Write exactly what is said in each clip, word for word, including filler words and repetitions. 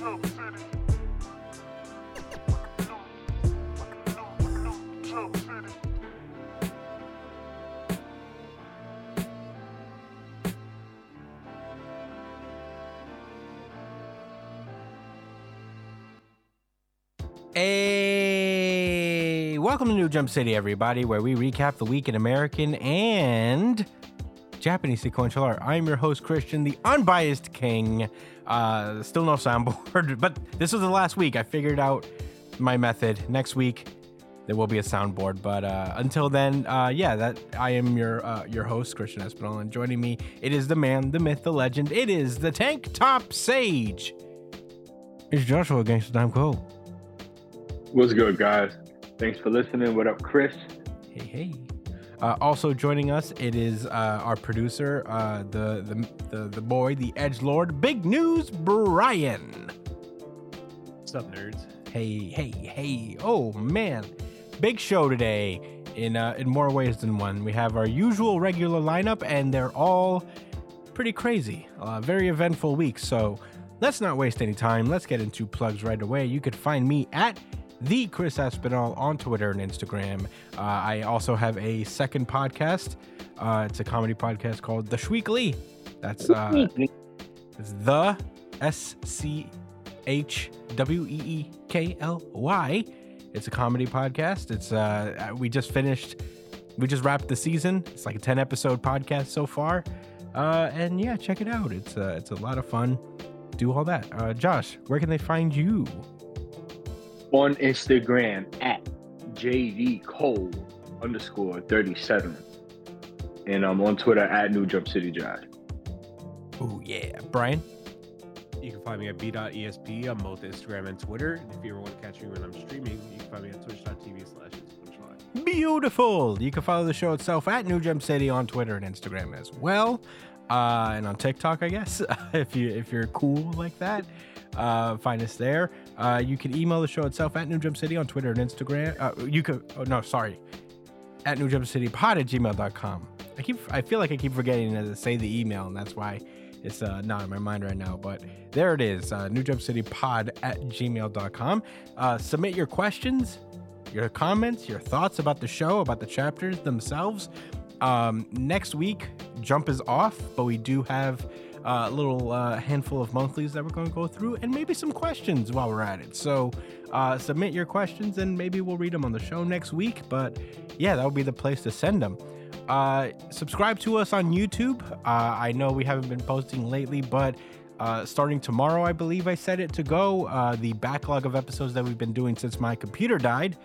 Jump City. New Jump City. Hey, welcome to New Jump City, everybody, where we recap the week in American and Japanese sequential art. I'm your host, Christian, the unbiased king. Uh, still no soundboard, but this was the last week. I figured out my method. Next week, there will be a soundboard, but uh, until then, uh, yeah, that I am your uh, your host, Christian Espinal, and joining me, it is the man, the myth, the legend. It is the tank top sage. It's Joshua Gangster Dime Co. What's good, guys? Thanks for listening. What up, Chris? Hey, hey. Uh, also joining us, it is uh, our producer, uh, the, the the the boy, the edgelord, Big News Brian. What's up, nerds? Hey, hey, hey! Oh man, big show today in uh, in more ways than one. We have our usual regular lineup, and they're all pretty crazy. Uh, very eventful week. So let's not waste any time. Let's get into plugs right away. You could find me at The Chris Espinal on Twitter and Instagram. Uh, I also have a second podcast. Uh, it's a comedy podcast called The Shweekly. That's uh, it's the S C H W E E K L Y. It's a comedy podcast. It's uh, we just finished, we just wrapped the season. It's like a ten episode podcast so far, uh, and yeah, check it out. It's uh, it's a lot of fun. Do all that. Uh, Josh, where can they find you? On Instagram at jdcole underscore thirty-seven, and I'm on Twitter at New Jump City Drive. Oh yeah, Brian. You can find me at b dot e s p on both Instagram and Twitter. And if you ever want to catch me when I'm streaming, you can find me at twitch dot t v slash. Beautiful. You can follow the show itself at New Jump City on Twitter and Instagram as well, uh, and on TikTok, I guess, if you if you're cool like that. Uh, find us there. Uh, you can email the show itself at New Jump City on Twitter and Instagram. Uh, you could, oh no, sorry, at New Jump City Pod at gmail dot com. I keep, I feel like I keep forgetting to say the email, and that's why it's uh, not in my mind right now. But there it is, uh, New Jump City Pod at gmail dot com. Uh, submit your questions, your comments, your thoughts about the show, about the chapters themselves. Um, next week, Jump is off, but we do have a uh, little uh, handful of monthlies that we're going to go through, and maybe some questions while we're at it. So uh, submit your questions, and maybe we'll read them on the show next week. But yeah, that would be the place to send them. Uh, subscribe to us on YouTube. Uh, I know we haven't been posting lately, but uh, starting tomorrow, I believe I said it to go, uh, the backlog of episodes that we've been doing since my computer died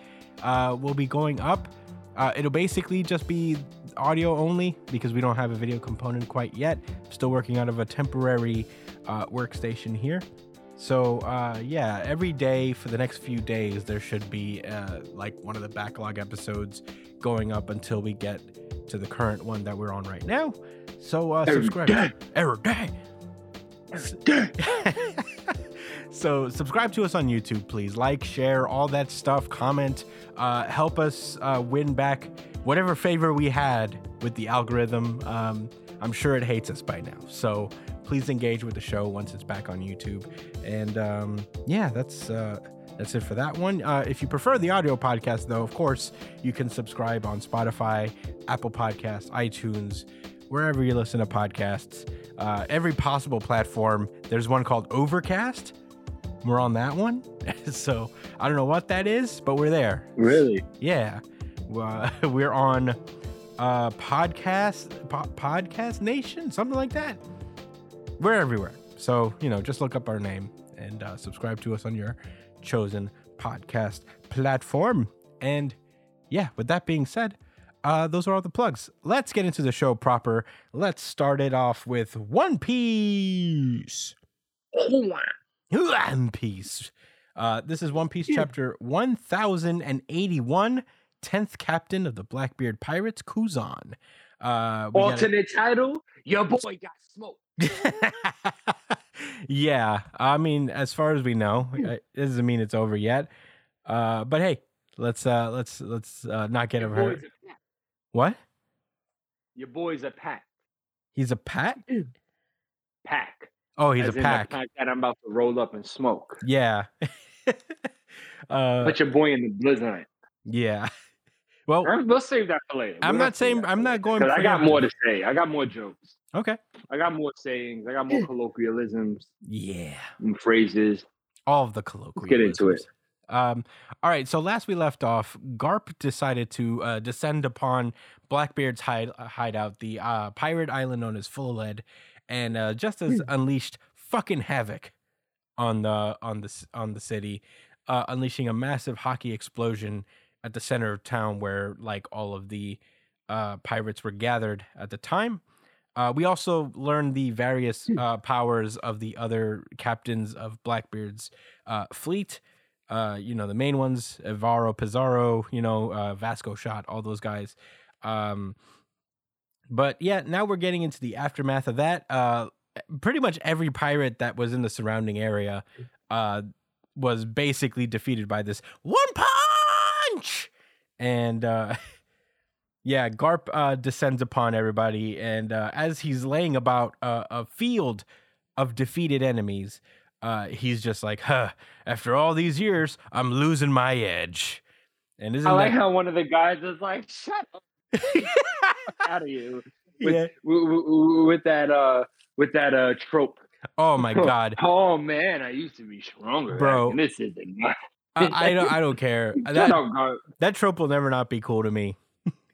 uh, will be going up. Uh, it'll basically just be audio only because we don't have a video component quite yet. I'm still working out of a temporary uh, workstation here. So uh, yeah, every day for the next few days, there should be uh, like one of the backlog episodes going up until we get to the current one that we're on right now. So uh, every subscribe. Day. Every day. Every day. So subscribe to us on YouTube, please. Like, share, all that stuff. Comment. Uh, help us uh, win back whatever favor we had with the algorithm. Um, I'm sure it hates us by now. So please engage with the show once it's back on YouTube. And um, yeah, that's uh, that's it for that one. Uh, if you prefer the audio podcast, though, of course, you can subscribe on Spotify, Apple Podcasts, iTunes, wherever you listen to podcasts. Uh, every possible platform. There's one called Overcast. We're on that one, so I don't know what that is, but we're there. Really? Yeah, uh, we're on uh, podcast, po- podcast Nation, something like that. We're everywhere, so you know, just look up our name and uh, subscribe to us on your chosen podcast platform. And yeah, with that being said, uh, those are all the plugs. Let's get into the show proper. Let's start it off with One Piece. One Piece. Uh, this is One Piece chapter one thousand eighty-one, tenth captain of the Blackbeard Pirates, Kuzan. Uh, we Alternate gotta... title, your boy got smoked. Yeah, I mean, as far as we know, it doesn't mean it's over yet. Uh, but hey, let's uh, let's let's uh, not get over her. What? Your boy's a pack. He's a pack? Pack. Oh, he's as a pack. pack that I'm about to roll up and smoke. Yeah. uh, Put your boy in the blizzard. Yeah. Well, we'll save that for later. I'm not saying I'm not going. Because I got more to say. I got more jokes. Okay. I got more sayings. I got more colloquialisms. Yeah. And phrases. All of the colloquialisms. Get into it. Um, all right. So last we left off, Garp decided to uh, descend upon Blackbeard's hide, hideout, the uh, pirate island known as Full of Lead, and uh, just as unleashed fucking havoc on the on the on the city, uh, unleashing a massive hockey explosion at the center of town where like all of the uh, pirates were gathered at the time. Uh, we also learned the various uh, powers of the other captains of Blackbeard's uh, fleet. Uh, you know, the main ones, Evaro, Pizarro, you know, uh, Vasco Shot, all those guys. Um, but yeah, now we're getting into the aftermath of that. Uh, pretty much every pirate that was in the surrounding area uh, was basically defeated by this one punch. And uh, yeah, Garp uh, descends upon everybody. And uh, as he's laying about uh, a field of defeated enemies, Uh, he's just like, huh, after all these years, I'm losing my edge. And isn't I like that... how one of the guys is like, shut up. Out of you. With, yeah. with, with that uh, with that uh, trope. Oh, my God. Oh, man, I used to be stronger. Bro. Like, this isn't my... I, I, don't, I don't care. That, up, that trope will never not be cool to me.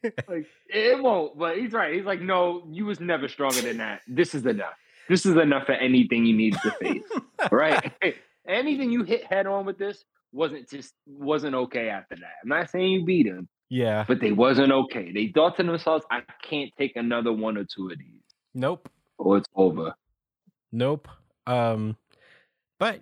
Like, it won't, but he's right. He's like, no, you was never stronger than that. This is enough. This is enough for anything you need to face, right? Anything you hit head on with this wasn't just wasn't okay after that. I'm not saying you beat them, yeah, but they wasn't okay. They thought to themselves, "I can't take another one or two of these." Nope. Or it's over. Nope. Um, but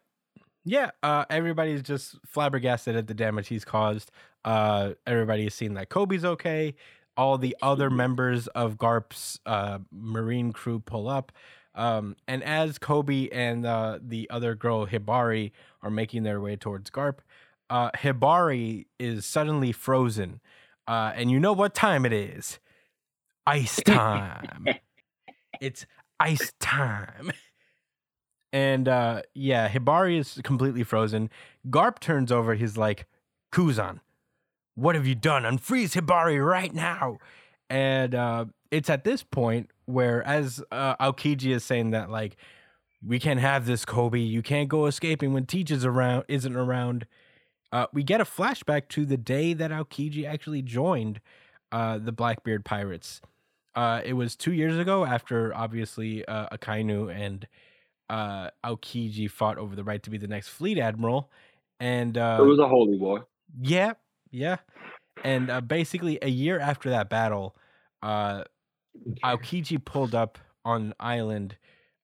yeah, uh, everybody's just flabbergasted at the damage he's caused. Uh, everybody has seen that Kobe's okay. All the other members of Garp's uh, marine crew pull up. Um, and as Kobe and uh, the other girl, Hibari, are making their way towards Garp, uh, Hibari is suddenly frozen. Uh, and you know what time it is? Ice time. It's ice time. And uh, yeah, Hibari is completely frozen. Garp turns over. He's like, Kuzan, what have you done? Unfreeze Hibari right now. And uh, it's at this point where, as uh, Aokiji is saying that, like, we can't have this, Kobe. You can't go escaping when teacher's around isn't around. Uh, we get a flashback to the day that Aokiji actually joined uh, the Blackbeard Pirates. Uh, it was two years ago after, obviously, uh, Akainu and uh, Aokiji fought over the right to be the next fleet admiral. And uh, it was a holy war. Yeah, yeah. And uh, basically, a year after that battle, uh, Aokiji pulled up on island,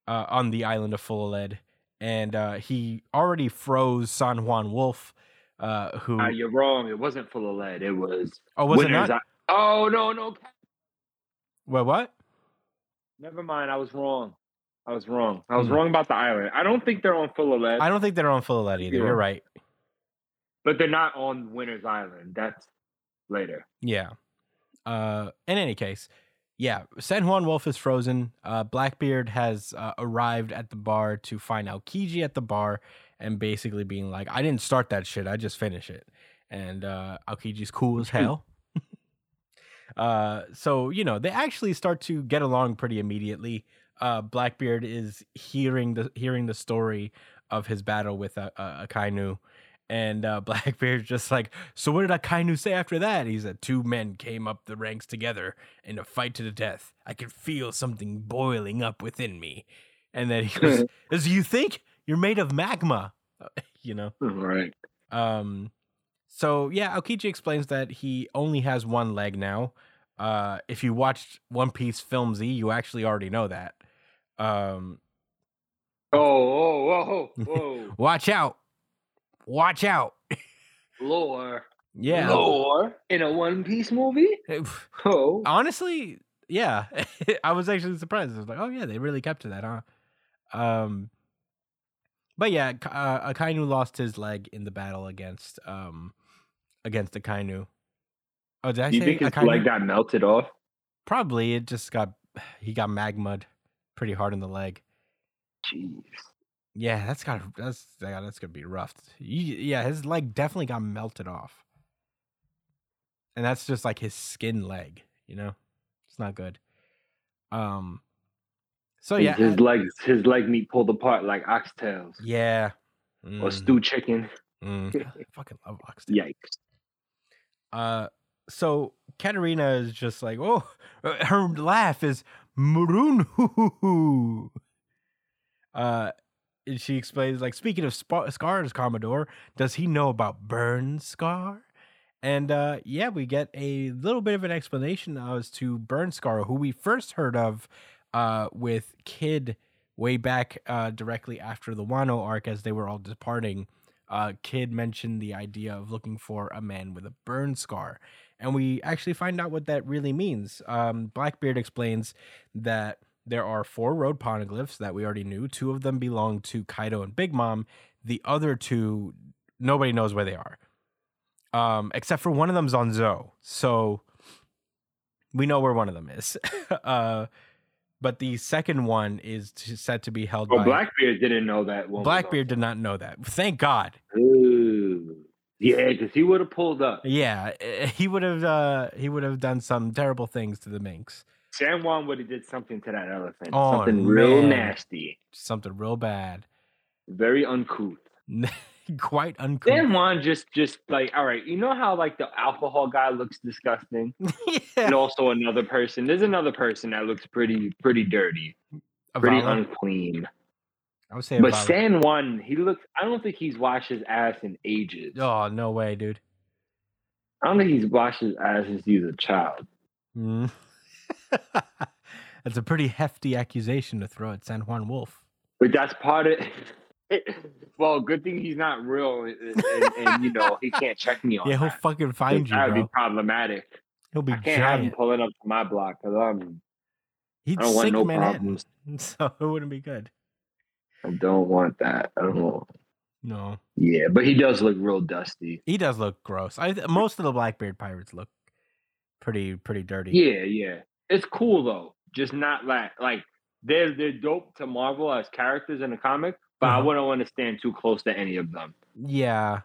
uh, on the island of Full of Lead, and uh, he already froze San Juan Wolf. Uh, who? Uh, you're wrong. It wasn't Full of Lead. It was. Oh, was it not? I- oh no, no. What? What? Never mind. I was wrong. I was wrong. I was mm. wrong about the island. I don't think they're on Full of Lead. I don't think they're on Full of Lead either. You're, you're right. But they're not on Winter's Island. That's later. Yeah. Uh, in any case, yeah, San Juan Wolf is frozen. Uh, Blackbeard has uh, arrived at the bar to find Aokiji at the bar and basically being like, I didn't start that shit. I just finish it. And uh, Aokiji's cool as hell. uh, so, you know, they actually start to get along pretty immediately. Uh, Blackbeard is hearing the hearing the story of his battle with uh, uh, Akainu. And uh, Blackbeard's just like, so what did Akainu say after that? He said, two men came up the ranks together in a fight to the death. I could feel something boiling up within me. And then he goes, as you think you're made of magma, you know? Right. Um. So, yeah, Aokiji explains that he only has one leg now. Uh, if you watched One Piece Film Z, you actually already know that. Um. Oh, oh, oh, oh. Watch out. Watch out. Lore. Yeah. Lore in a One Piece movie? Oh. Honestly, yeah. I was actually surprised. I was like, oh, yeah, they really kept to that, huh? Um, but yeah, uh, Akainu lost his leg in the battle against um, against Akainu. Oh, did I Do you say think his Akainu? Leg got melted off? Probably. It just got, he got magma'd pretty hard in the leg. Jeez. Yeah, that's got that's that's gonna be rough. Yeah, his leg definitely got melted off, and that's just like his skin leg. You know, it's not good. Um. So yeah, his legs, his leg meat pulled apart like oxtails. Yeah. Mm. Or stew chicken. Mm. I fucking love oxtails. Yikes. Uh. So Katarina is just like, oh, her laugh is maroon. Uh, and she explains, like, speaking of sp- scars, Commodore, does he know about burn scar? And uh, yeah, we get a little bit of an explanation as to burn scar, who we first heard of uh, with Kid way back uh, directly after the Wano arc as they were all departing. Uh, Kid mentioned the idea of looking for a man with a burn scar. And we actually find out what that really means. Um, Blackbeard explains that there are four road poneglyphs that we already knew. Two of them belong to Kaido and Big Mom. The other two, nobody knows where they are. Um, except for one of them's on Zoe. So we know where one of them is. uh, but the second one is to, said to be held well, by... Well, Blackbeard didn't know that one. Blackbeard did not know that. Thank God. Ooh. Yeah, because he would have pulled up. Yeah, he would have. Uh, he would have done some terrible things to the minx. Shanwan would have did something to that elephant. Oh, something man. Real nasty. Something real bad. Very uncouth. Quite uncouth. Shanwan just, just like, all right, you know how like the alcohol guy looks disgusting, yeah. And also another person. There's another person that looks pretty, pretty dirty, Avala. Pretty unclean. I would say, but San Juan, he looks. I don't think he's washed his ass in ages. Oh no way, dude! I don't think he's washed his ass since he was a child. Mm. That's a pretty hefty accusation to throw at San Juan Wolf. But that's part of. It, well, good thing he's not real, and, and, and you know he can't check me on. Yeah, he'll that. Fucking find you. That would bro. Be problematic. He'll be. I can't giant. Have him pulling up to my block because I'm. He'd I don't want no Manhattan. Problems, so it wouldn't be good. I don't want that. I don't know. No. Yeah, but he does look real dusty. He does look gross. I most of the Blackbeard pirates look pretty pretty dirty. Yeah, yeah. It's cool though. Just not like like they're they're dope to Marvel as characters in the comic, but mm-hmm. I wouldn't want to stand too close to any of them. Yeah,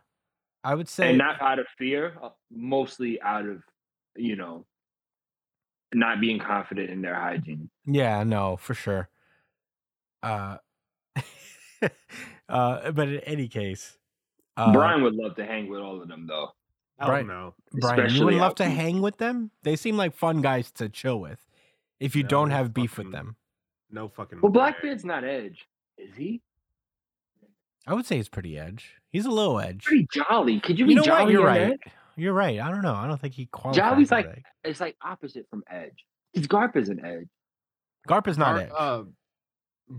I would say, and not out of fear, mostly out of you know not being confident in their hygiene. Yeah, no, for sure. Uh. uh, but in any case, uh, Brian would love to hang with all of them, though. I don't know. Brian, you would love to hang with them? They seem like fun guys to chill with. If you no, don't have beef fucking, with them, no fucking. Well, Blackbeard's not edge, is he? I would say he's pretty edge. He's a little edge. Pretty jolly. Could you be you know jolly? What? You're right. Edge? You're right. I don't know. I don't think he qualifies. Jolly's like edge. It's like opposite from edge. Because Garp is an edge. Garp is not Garp, edge. Uh,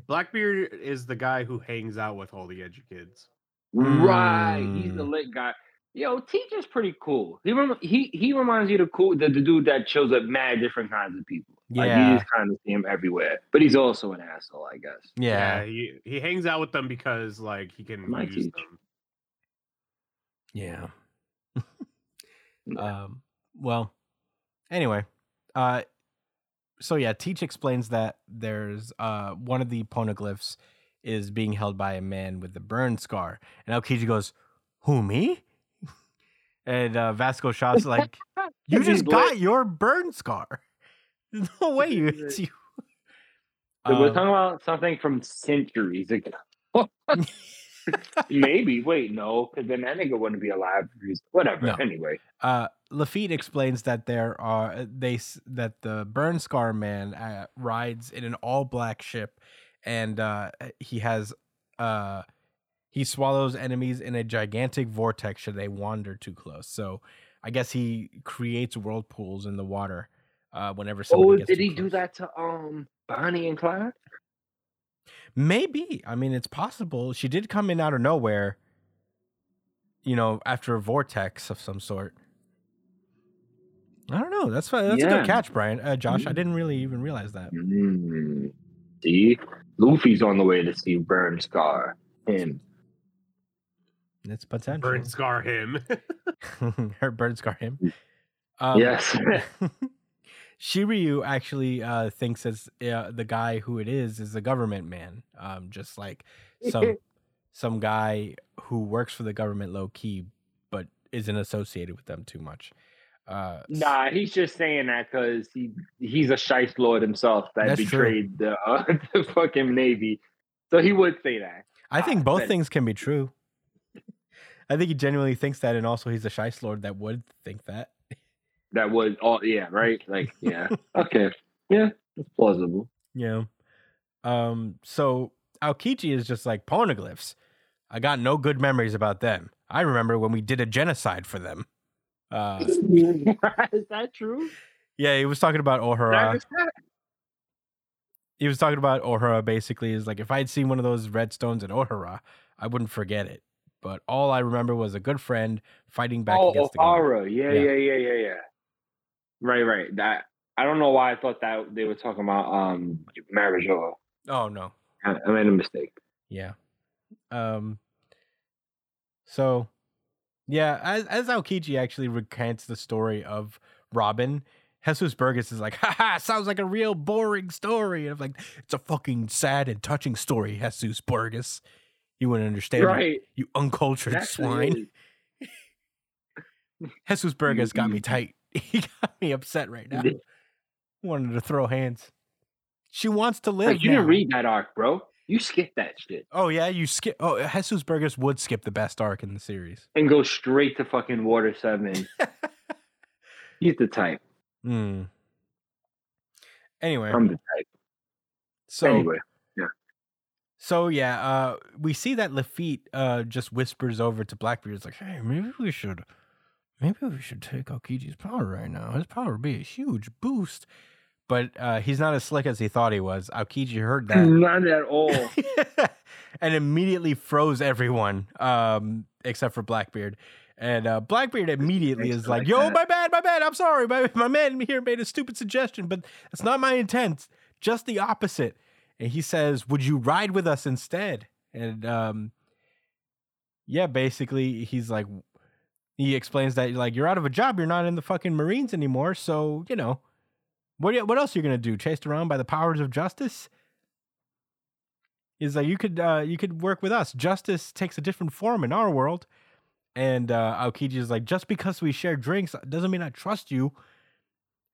Blackbeard is the guy who hangs out with all the edgy kids. Right. Mm. He's the lit guy. Yo, Teacher's pretty cool. He rem- he he reminds you the cool the, the dude that shows up mad different kinds of people. Yeah. Like you just kind of see him everywhere. But he's also an asshole, I guess. Yeah. yeah he, he hangs out with them because like he can My use teacher. Them. Yeah. yeah. Um well anyway. Uh So yeah, Teach explains that there's uh, one of the poneglyphs is being held by a man with the burn scar. And Aokiji goes, who, me? And uh, Vasco Shop's like, you just got your burn scar. There's no way you, it's you. So we're um, talking about something from centuries ago. Maybe. Wait, no, because then that nigga wouldn't be alive. Whatever. No. Anyway. Uh, Lafitte explains that there are they that the burn scar man uh, rides in an all black ship, and uh, he has uh, he swallows enemies in a gigantic vortex should they wander too close. So I guess he creates whirlpools in the water uh, whenever somebody. Oh, gets did too he close. Do that to um Bonnie and Clyde? Maybe. I mean, it's possible. She did come in out of nowhere. You know, after a vortex of some sort. I don't know. That's that's yeah. a good catch, Brian. Uh, Josh, mm-hmm. I didn't really even realize that. Mm-hmm. See? Luffy's on the way to see burn scar him. That's potential. Burn scar him. Her burn scar him. Um, yes. Shiryu actually uh, thinks as uh, the guy who it is is the government man, um, just like some some guy who works for the government low key, but isn't associated with them too much. Uh, nah, he's just saying that because he he's a shice lord himself that betrayed the, uh, the fucking Navy, so he would say that. I think both things can be true. I think he genuinely thinks that, and also he's a shice lord that would think that. That would all, yeah, right? Like, yeah, okay, yeah, it's plausible. Yeah. Um. So Aokichi is just like, poneglyphs. I got no good memories about them. I remember when we did a genocide for them. Uh, is that true? Yeah, he was talking about Ohara. He was talking about Ohara basically. Is like, if I had seen one of those red stones at Ohara, I wouldn't forget it. But all I remember was a good friend fighting back oh, against Ohara. the game. Yeah, yeah, yeah, yeah, yeah, yeah. Right, right. That I don't know why I thought that they were talking about um Marijoa. Oh no, I, I made a mistake. Yeah. Um. So, yeah, as as Aokichi actually recants the story of Robin, Jesus Burgess is like, ha ha, sounds like a real boring story. And I'm like, it's a fucking sad and touching story, Jesus Burgess. You wouldn't understand, right? It, you uncultured That's swine. Jesus Burgess got me tight. He got me upset right now. Wanted to throw hands. She wants to live. Like, you now. didn't read that arc, bro. You skipped that shit. Oh, yeah, you skip. Oh, Jesus Burgess would skip the best arc in the series and go straight to fucking Water seven. He's the type. Hmm. Anyway, I'm the type. So anyway, yeah. So yeah, uh, we see that Lafitte uh just whispers over to Blackbeard. It's like, hey, maybe we should, maybe we should take Aokichi's power right now. His power would be a huge boost. But uh, he's not as slick as he thought he was. Aokichi heard that, not at all, and immediately froze everyone um except for Blackbeard. And uh, Blackbeard immediately is like, like, yo, that. my bad, my bad. I'm sorry. My my man here made a stupid suggestion, but that's not my intent. Just the opposite. And he says, would you ride with us instead? And um, yeah, basically, he's like, he explains that, like, you're out of a job. You're not in the fucking Marines anymore. So, you know, what, what else are you going to do? Chased around by the powers of justice? He's like, you could, uh, you could work with us. Justice takes a different form in our world. And uh, Aokichi is like, just because we share drinks doesn't mean I trust you.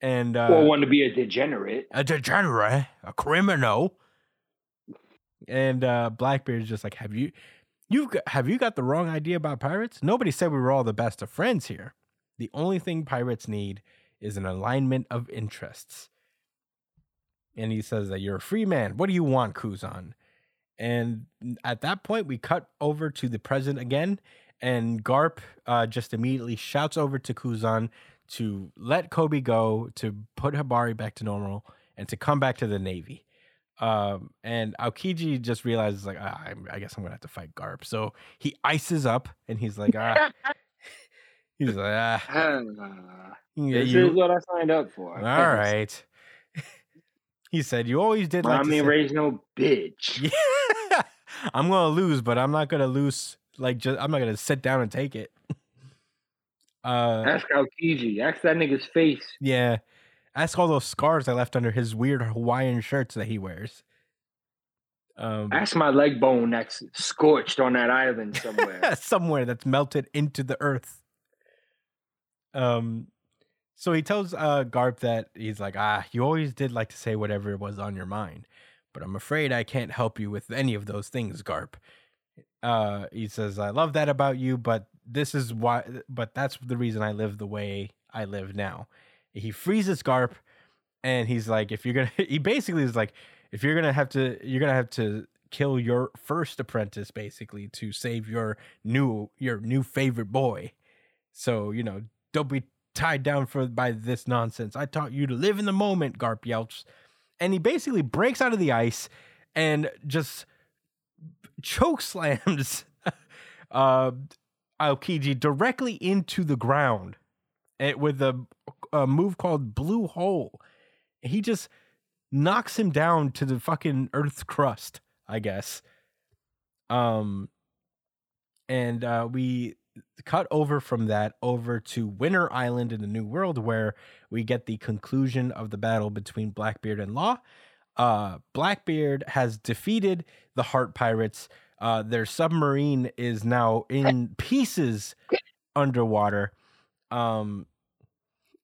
And uh, or want to be a degenerate, a degenerate, a criminal. And uh, Blackbeard is just like, have you, you've got, have you got the wrong idea about pirates? Nobody said we were all the best of friends here. The only thing pirates need is an alignment of interests. And he says that you're a free man. What do you want, Kuzan? And at that point, we cut over to the present again. And Garp uh, just immediately shouts over to Kuzan to let Kobe go, to put Hibari back to normal, and to come back to the Navy. Um, and Aokichi just realizes, like, ah, I guess I'm going to have to fight Garp. So he ices up, and he's like, ah. He's like, ah. Yeah, this you. is what I signed up for. All right. He said, you always did Mommy like to say, raise no bitch. Yeah. I'm going to lose, but I'm not going to lose... Like, just, I'm not going to sit down and take it. Uh, Ask Aokichi. Ask that nigga's face. Yeah. Ask all those scars I left under his weird Hawaiian shirts that he wears. Um, Ask my leg bone that's scorched on that island somewhere. Somewhere that's melted into the earth. Um, So he tells uh, Garp that he's like, ah, you always did like to say whatever was on your mind. But I'm afraid I can't help you with any of those things, Garp. Uh, he says, I love that about you, but this is why, but that's the reason I live the way I live now. He freezes Garp and he's like, if you're going to, he basically is like, if you're going to have to, you're going to have to kill your first apprentice basically to save your new, your new favorite boy. So, you know, don't be tied down for, by this nonsense. I taught you to live in the moment, Garp yelps. And he basically breaks out of the ice and just choke slams uh, Aokichi directly into the ground with a, a move called Blue Hole. He just knocks him down to the fucking earth's crust, I guess. Um, and uh, we cut over from that over to Winter Island in the New World, where we get the conclusion of the battle between Blackbeard and Law. Uh, Blackbeard has defeated the Heart Pirates. Uh, their submarine is now in pieces underwater. Um,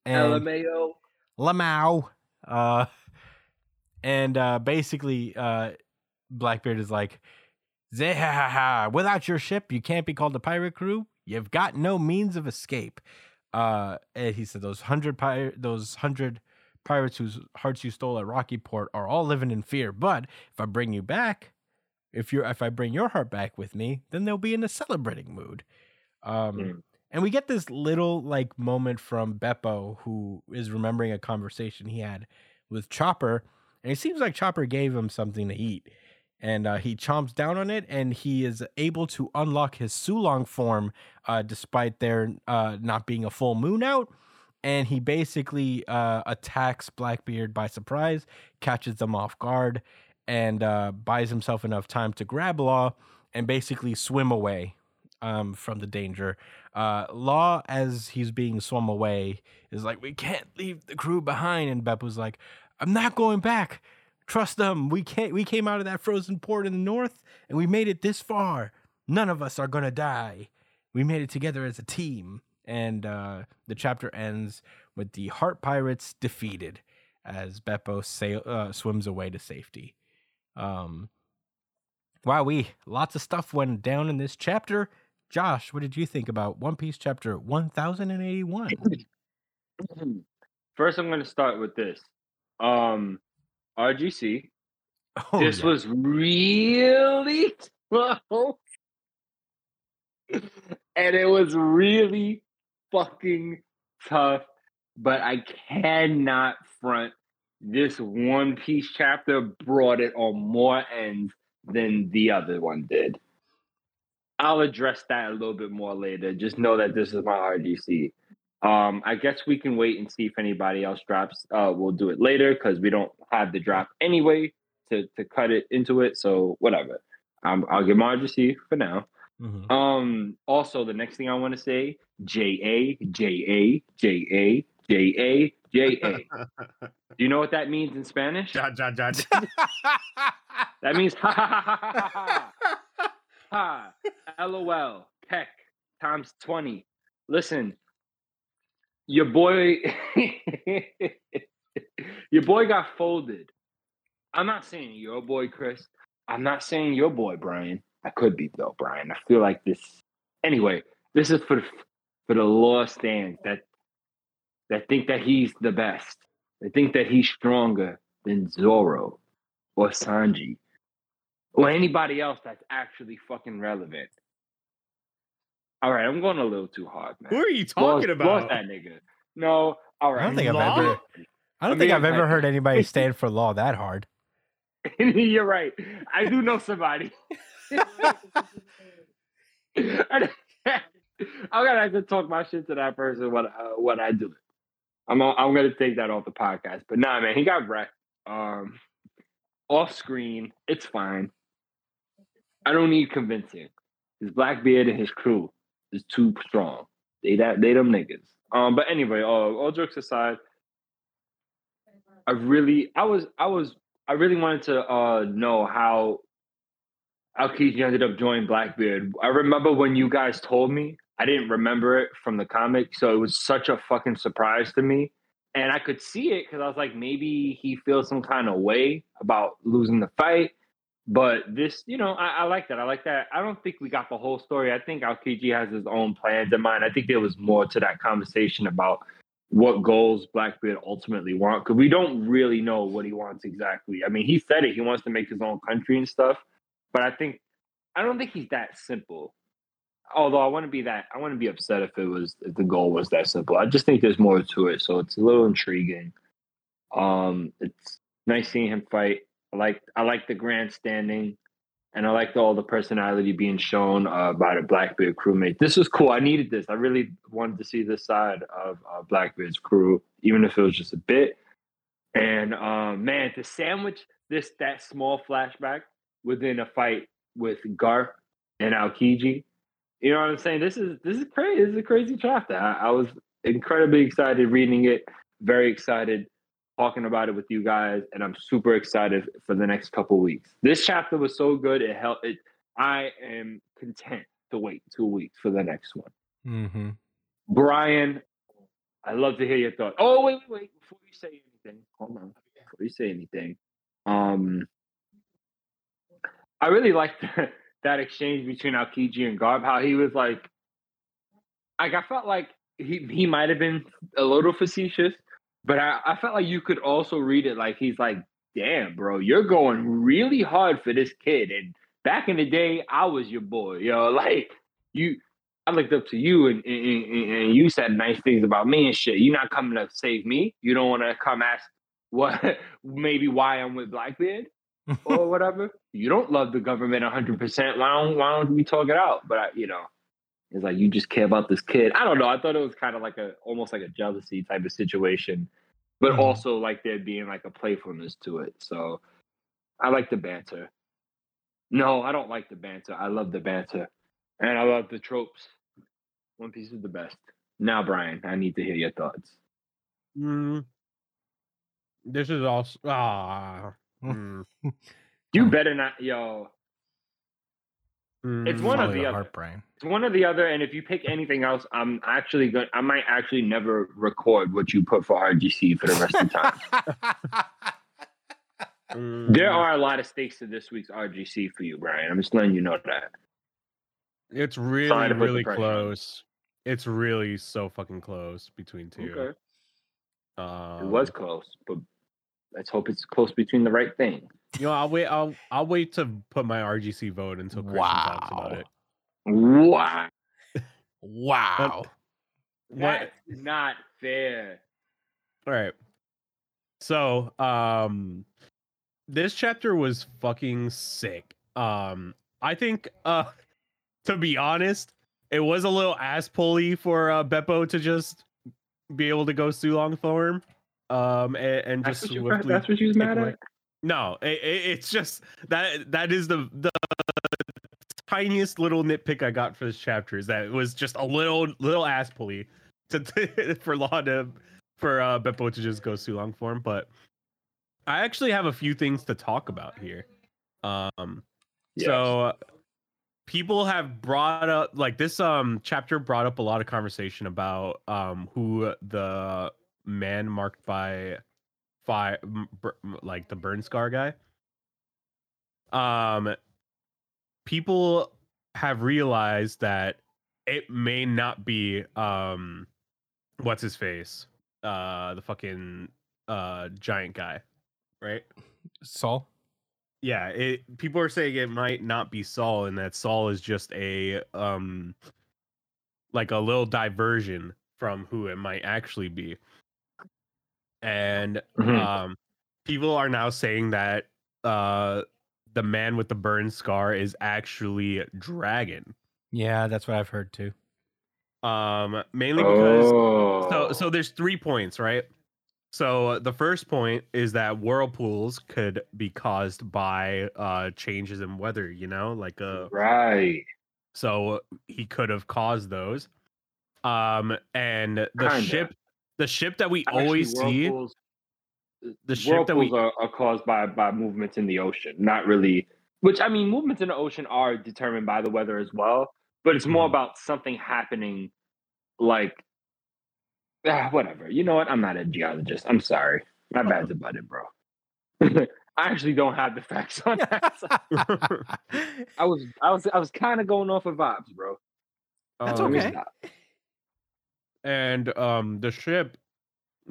and L M A O. Lamau. Uh, and uh, basically, uh, Blackbeard is like, Zehahaha, without your ship, you can't be called a pirate crew. You've got no means of escape. Uh, and he said those hundred pir- those hundred pirates whose hearts you stole at Rocky Port are all living in fear. But if I bring you back, if you if I bring your heart back with me, then they'll be in a celebrating mood. Um, mm. And we get this little like moment from Bepo, who is remembering a conversation he had with Chopper, and it seems like Chopper gave him something to eat. And uh, he chomps down on it, and he is able to unlock his Sulong form, uh, despite there uh, not being a full moon out. And he basically uh, attacks Blackbeard by surprise, catches them off guard, and uh, buys himself enough time to grab Law and basically swim away um, from the danger. Uh, Law, as he's being swum away, is like, "We can't leave the crew behind." And Beppo's like, "I'm not going back. Trust them. We can't. We came out of that frozen port in the north, and we made it this far. None of us are gonna die. We made it together as a team." And uh, the chapter ends with the Heart Pirates defeated as Beppo sail, uh, swims away to safety. Um, wowee! Lots of stuff went down in this chapter. Josh, what did you think about One Piece chapter one thousand eighty-one? First, I'm gonna start with this. Um. R G C, oh, this yeah. was really close, and it was really fucking tough, but I cannot front. This One Piece chapter brought it on more ends than the other one did. I'll address that a little bit more later. Just know that this is my R G C. Um, I guess we can wait and see if anybody else drops. Uh, we'll do it later because we don't have the drop anyway to, to cut it into it. So whatever. Um, I'll give my R G C for now. Mm-hmm. Um, also, the next thing I want to say, J A, J A, J A, J A, J A. Do you know what that means in Spanish? Ja, ja, ja, ja. That means ha, ha, ha, ha, ha, ha, ha, ha, LOL, heck, times twenty. Listen. Your boy, your boy got folded. I'm not saying your boy, Chris. I'm not saying your boy, Brian. I could be though, Brian. I feel like this. Anyway, this is for the, for the Law stands that that think that he's the best. They think that he's stronger than Zoro or Sanji or anybody else that's actually fucking relevant. All right, I'm going a little too hard, man. Who are you talking Law, about? Law's that nigga. No, all right. I don't think Law? I've ever. I don't I think mean, I've ever I, heard anybody stand for Law that hard. You're right. I do know somebody. I gotta have to talk my shit to that person when uh, when I do it. I'm I'm gonna take that off the podcast. But nah, man, he got wrecked. Um, off screen, it's fine. I don't need convincing. His Blackbeard and his crew is too strong. They that they them niggas. Um, but anyway, all, all jokes aside, I really, I was, I was, I really wanted to uh, know how Aokiji ended up joining Blackbeard. I remember when you guys told me, I didn't remember it from the comic, so it was such a fucking surprise to me. And I could see it because I was like, maybe he feels some kind of way about losing the fight. But this, you know, I, I like that. I like that. I don't think we got the whole story. I think Aokiji has his own plans in mind. I think there was more to that conversation about what goals Blackbeard ultimately wants. Because we don't really know what he wants exactly. I mean, he said it. He wants to make his own country and stuff. But I think, I don't think he's that simple. Although I wouldn't be that, I wouldn't be upset if it was, if the goal was that simple. I just think there's more to it. So it's a little intriguing. Um, it's nice seeing him fight. I like I like the grandstanding, and I liked all the personality being shown uh, by the Blackbeard crewmate. This was cool. I needed this. I really wanted to see this side of uh, Blackbeard's crew, even if it was just a bit. And uh, man, to sandwich this that small flashback within a fight with Garp and Aokiji You know what I'm saying? This is this is crazy. This is a crazy chapter. I, I was incredibly excited reading it, very excited talking about it with you guys, and I'm super excited for the next couple weeks. This chapter was so good, it helped. It, I am content to wait two weeks for the next one. Mm-hmm. Brian, I'd love to hear your thoughts. Oh, wait, wait, wait. Before you say anything, hold on. Before you say anything, um, I really liked the, that exchange between Aokiji and Garb, how he was like, like, I felt like he, he might have been a little facetious, but I, I felt like you could also read it like he's like, damn, bro, you're going really hard for this kid. And back in the day, I was your boy, yo. Like, you, I looked up to you, and, and, and you said nice things about me and shit. You're not coming to save me. You don't want to come ask what maybe why I'm with Blackbeard or whatever. You don't love the government one hundred percent. Why don't, why don't we talk it out? But, I, you know, it's like you just care about this kid. I don't know. I thought it was kind of like a almost like a jealousy type of situation, but mm-hmm. also like there being like a playfulness to it. So I like the banter. No, I don't like the banter. I love the banter. And I love the tropes. One Piece is the best. Now, Brian, I need to hear your thoughts. Mm. This is also... Ah. Mm. You better not... Yo. Mm. It's one or the other. Heart, Brian. It's one or the other, and if you pick anything else, I'm actually going... I might actually never record what you put for R G C for the rest of the time. Mm. There are a lot of stakes to this week's R G C for you, Brian. I'm just letting you know that. It's really, really close. It's really so fucking close between two. Okay. Um, it was close, but let's hope it's close between the right thing. You know, I'll wait. I'll I'll wait to put my R G C vote until Christian wow. talks about it. Wow! Wow! But, That's what? Not fair. All right. So, um, this chapter was fucking sick. Um, I think, uh. To be honest, it was a little ass pulley for uh, Bepo to just be able to go Sulong form, um, and, and just that's what, that's what she was mad at. No, it, it, it's just that that is the the tiniest little nitpick I got for this chapter is that it was just a little little ass pulley to, to for Law to for uh, Bepo to just go Sulong form. But I actually have a few things to talk about here. Um, yes. So. Uh, People have brought up like this um chapter brought up a lot of conversation about um who the man marked by fire like the burn scar guy. Um, people have realized that it may not be um what's his face uh the fucking uh giant guy, right? Saul. Yeah, it, people are saying it might not be Saul, and that Saul is just a um, like a little diversion from who it might actually be. And mm-hmm. um, people are now saying that uh, the man with the burn scar is actually Dragon. Yeah, that's what I've heard too. Um, mainly because oh. so so there's three points, right? So the first point is that whirlpools could be caused by uh, changes in weather, you know, like a right. So he could have caused those. Um, and the Kinda. ship, the ship that we Actually, always see, the ship that we are, are caused by by movements in the ocean, not really. Which I mean, movements in the ocean are determined by the weather as well, but it's more about something happening, like. Ah, whatever. You know what? I'm not a geologist. I'm sorry. My bad's about it, bro. I actually don't have the facts on that. I was, I was, I was kind of going off of vibes, bro. That's um, okay. And um, the ship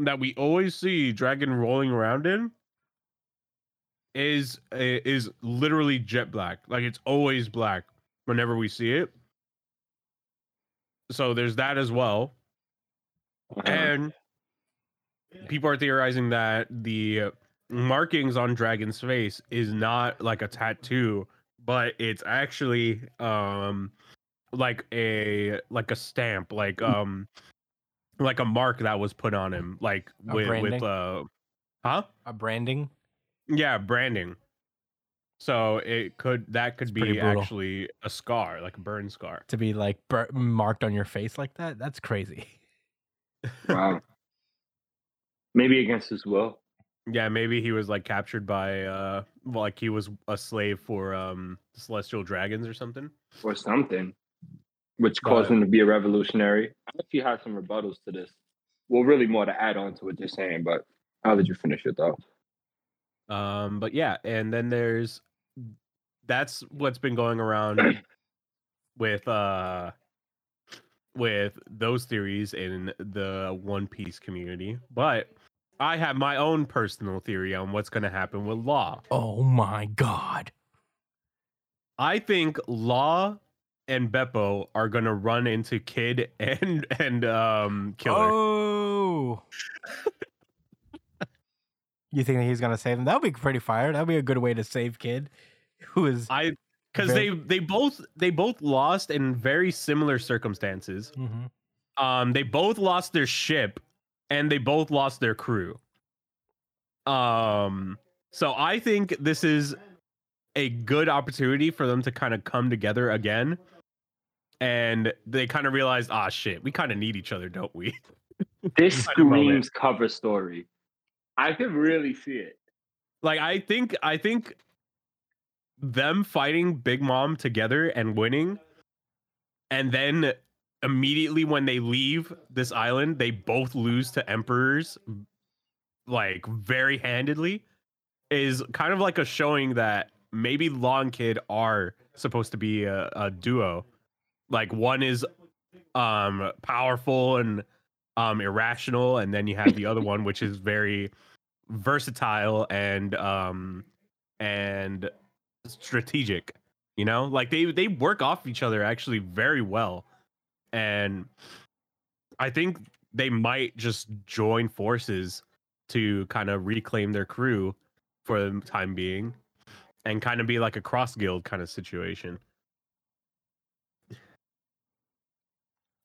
that we always see Dragon rolling around in is is literally jet black. Like it's always black whenever we see it. So there's that as well. And people are theorizing that the markings on Dragon's face is not like a tattoo, but it's actually um like a like a stamp, like um like a mark that was put on him, like with, with uh huh a branding. Yeah, branding. So it could that could it's be actually a scar, like a burn scar. To be like bur- marked on your face like that? That's crazy. Wow. Maybe against his will. Yeah, maybe he was like captured by uh like he was a slave for um celestial dragons or something. Or something. Which caused but, him to be a revolutionary. I actually have some rebuttals to this. Well, really more to add on to what you're saying, but I'll let you finish your thought. Um, but yeah, and then there's that's what's been going around with uh with those theories in the One Piece community. But I have my own personal theory on what's going to happen with Law. Oh my God. I think Law and Bepo are going to run into Kid and and um Killer. Oh. You think that he's going to save him? That would be pretty fire. That would be a good way to save Kid, who is I cuz very... they they both they both lost in very similar circumstances. Mm-hmm. Um they both lost their ship and they both lost their crew. Um so I think this is a good opportunity for them to kind of come together again. And they kind of realized, ah, shit, we kind of need each other, don't we? This screams cover story. I can really see it. Like, I think, I think them fighting Big Mom together and winning, and then immediately when they leave this island, they both lose to emperors, like, very handedly, is kind of like a showing that maybe Law and Kid are supposed to be a, a duo. Like, one is um, powerful and um, irrational, and then you have the other one, which is very versatile and um, and strategic. You know, like they they work off each other actually very well, and I think they might just join forces to kind of reclaim their crew for the time being. And kind of be like a cross guild kind of situation.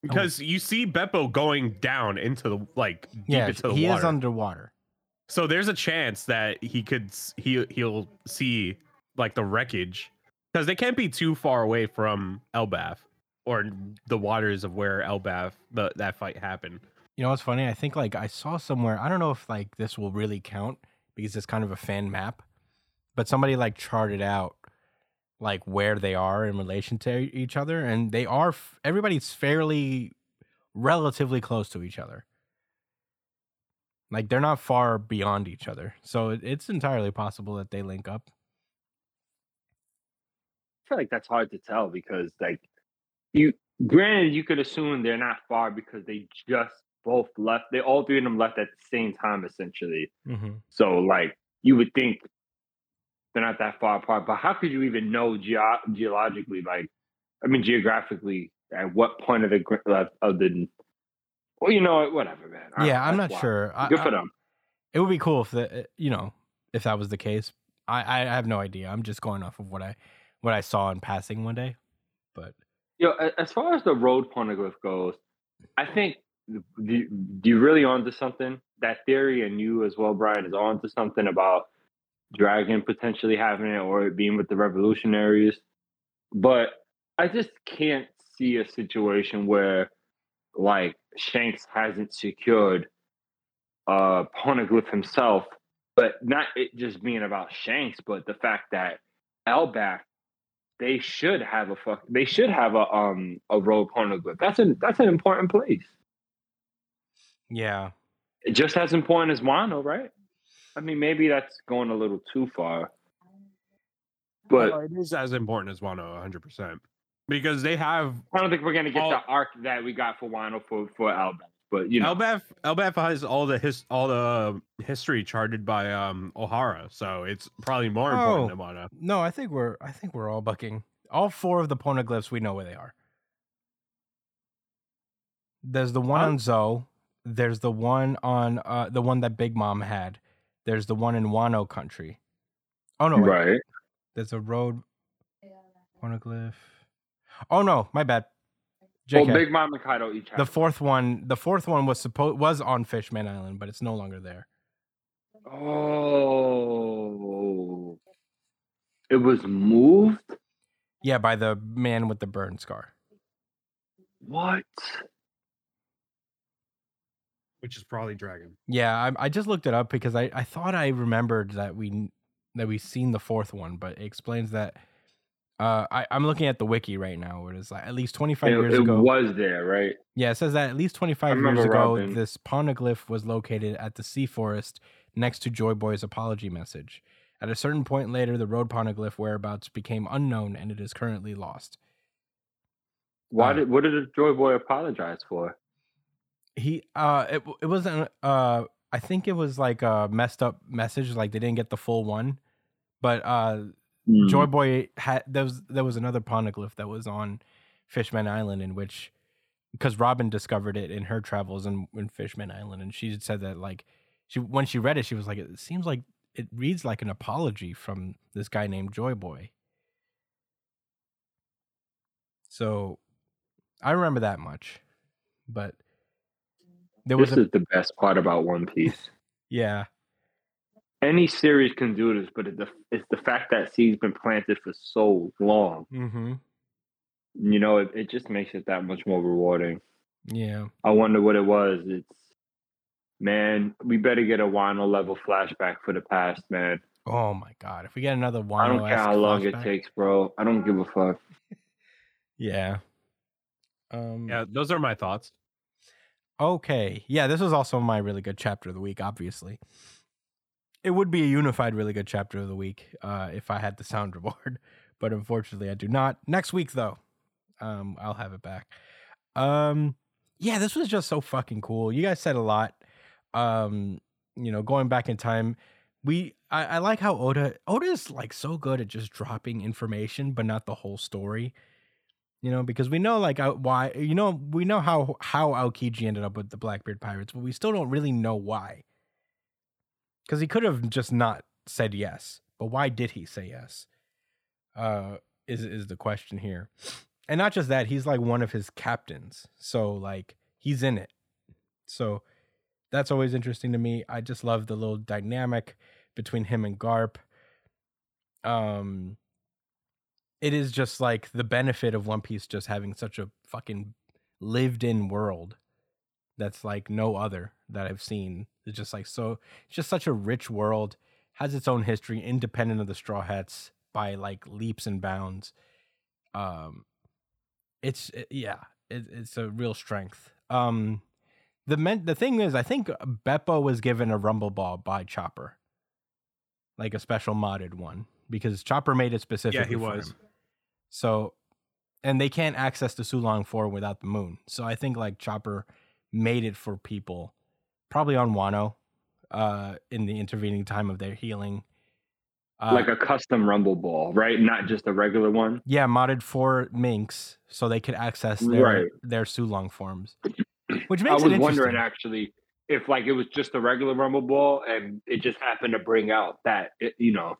Because oh. you see Beppo going down into the like deep yeah, into the he water. He is underwater. So there's a chance that he could he he'll see like the wreckage. Because they can't be too far away from Elbaf or the waters of where Elbaf the that fight happened. You know what's funny? I think like I saw somewhere, I don't know if like this will really count because it's kind of a fan map. But somebody like charted out like where they are in relation to each other, and they are f- everybody's fairly relatively close to each other. Like they're not far beyond each other, so it's entirely possible that they link up. I feel like that's hard to tell because, like, you granted you could assume they're not far because they just both left. They all three of them left at the same time, essentially. Mm-hmm. So, like, you would think. They're not that far apart, but how could you even know ge- geologically, like, I mean, geographically, at what point of the uh, of the? Well, you know, whatever, man. All yeah, right, I'm not wild. Sure. Good I, for them. It would be cool if the, you know, if that was the case. I, I have no idea. I'm just going off of what I what I saw in passing one day. But you know, as far as the road poneglyph goes, I think you're really onto something. That theory, and you as well, Brian, is onto something about. Dragon potentially having it or being with the revolutionaries, but I just can't see a situation where like Shanks hasn't secured uh poneglyph himself, but not it just being about Shanks, but the fact that Elbaf they should have a fuck they should have a um a rogue poneglyph. That's an that's an important place. Yeah, just as important as Wano, right? I mean, maybe that's going a little too far, but no, it is as important as Wano, one hundred percent. Because they have. I don't think we're gonna get all, the arc that we got for Wano for for Elbaf, but you know, Elbaf Elbaf has all the his all the history charted by um Ohara, so it's probably more important oh, than Wano. No, I think we're I think we're all bucking. All four of the poneglyphs, we know where they are. There's the one um, on Zoe. There's the one on uh, the one that Big Mom had. There's the one in Wano country. Oh, no. Wait. Right. There's a road. Poneglyph. Oh, no. My bad. J K. Well, Big Mom and Kaido each have. The fourth one, the fourth one was supposed was on Fishman Island, but it's no longer there. Oh. It was moved? Yeah, by the man with the burn scar. What? Which is probably Dragon. Yeah, I, I just looked it up because I, I thought I remembered that we that we seen the fourth one, but it explains that. Uh, I, I'm looking at the wiki right now, where it's like at least twenty-five it, years it ago. It was there, right? Yeah, it says that at least twenty-five years ago, Robin. This poneglyph was located at the Sea Forest next to Joy Boy's apology message. At a certain point later, the road poneglyph whereabouts became unknown, and it is currently lost. Why uh, did what did Joy Boy apologize for? He uh, it it wasn't uh, I think it was like a messed up message, like they didn't get the full one, but uh. Mm. Joy Boy had there was there was another poneglyph that was on Fishman Island, in which because Robin discovered it in her travels in, in Fishman Island, and she said that like she when she read it, she was like, it seems like it reads like an apology from this guy named Joy Boy. So I remember that much, but there was this a, is the best part about One Piece. Yeah. Any series can do this, but it's the, it's the fact that seed's been planted for so long. Mm-hmm. You know, it, it just makes it that much more rewarding. Yeah. I wonder what it was. It's, man, we better get a Wano level flashback for the past, man. Oh my God. If we get another Wano, I don't care how long flashback. It takes, bro. I don't give a fuck. Yeah. Um, yeah, those are my thoughts. Okay. Yeah, this was also my really good chapter of the week, obviously. It would be a unified really good chapter of the week uh, if I had the soundboard, but unfortunately I do not. Next week, though, um, I'll have it back. Um, yeah, this was just so fucking cool. You guys said a lot. Um, you know, going back in time, we I, I like how Oda Oda is like so good at just dropping information, but not the whole story. You know, because we know like why. You know, we know how how Aokiji ended up with the Blackbeard Pirates, but we still don't really know why. Because he could have just not said yes, but why did he say yes? Uh, is is the question here, and not just that, he's like one of his captains, so like he's in it. So that's always interesting to me. I just love the little dynamic between him and Garp. Um, it is just like the benefit of One Piece just having such a fucking lived-in world that's like no other that I've seen. It's just like so, it's just such a rich world, has its own history, independent of the Straw Hats by like leaps and bounds. Um, it's it, yeah, it, it's a real strength. Um, the men, the thing is, I think Bepo was given a Rumble Ball by Chopper, like a special modded one, because Chopper made it specifically. Yeah, he was. For him. So, and they can't access the Sulong four without the moon. So I think like Chopper made it for people. Probably on Wano, uh, in the intervening time of their healing. Uh, like a custom Rumble Ball, right? Not just a regular one? Yeah, modded for minks so they could access their, right. their Sulong forms. Which makes it interesting. I was wondering, actually, if like it was just a regular Rumble Ball and it just happened to bring out that, it, you know,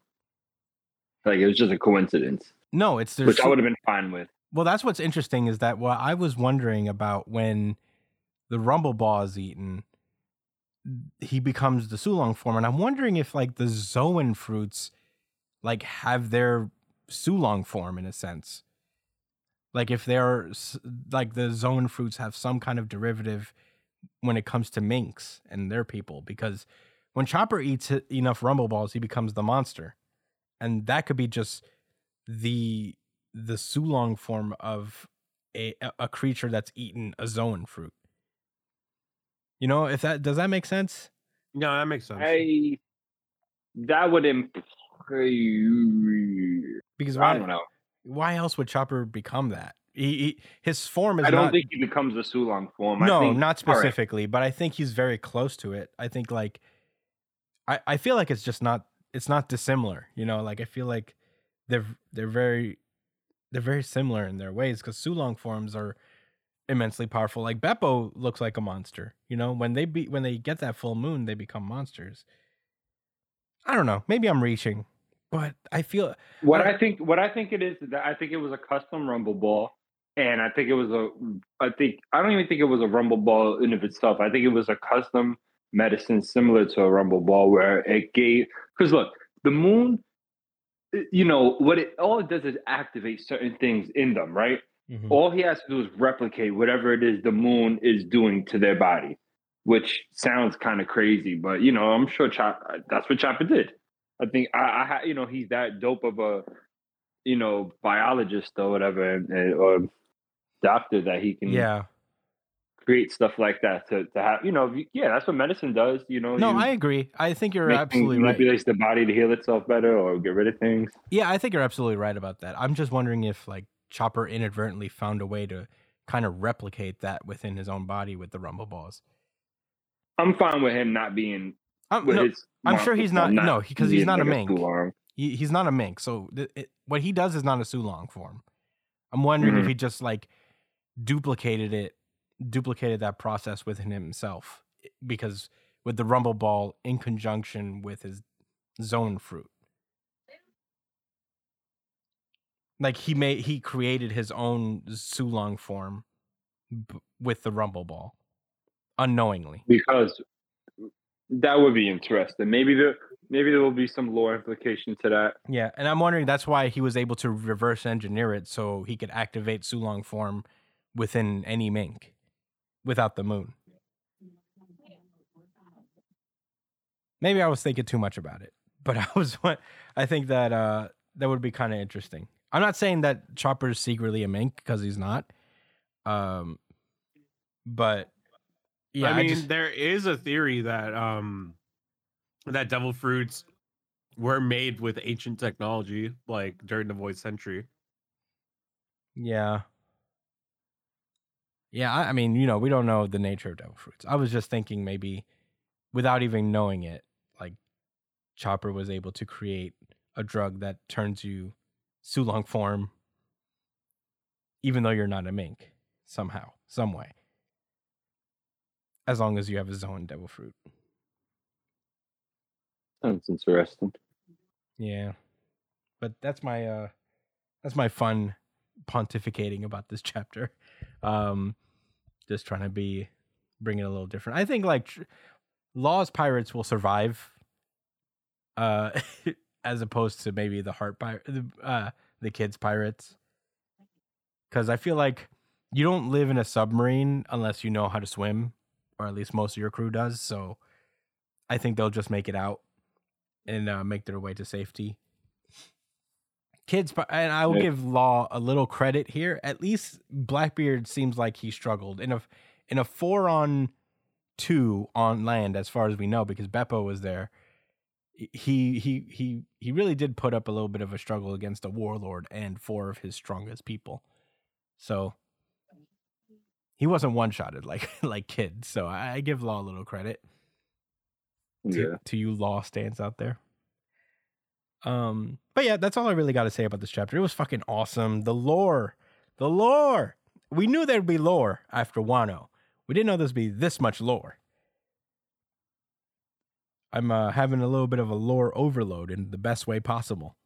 like it was just a coincidence. No, it's... Which I would have been fine with. Well, that's what's interesting is that what I was wondering about when the Rumble Ball is eaten... he becomes the Sulong form. And I'm wondering if like the Zoan fruits like have their Sulong form in a sense. Like if they're like the Zoan fruits have some kind of derivative when it comes to minks and their people, because when Chopper eats enough Rumble Balls, he becomes the monster. And that could be just the, the Sulong form of a, a creature that's eaten a Zoan fruit. You know, if that does that make sense? No, that makes sense. I, that would imply because why, I don't know. Why else would Chopper become that? He, he his form is. I don't not, think he becomes the Sulong form. No, I think, not specifically, right. But I think he's very close to it. I think like, I, I feel like it's just not it's not dissimilar. You know, like I feel like they're they're very they're very similar in their ways because Sulong forms are. Immensely powerful. Like Beppo looks like a monster. You know, when they be when they get that full moon, they become monsters. I don't know. Maybe I'm reaching, but I feel what I, I think. What I think it is that I think it was a custom Rumble Ball, and I think it was a. I think I don't even think it was a Rumble Ball in of itself. I think it was a custom medicine similar to a Rumble Ball where it gave. Because look, the moon. you know, what it all it does is activate certain things in them, right? Mm-hmm. All he has to do is replicate whatever it is the moon is doing to their body, which sounds kind of crazy, but, you know, I'm sure Chop, that's what Chopper did. I think, I, I, you know, he's that dope of a, you know, biologist or whatever, and, and, or doctor that he can yeah. create stuff like that to, to have, you know, yeah, that's what medicine does, you know. No, you I agree. I think you're absolutely right. Manipulates the body to heal itself better or get rid of things. Yeah, I think you're absolutely right about that. I'm just wondering if, like, Chopper inadvertently found a way to kind of replicate that within his own body with the Rumble Balls. I'm fine with him not being. I'm, with no, his I'm sure he's not. not no, because he he's not like a mink. He, he's not a mink. So th- it, what he does is not a Sulong form. I'm wondering mm-hmm. if he just like duplicated it, duplicated that process within himself, because with the Rumble Ball in conjunction with his zone fruit. Like he made, he created his own Sulong form b- with the Rumble Ball, unknowingly. Because that would be interesting. Maybe there, maybe there will be some lore implication to that. Yeah, and I'm wondering that's why he was able to reverse engineer it so he could activate Sulong form within any mink, without the moon. Maybe I was thinking too much about it, but I was. I think that uh, that would be kind of interesting. I'm not saying that Chopper's secretly a mink, because he's not. Um, but yeah, I mean, I just... there is a theory that um, that devil fruits were made with ancient technology, like during the Void Century. Yeah, yeah. I, I mean, you know, we don't know the nature of devil fruits. I was just thinking maybe, without even knowing it, like Chopper was able to create a drug that turns you Sulong form, even though you're not a mink, somehow, some way. As long as you have a zone devil fruit. Sounds interesting. Yeah, but that's my uh, that's my fun pontificating about this chapter. Um, just trying to be bring it a little different. I think like tr- Law's pirates will survive. Uh. As opposed to maybe the heart pirate, uh, the kids pirates, because I feel like you don't live in a submarine unless you know how to swim, or at least most of your crew does. So I think they'll just make it out and uh, make their way to safety. Kids, and I will yeah. give Law a little credit here. At least Blackbeard seems like he struggled in a in a four on two on land, as far as we know, because Bepo was there. He he he he really did put up a little bit of a struggle against a warlord and four of his strongest people, so he wasn't one-shotted like like Kid. So I, I give Law a little credit. To, yeah. to you, Law stands out there. Um, but yeah, that's all I really got to say about this chapter. It was fucking awesome. The lore, the lore. We knew there'd be lore after Wano. We didn't know there'd be this much lore. I'm uh, having a little bit of a lore overload in the best way possible.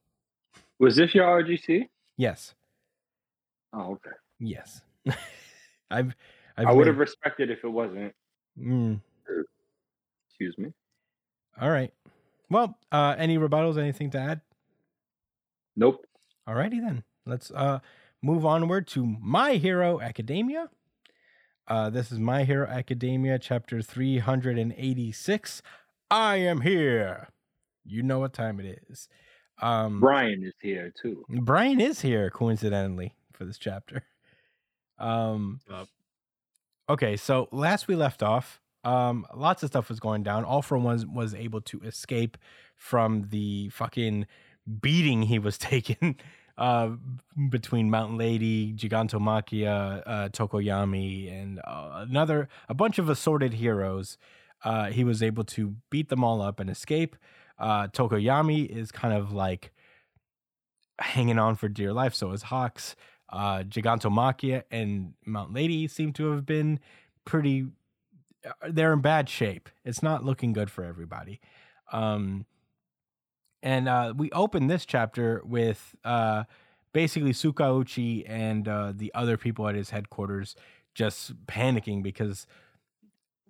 Was this your R G C? Yes. Oh, okay. Yes. I've, I've I would have respected if it wasn't. Mm. Excuse me. All right. Well, uh, any rebuttals, anything to add? Nope. All righty then. Let's uh, move onward to My Hero Academia. Uh, this is My Hero Academia, chapter three hundred eighty-six. I am here. You know what time it is. Um, Brian is here too. Brian is here, coincidentally, for this chapter. Um, okay, so last we left off, um, lots of stuff was going down. All For One was able to escape from the fucking beating he was taking uh, between Mountain Lady, Gigantomachia, uh, Tokoyami, and uh, another a bunch of assorted heroes. Uh, he was able to beat them all up and escape. Uh, Tokoyami is kind of like hanging on for dear life. So is Hawks. Uh, Gigantomachia and Mount Lady seem to have been pretty... They're in bad shape. It's not looking good for everybody. Um, and uh, we open this chapter with uh, basically Sukauchi and uh, the other people at his headquarters just panicking because...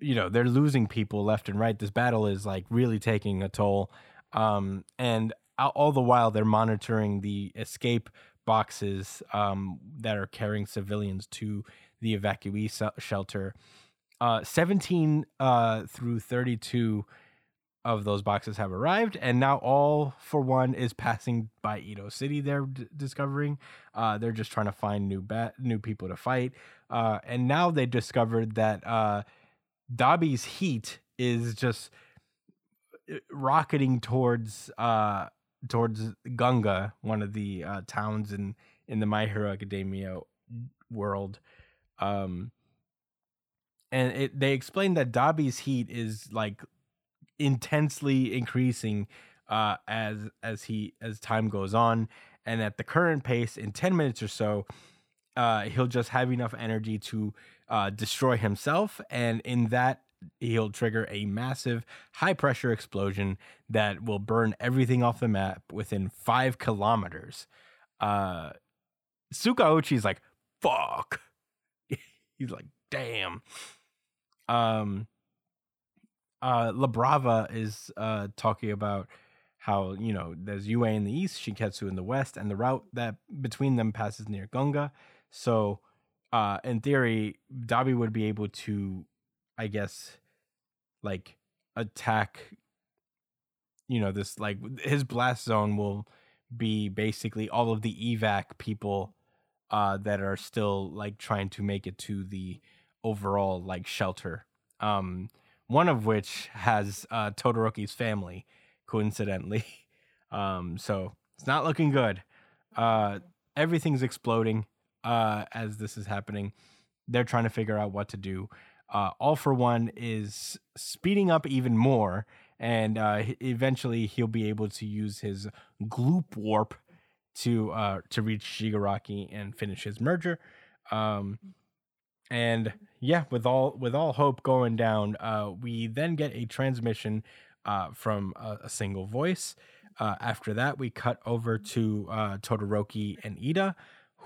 you know, they're losing people left and right. This battle is like really taking a toll. Um, and all the while they're monitoring the escape boxes um, that are carrying civilians to the evacuee su- shelter. Uh, seventeen uh, through thirty-two of those boxes have arrived, and now All For One is passing by Edo City. They're d- discovering uh, they're just trying to find new ba- new people to fight, uh, and now they discovered that uh, Dabi's heat is just rocketing towards uh, towards Gunga, one of the uh, towns in in the My Hero Academia world. Um, and it, they explained that Dabi's heat is like intensely increasing uh, as as he as time goes on, and at the current pace, in ten minutes or so, uh, he'll just have enough energy to uh, destroy himself, and in that he'll trigger a massive high pressure explosion that will burn everything off the map within five kilometers. Uh, Sukaochi's like, "Fuck." He's like, damn. Um, uh, La Brava is uh, talking about how, you know, there's Yue in the east, Shinketsu in the west, and the route that between them passes near Gunga. So, uh, in theory, Dabi would be able to, I guess, like, attack, you know, this, like, his blast zone will be basically all of the evac people Uh, that are still like trying to make it to the overall like shelter. Um, one of which has uh, Todoroki's family, coincidentally. Um, so it's not looking good. Uh, everything's exploding uh, as this is happening. They're trying to figure out what to do. Uh, All For One is speeding up even more, and uh, eventually he'll be able to use his gloop warp to uh to reach Shigaraki and finish his merger. Um and yeah, with all with all hope going down, uh we then get a transmission uh from a, a single voice. Uh after that, we cut over to uh Todoroki and Ida,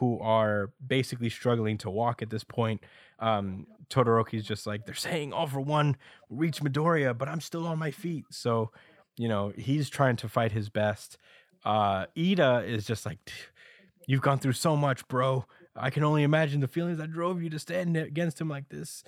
who are basically struggling to walk at this point. Um Todoroki's just like, they're saying All For One reach Midoriya, but I'm still on my feet. So, you know, he's trying to fight his best. Uh, Ida is just like, you've gone through so much, bro. I can only imagine the feelings that drove you to stand against him like this.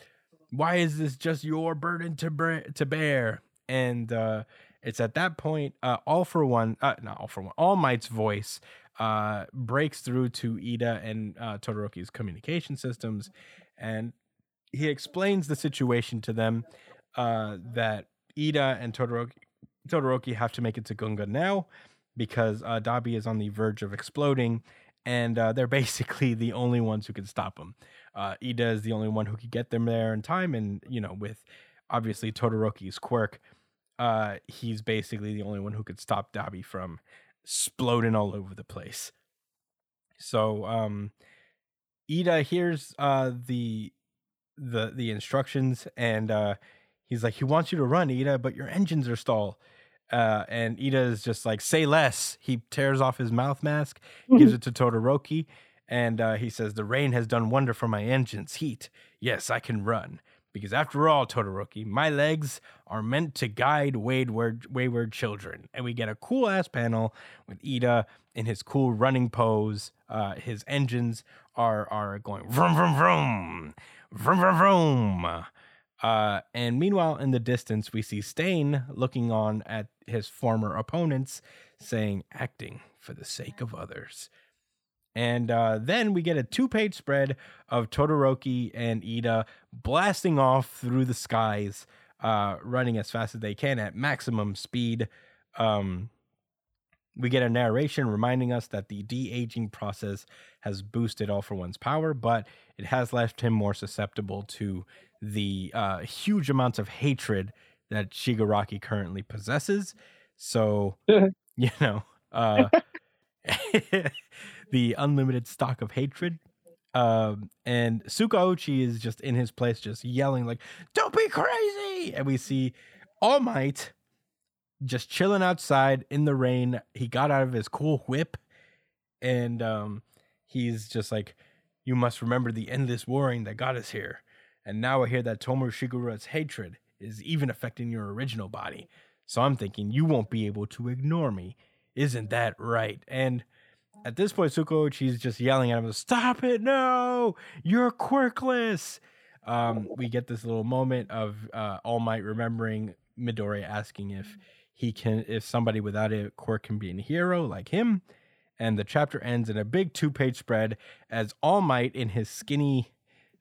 Why is this just your burden to bear, to bear? And uh, it's at that point, uh, All For One, uh, not All For One, All Might's voice uh, breaks through to Ida and uh, Todoroki's communication systems, and he explains the situation to them, uh, that Ida and Todoroki, Todoroki have to make it to Gunga now, because uh, Dabi is on the verge of exploding, and uh, they're basically the only ones who can stop him. Uh, Ida is the only one who could get them there in time, and, you know, with obviously Todoroki's quirk, uh, he's basically the only one who could stop Dabi from exploding all over the place. So, um, Ida hears uh, the, the, the instructions, and uh, he's like, he wants you to run, Ida, but your engines are stalled. Uh, and Ida is just like, say less. He tears off his mouth mask, mm-hmm. gives it to Todoroki, and uh, he says, the rain has done wonder for my engine's heat. Yes, I can run. Because after all, Todoroki, my legs are meant to guide wayward, wayward children. And we get a cool-ass panel with Ida in his cool running pose. Uh, his engines are are going vroom, vroom, vroom. Vroom, vroom, vroom. Uh, and meanwhile, in the distance, we see Stain looking on at his former opponents, saying, acting for the sake of others. And uh, then we get a two-page spread of Todoroki and Ida blasting off through the skies, uh, running as fast as they can at maximum speed. Um, we get a narration reminding us that the de-aging process has boosted All For One's power, but it has left him more susceptible to the uh, huge amounts of hatred that Shigaraki currently possesses. So, you know, uh, the unlimited stock of hatred. Um, and Sukaochi is just in his place, just yelling like, don't be crazy. And we see All Might just chilling outside in the rain. He got out of his cool whip, and um, he's just like, you must remember the endless warring that got us here. And now I hear that Tomoe Shigura's hatred is even affecting your original body. So I'm thinking you won't be able to ignore me. isn't that right? And at this point, Sukoichi's just yelling at him, stop it, no, you're quirkless. Um, we get this little moment of uh, All Might remembering Midoriya asking if he can, if somebody without a quirk can be a hero like him. And the chapter ends in a big two-page spread as All Might, in his skinny,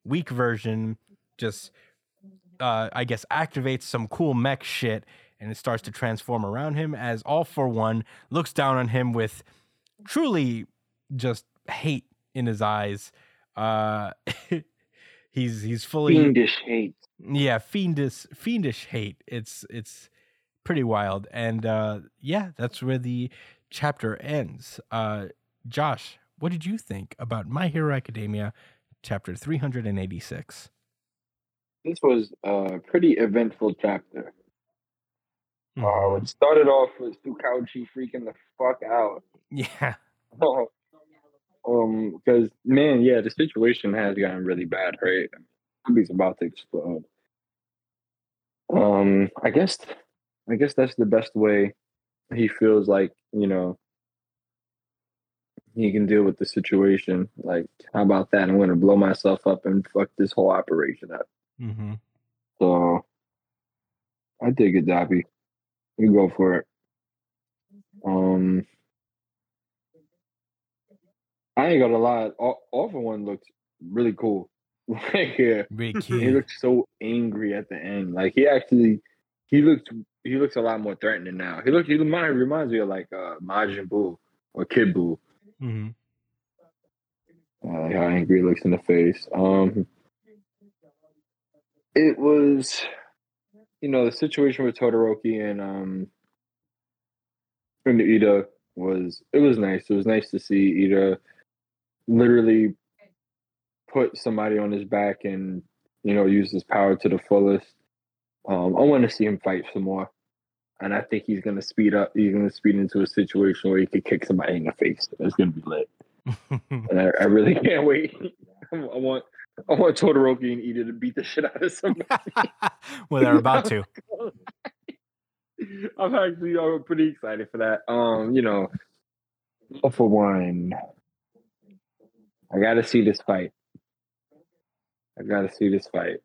weak version, just, uh, I guess, activates some cool mech shit, and it starts to transform around him as All For One looks down on him with truly just hate in his eyes. Uh, he's he's fully... Fiendish hate. Yeah, fiendish, fiendish hate. It's, it's pretty wild. And, uh, yeah, that's where the chapter ends. Uh, Josh, what did you think about My Hero Academia chapter three hundred eighty-six? This was a pretty eventful chapter. Mm-hmm. Uh, it started off with Tsukauchi freaking the fuck out. Yeah. Oh, um, because, man, yeah, the situation has gotten really bad, right? Somebody's about to explode. Um, I guess, I guess that's the best way he feels like, you know, he can deal with the situation. Like, how about that? I'm going to blow myself up and fuck this whole operation up. Mm-hmm. So, I dig it, Dabi. You go for it. Um, I ain't gonna lie. All, all For One looks really cool. Like, yeah, he looks so angry at the end. Like, he actually, he looks, he looks a lot more threatening now. He looks, he reminds, reminds me of like uh, Majin Buu or Kid Buu. Mm-hmm. Uh, like how angry he looks in the face. Um, it was, you know, the situation with Todoroki and um and Ida was, it was nice. It was nice to see Ida literally put somebody on his back and, you know, use his power to the fullest. Um, I want to see him fight some more, and I think he's gonna speed up. He's gonna speed into a situation where he could kick somebody in the face. It's gonna be lit, and I, I really can't wait. I want, I want Todoroki and Ida to beat the shit out of somebody. Well, they're about to. I'm actually, I'm pretty excited for that. Um, you know, For One, I gotta see this fight. I gotta see this fight.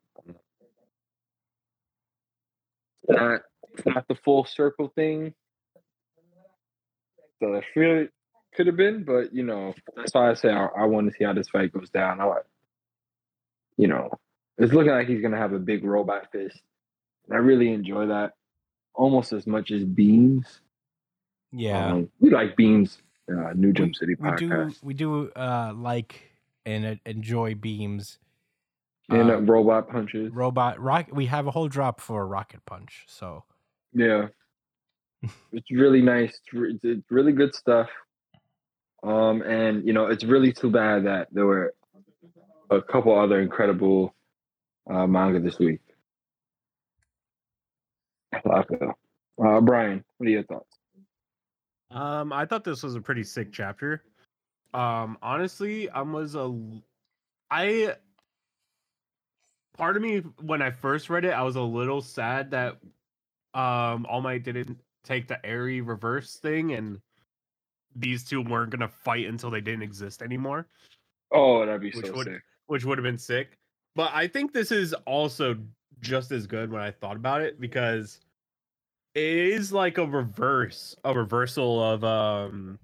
It's not, it's not the full circle thing that I feel it could have been, but, you know, that's why I say I, I want to see how this fight goes down. I, you know, it's looking like he's going to have a big robot fist. And I really enjoy that almost as much as Beams. Yeah. Um, we like Beams, uh, New Jump City podcast. We do, we do uh, like and uh, enjoy Beams. And um, robot punches. Robot rock. We have a whole drop for a rocket punch. So yeah, it's really nice. It's really good stuff. Um, and you know, it's really too bad that there were a couple other incredible uh, manga this week. Uh, Brian, what are your thoughts? Um, I thought this was a pretty sick chapter. Um, honestly, I was a, I. Part of me, when I first read it, I was a little sad that um, All Might didn't take the airy reverse thing, and these two weren't going to fight until they didn't exist anymore. Oh, that'd be which so would, sick. Which would have been sick. But I think this is also just as good when I thought about it, because it is like a reverse, a reversal of um,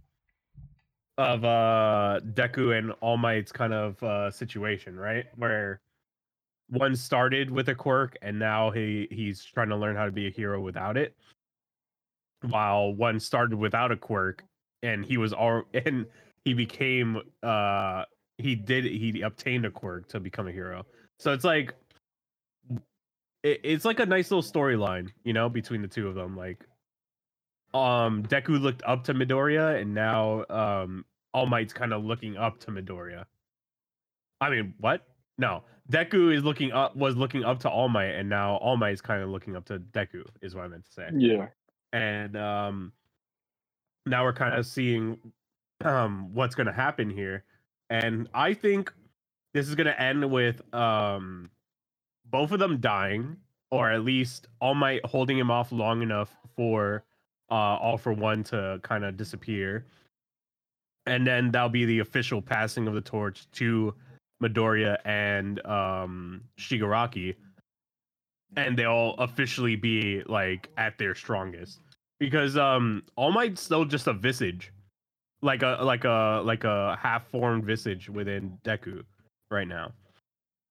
of uh, Deku and All Might's kind of uh, situation, right? Where one started with a quirk, and now he, he's trying to learn how to be a hero without it. While one started without a quirk, and he was all, and he became, uh, he did, he obtained a quirk to become a hero. So it's like, it, it's like a nice little storyline, you know, between the two of them. Like, um, Deku looked up to Midoriya, and now um, All Might's kind of looking up to Midoriya. I mean, what? No, Deku is looking up, was looking up to All Might, and now All Might is kind of looking up to Deku, is what I meant to say. Yeah. And um, now we're kind of seeing um, what's going to happen here. And I think this is going to end with um, both of them dying, or at least All Might holding him off long enough for uh, All for One to kind of disappear. And then that'll be the official passing of the torch to Midoriya and um, Shigaraki. And they'll officially be like at their strongest. Because um, All Might's still just a visage. Like a like a like a half formed visage within Deku right now.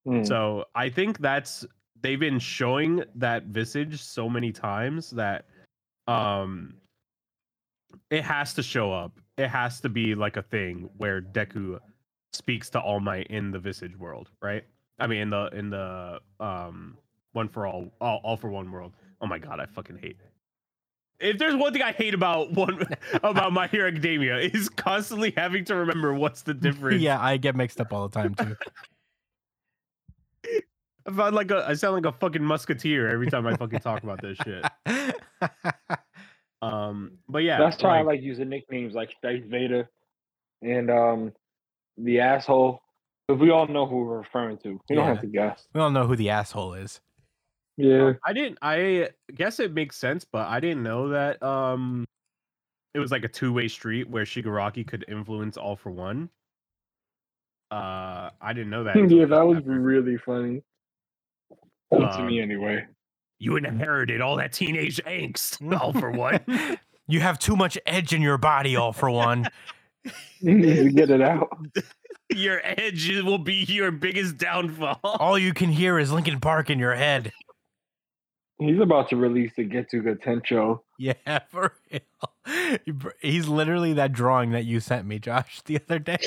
Mm. So I think that's they've been showing that visage so many times that um it has to show up. It has to be like a thing where Deku speaks to All Might in the visage world, right? I mean in the in the um one for all all, all for one world. Oh my god, I fucking hate it. If there's one thing I hate about one about My Hero Academia is constantly having to remember what's the difference. Yeah, I get mixed up all the time too. I sound like a I sound like a fucking musketeer every time I fucking talk about this shit. Um, but yeah, that's why like, I like using nicknames like Darth Vader and um the asshole. But we all know who we're referring to. We yeah. don't have to guess. We all know who the asshole is. Yeah, I didn't. I guess it makes sense, but I didn't know that. Um, it was like a two-way street where Shigaraki could influence All for One. Uh, I didn't know that. Yeah, that would be really funny. Um, to me, anyway. You inherited all that teenage angst, All for One. You have too much edge in your body, All for One. You need to get it out. Your edge will be your biggest downfall. All you can hear is Linkin Park in your head. He's about to release the Getsu Gatencho. Yeah, for real. He's literally that drawing that you sent me, Josh, the other day.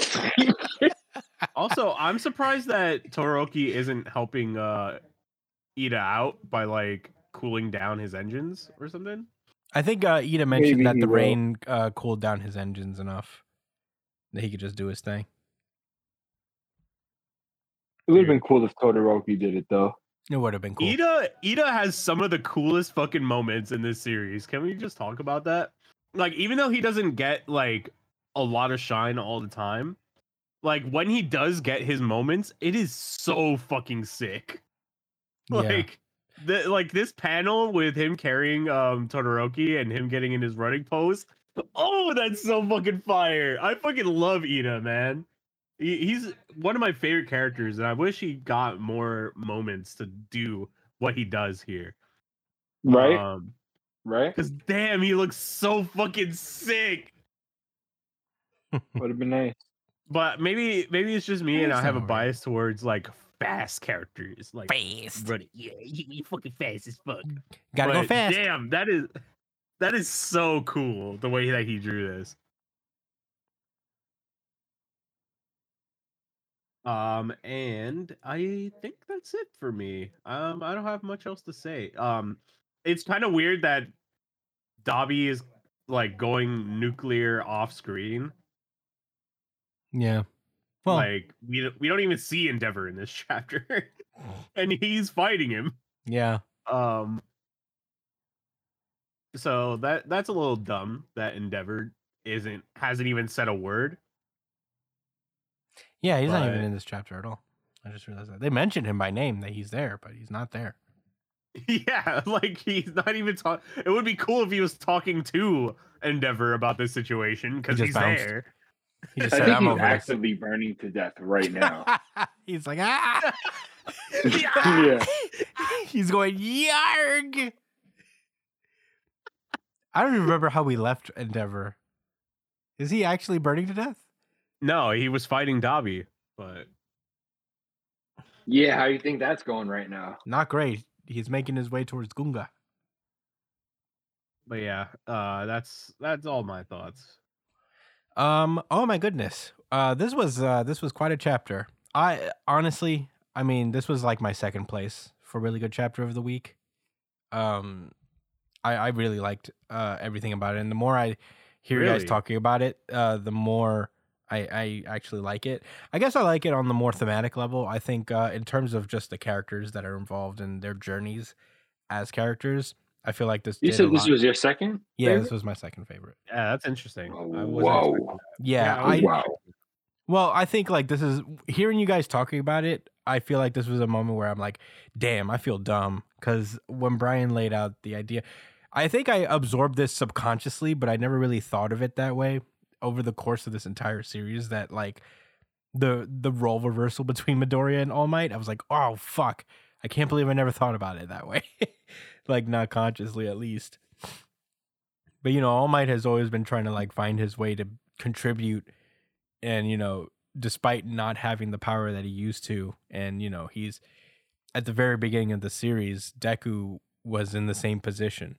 Also, I'm surprised that Todoroki isn't helping uh, Ida out by, like, cooling down his engines or something. I think uh, Ida mentioned Maybe that the will. rain uh, cooled down his engines enough that he could just do his thing. It would have been cool if Todoroki did it, though. It would have been cool. Ida, Ida has some of the coolest fucking moments in this series. Can we just talk about that? Like, even though he doesn't get, like, a lot of shine all the time, like, when he does get his moments, it is so fucking sick. Like, yeah. the, like this panel with him carrying um, Todoroki and him getting in his running pose. Oh, that's so fucking fire. I fucking love Ida, man. He's one of my favorite characters, and I wish he got more moments to do what he does here. Right? Um, right? Because, damn, he looks so fucking sick. Would have been nice. But maybe maybe it's just me, and I have a bias towards, like, fast characters. Like, fast. Brother, yeah, you, you fucking fast as fuck. Gotta but, go fast. Damn, that is, that is so cool, the way that he drew this. Um, and I think that's it for me. Um, I don't have much else to say. Um, it's kind of weird that Dabi is like going nuclear off screen. Yeah. Well, like we, we don't even see Endeavor in this chapter and he's fighting him. Yeah. Um, so that, that's a little dumb that Endeavor isn't, hasn't even said a word. Yeah, he's but, not even in this chapter at all. I just realized that. They mentioned him by name, that he's there, but he's not there. Yeah, like, he's not even talking. It would be cool if he was talking to Endeavor about this situation, because he he's bounced. there. He just I said, think I'm he's over actively this. burning to death right now. He's like, ah! Yeah. He's going, yarg! I don't even remember how we left Endeavor. Is he actually burning to death? No, he was fighting Dabi, but... Yeah, how do you think that's going right now? Not great. He's making his way towards Gunga. But yeah, uh, that's that's all my thoughts. Um. Oh my goodness. Uh. This was uh. This was quite a chapter. I honestly, I mean, this was like my second place for really good chapter of the week. Um, I I really liked uh everything about it, and the more I hear really? you guys talking about it, uh, the more. I, I actually like it. I guess I like it on the more thematic level. I think uh, in terms of just the characters that are involved in their journeys as characters, I feel like this. You said this was your second? Yeah, favorite? This was my second favorite. Yeah, that's interesting. Oh, I wow. Yeah. yeah I, wow. Well, I think like this is hearing you guys talking about it. I feel like this was a moment where I'm like, damn, I feel dumb because when Brian laid out the idea, I think I absorbed this subconsciously, but I never really thought of it that way over the course of this entire series, that like the the role reversal between Midoriya and All Might, I was like, oh, fuck. I can't believe I never thought about it that way. Like, not consciously, at least. But, you know, All Might has always been trying to, like, find his way to contribute and, you know, despite not having the power that he used to. And, you know, he's at the very beginning of the series, Deku was in the same position.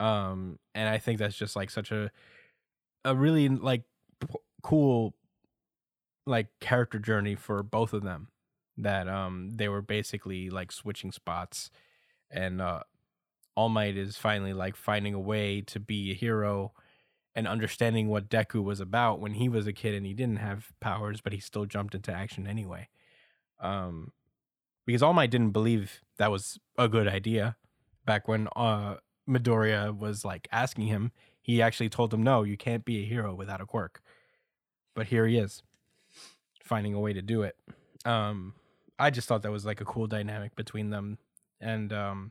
Um, and I think that's just, like, such a a really, like, p- cool, like, character journey for both of them. That um they were basically like switching spots, and uh, All Might is finally like finding a way to be a hero and understanding what Deku was about when he was a kid and he didn't have powers, but he still jumped into action anyway. Um, because All Might didn't believe that was a good idea back when uh Midoriya was like asking him. He actually told him, "No, you can't be a hero without a quirk." But here he is, finding a way to do it. Um. I just thought that was like a cool dynamic between them. And um,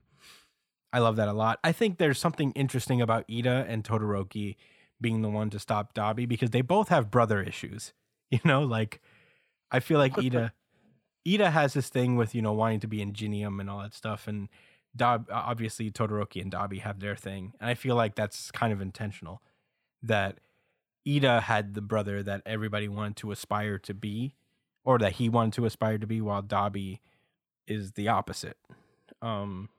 I love that a lot. I think there's something interesting about Ida and Todoroki being the one to stop Dabi, because they both have brother issues. You know, like I feel like Ida Ida has this thing with, you know, wanting to be in Genium and all that stuff. And Dab, obviously Todoroki and Dabi have their thing. And I feel like that's kind of intentional, that Ida had the brother that everybody wanted to aspire to be, or that he wanted to aspire to be, while Dabi is the opposite. Um,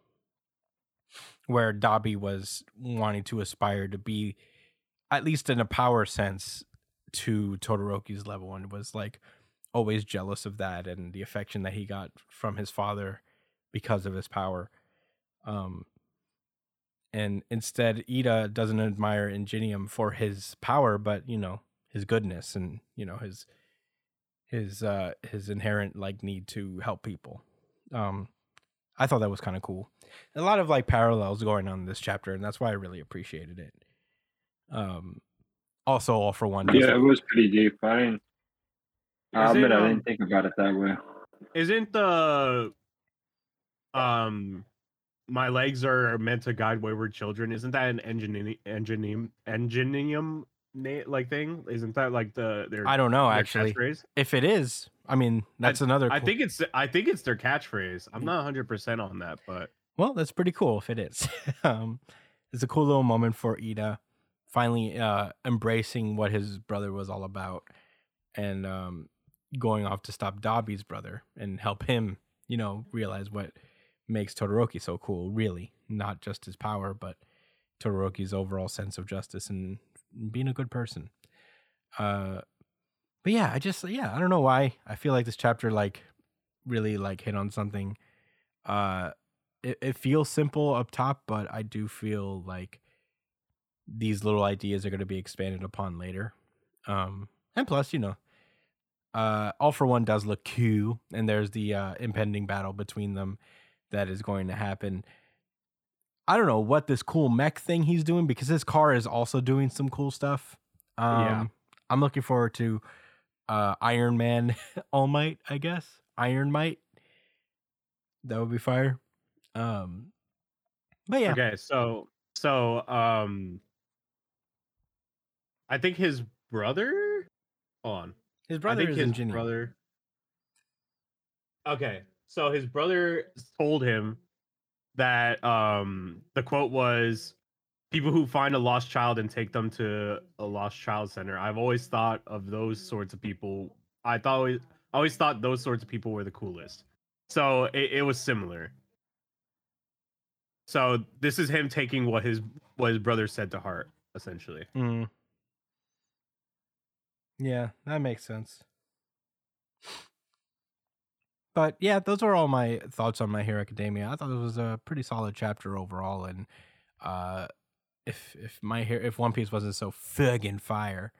where Dabi was wanting to aspire to be, at least in a power sense, to Todoroki's level, and was like always jealous of that and the affection that he got from his father because of his power. Um, and instead, Ida doesn't admire Ingenium for his power, but, you know, his goodness and, you know, his... his uh his inherent like need to help people. um I thought that was kind of cool. A lot of like parallels going on in this chapter, and that's why I really appreciated it. Um also, All for One, yeah, it was pretty deep. I didn't I admit, I didn't think about it that way. Isn't the um my legs are meant to guide wayward children, isn't that an engineering engineering engineering like thing? Isn't that like the their I don't know actually catchphrase? If it is, I mean that's I, another. Cool... I think it's I think it's their catchphrase. I'm not one hundred percent on that, but well, that's pretty cool if it is. um, it's a cool little moment for Ida, finally uh, embracing what his brother was all about, and um, going off to stop Dabi's brother and help him, you know, realize what makes Todoroki so cool. Really, not just his power, but Todoroki's overall sense of justice and being a good person. Uh but yeah, I just yeah, I don't know why. I feel like this chapter like really like hit on something. Uh it, it feels simple up top, but I do feel like these little ideas are going to be expanded upon later. Um and plus, you know, uh All for One does look cool, and there's the uh impending battle between them that is going to happen. I don't know what this cool mech thing he's doing, because his car is also doing some cool stuff. Um, yeah. I'm looking forward to uh, Iron Man All Might, I guess. Iron Might. That would be fire. Um, but yeah. Okay, so so um, I think his brother? Hold on. His brother I think is his engineer. brother. Okay, so his brother told him that um the quote was, people who find a lost child and take them to a lost child center. I've always thought of those sorts of people. I thought always, always thought those sorts of people were the coolest. So it, it was similar. So this is him taking what his what his brother said to heart, essentially. Mm. Yeah, that makes sense. But yeah, those are all my thoughts on My Hero Academia. I thought it was a pretty solid chapter overall, and uh, if if my Hero, if One Piece wasn't so friggin' fire,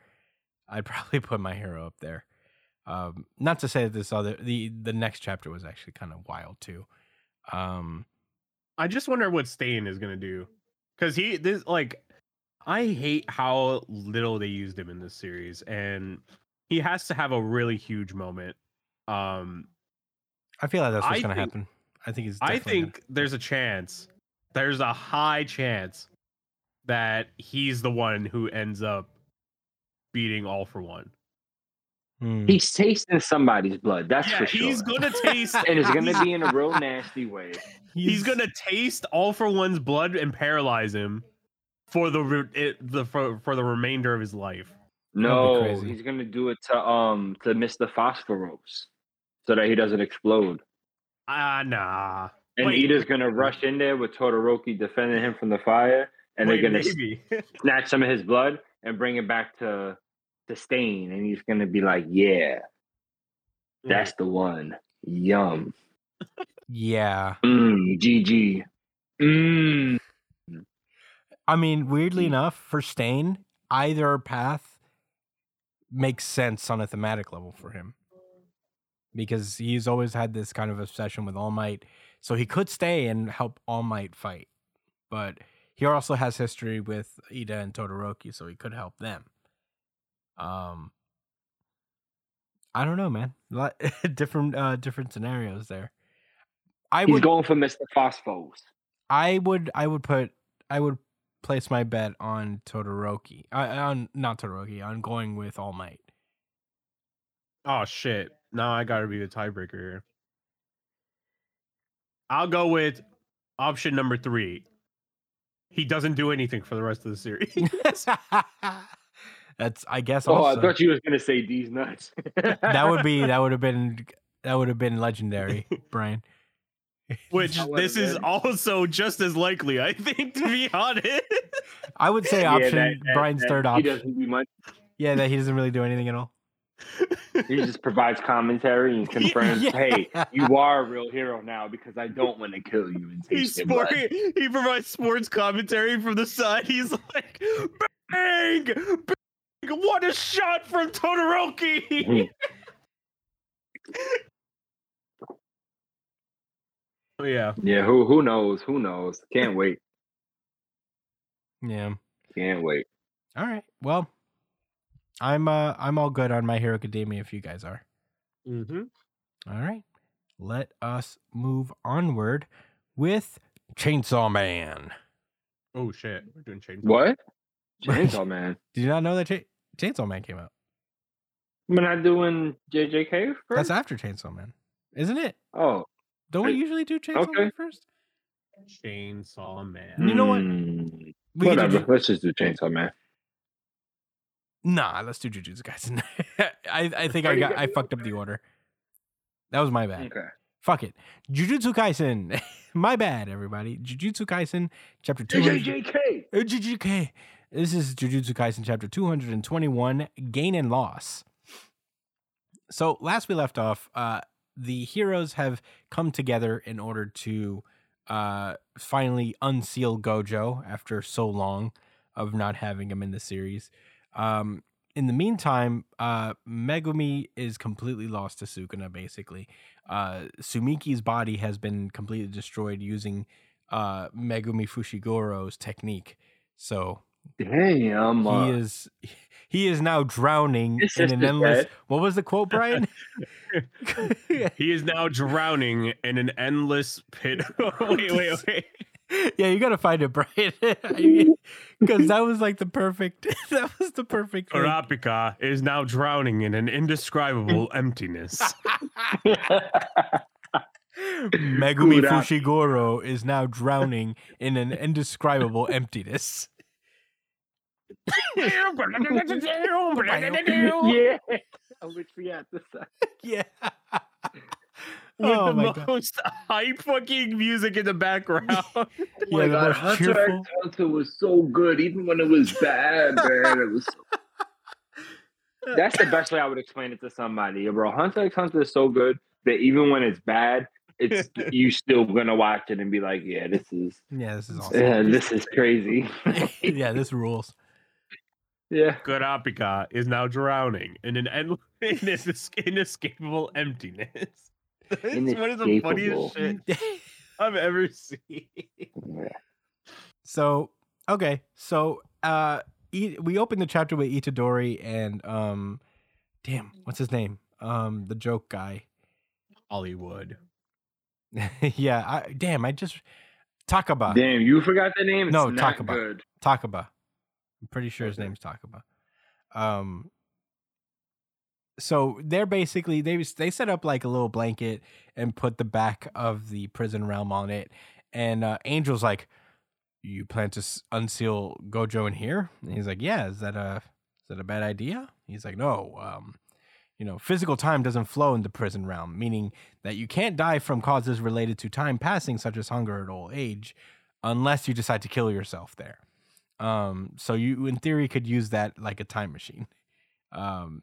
I'd probably put My Hero up there. Um, not to say that this other the, the next chapter was actually kind of wild too. Um, I just wonder what Stain is gonna do, because he this like I hate how little they used him in this series, and he has to have a really huge moment. Um, I feel like that's what's going to happen. I think he's. I think gonna... there's a chance. There's a high chance that he's the one who ends up beating All for One. Mm. He's tasting somebody's blood. That's yeah, for sure. He's gonna taste, and it's gonna be in a real nasty way. He's, he's gonna taste All for One's blood and paralyze him for the re- it, the for, for the remainder of his life. No, he's gonna do it to um to Mister Phosphoros, so that he doesn't explode. Ah, uh, nah. And Wait. Ida's gonna rush in there with Todoroki defending him from the fire, and Wait, they're gonna snatch some of his blood and bring it back to. The stain, and he's gonna be like, yeah, that's the one. Yum. Yeah. Mmm, G G. Mmm. I mean, weirdly enough, for Stain, either path makes sense on a thematic level for him. Because he's always had this kind of obsession with All Might. So he could stay and help All Might fight. But he also has history with Ida and Todoroki, so he could help them. Um, I don't know, man. different, uh, different scenarios there. I He's would, going for Mister Phosphos. I would, I would put, I would place my bet on Todoroki. Uh, on not Todoroki. I'm going with All Might. Oh shit! No, I gotta be the tiebreaker here. I'll go with option number three. He doesn't do anything for the rest of the series. That's I guess. Oh, also, I thought you was gonna say these nuts. that would be that would have been that would have been legendary, Brian. Which this is been. Also just as likely, I think. To be honest, I would say option yeah, that, that, Brian's that, third option. He doesn't do much. Yeah, that he doesn't really do anything at all. He just provides commentary and confirms, yeah. "Hey, you are a real hero now because I don't want to kill you." And taste your blood. He provides sports commentary from the side. He's like, "Bang!" bang. What a shot from Todoroki! oh yeah, yeah. Who who knows? Who knows? Can't wait. Yeah, can't wait. All right. Well, I'm uh I'm all good on My Hero Academia. If you guys are, mm-hmm. All right. Let us move onward with Chainsaw Man. Oh shit, we're doing Chainsaw. What? Chainsaw Man. Did you not know that? Cha- Chainsaw Man came out. We're not doing J J K first? That's after Chainsaw Man, isn't it? Oh. Don't I, we usually do Chainsaw okay. Man first? Chainsaw Man. You know what? We Whatever. Ju- let's just do Chainsaw Man. Nah, let's do Jujutsu Kaisen. I, I think I got I fucked up the order. That was my bad. Okay. Fuck it. Jujutsu Kaisen. My bad, everybody. Jujutsu Kaisen, chapter two. J J K! J J K! This is Jujutsu Kaisen chapter two hundred twenty-one, Gain and Loss. So last we left off, uh, the heroes have come together in order to uh, finally unseal Gojo after so long of not having him in the series. Um, in the meantime, uh, Megumi is completely lost to Sukuna, basically. Uh, Sumiki's body has been completely destroyed using uh, Megumi Fushiguro's technique. So... Damn, uh, he is he is now drowning in an endless. Dead. What was the quote, Brian? He is now drowning in an endless pit. wait, wait, wait. Yeah, you gotta find it, Brian, because I mean, that was like the perfect. That was the perfect. Kurapika is now drowning in an indescribable emptiness. Megumi Kurapika. Fushiguro is now drowning in an indescribable emptiness. yeah, I wish we had this. Yeah, with oh the my most God. High fucking music in the background. yeah, like the most Hunter cheerful. Hunter was so good, even when it was bad, man. It was. So... That's the best way I would explain it to somebody, bro. Hunter x Hunter is so good that even when it's bad, it's you still gonna watch it and be like, yeah, this is yeah, this is awesome. Yeah, this is crazy. yeah, this rules. Yeah, Kurapika is now drowning in an endless, inesca- inescapable emptiness. That's one of the funniest shit I've ever seen. Yeah. So okay, so uh, we opened the chapter with Itadori and um, damn, what's his name? Um, the joke guy, Hollywood. yeah, I, damn, I just Takaba. Damn, you forgot the name? It's no, not Takaba. Good. Takaba. I'm pretty sure his name's Takaba. Um, so they're basically, they they set up like a little blanket and put the back of the prison realm on it. And uh, Angel's like, you plan to unseal Gojo in here? And he's like, yeah, is that a, is that a bad idea? He's like, no, um, you know, physical time doesn't flow in the prison realm, meaning that you can't die from causes related to time passing, such as hunger and old age, unless you decide to kill yourself there. Um, so you, in theory, could use that like a time machine. Um,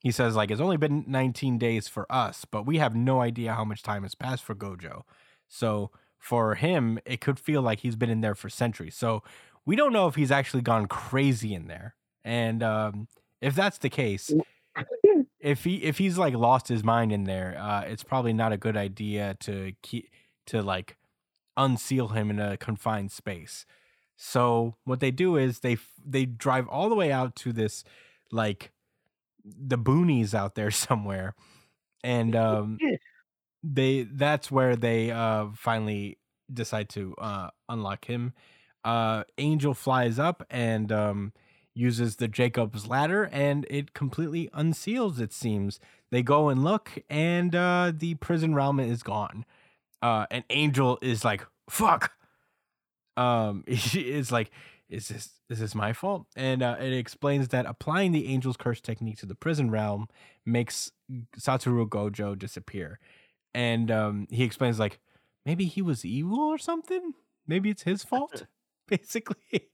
he says, like, it's only been nineteen days for us, but we have no idea how much time has passed for Gojo. So for him, it could feel like he's been in there for centuries. So we don't know if he's actually gone crazy in there. And um, if that's the case, if he if he's like lost his mind in there, uh, it's probably not a good idea to keep to like unseal him in a confined space. So what they do is they they drive all the way out to this, like, the boonies out there somewhere, and um, they that's where they uh, finally decide to uh, unlock him. Uh, Angel flies up and um, uses the Jacob's ladder, and it completely unseals. It seems they go and look, and uh, the prison realm is gone. Uh, and Angel is like, "Fuck." Um, it's like, is this, is this my fault? And uh, it explains that applying the Angel's Curse technique to the prison realm makes Satoru Gojo disappear. And um, he explains, like, maybe he was evil or something. Maybe it's his fault, basically.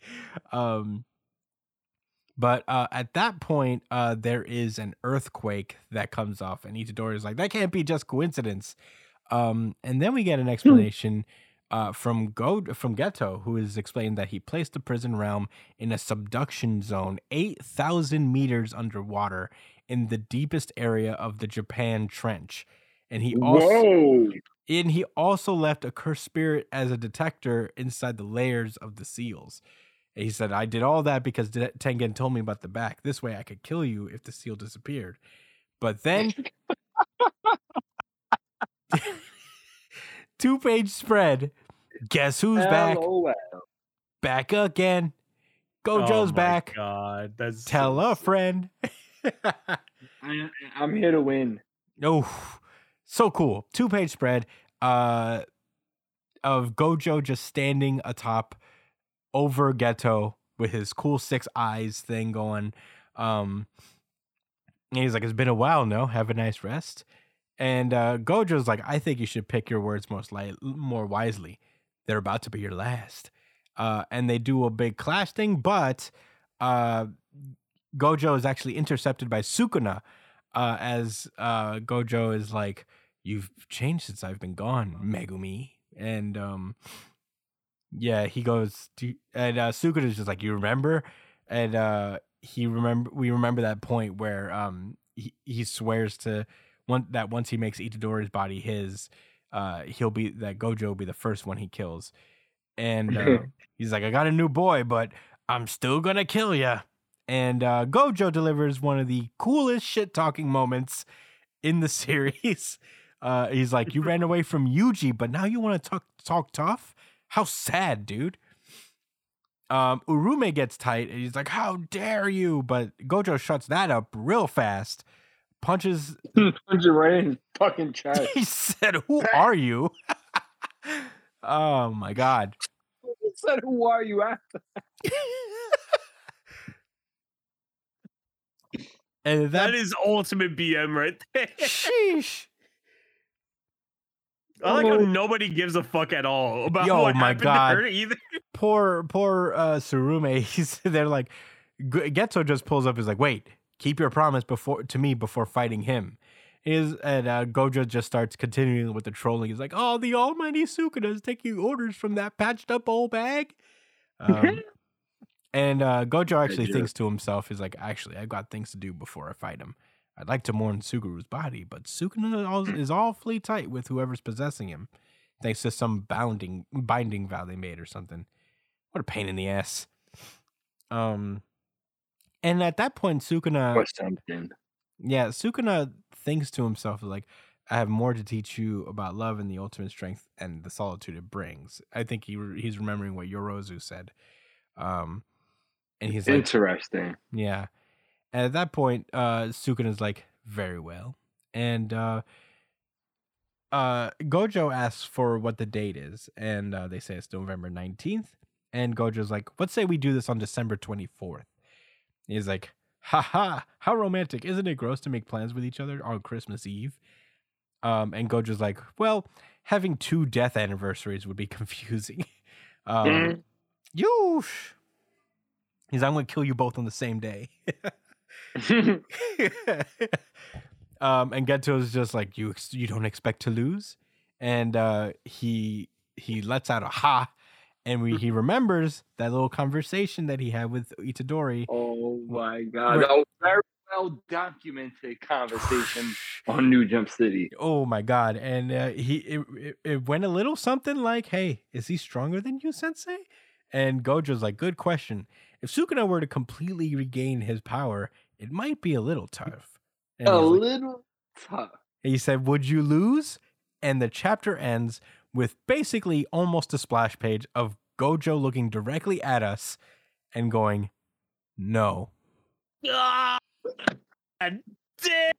Um, but uh, at that point, uh, there is an earthquake that comes off, and Itadori is like, that can't be just coincidence. Um, and then we get an explanation. Hmm. Uh, from Go from Geto, who is explaining that he placed the prison realm in a subduction zone eight thousand meters underwater in the deepest area of the Japan Trench, and he also Whoa. and he also left a cursed spirit as a detector inside the layers of the seals. And he said, "I did all that because Tengen told me about the back. This way, I could kill you if the seal disappeared." But then. Two-page spread. Guess who's back? L O L Back again. Gojo's oh back. God, that's Tell so a friend. I, I'm here to win. Oh, so cool. Two-page spread uh, of Gojo just standing atop over Geto with his cool six eyes thing going. Um, and he's like, it's been a while, no? Have a nice rest. And uh, Gojo's like, I think you should pick your words most li- more wisely. They're about to be your last. Uh, and they do a big clash thing, but uh, Gojo is actually intercepted by Sukuna uh, as uh, Gojo is like, you've changed since I've been gone, Megumi. And um, yeah, he goes, to, and uh, Sukuna's just like, you remember? And uh, he remember we remember that point where um, he, he swears to... One, that once he makes Itadori's body his, uh, he'll be that Gojo will be the first one he kills, and uh, he's like, "I got a new boy, but I'm still gonna kill ya." And uh, Gojo delivers one of the coolest shit talking moments in the series. Uh, he's like, "You ran away from Yuji, but now you want to talk talk tough? How sad, dude." Um, Urume gets tight, and he's like, "How dare you?" But Gojo shuts that up real fast. Punches punches right in his fucking chest. He said, "Who are you?" Oh my god! He said, "Who are you?" After and that, that is ultimate B M right there. Sheesh! I like oh. how nobody gives a fuck at all about Yo, what my happened god. to her either. Poor, poor uh, Surume. He's they're like, Geto just pulls up. He's like, "Wait. Keep your promise before to me before fighting him." Is and uh, Gojo just starts continuing with the trolling. He's like, "Oh, the almighty Sukuna is taking orders from that patched up old bag." Um, and uh, Gojo actually thinks to himself, he's like, "Actually, I've got things to do before I fight him. I'd like to mourn Suguru's body, but Sukuna is awfully tight with whoever's possessing him, thanks to some bounding binding vow they made or something. What a pain in the ass." Um. And at that point, Sukuna, yeah, Sukuna thinks to himself, like, I have more to teach you about love and the ultimate strength and the solitude it brings. I think he re- he's remembering what Yorozu said. Um, and he's like, interesting. Yeah. And at that point, uh, Sukuna's like, very well. And uh, uh, Gojo asks for what the date is. And uh, they say it's November nineteenth. And Gojo's like, let's say we do this on December twenty-fourth. He's like, ha ha, how romantic. Isn't it gross to make plans with each other on Christmas Eve? Um, and Gojo's like, well, having two death anniversaries would be confusing. um, mm. Yoosh. He's like, I'm going to kill you both on the same day. um, and Geto is just like, you ex- you don't expect to lose. And uh, he he lets out a ha. And we, he remembers that little conversation that he had with Itadori. Oh, my God. Where, that was very well-documented conversation on New Jump City. Oh, my God. And uh, he it, it, it went a little something like, hey, is he stronger than you, Sensei? And Gojo's like, good question. If Sukuna were to completely regain his power, it might be a little tough. And a little like, tough. And he said, would you lose? And the chapter ends with basically almost a splash page of Gojo looking directly at us and going, no. Oh, God damn.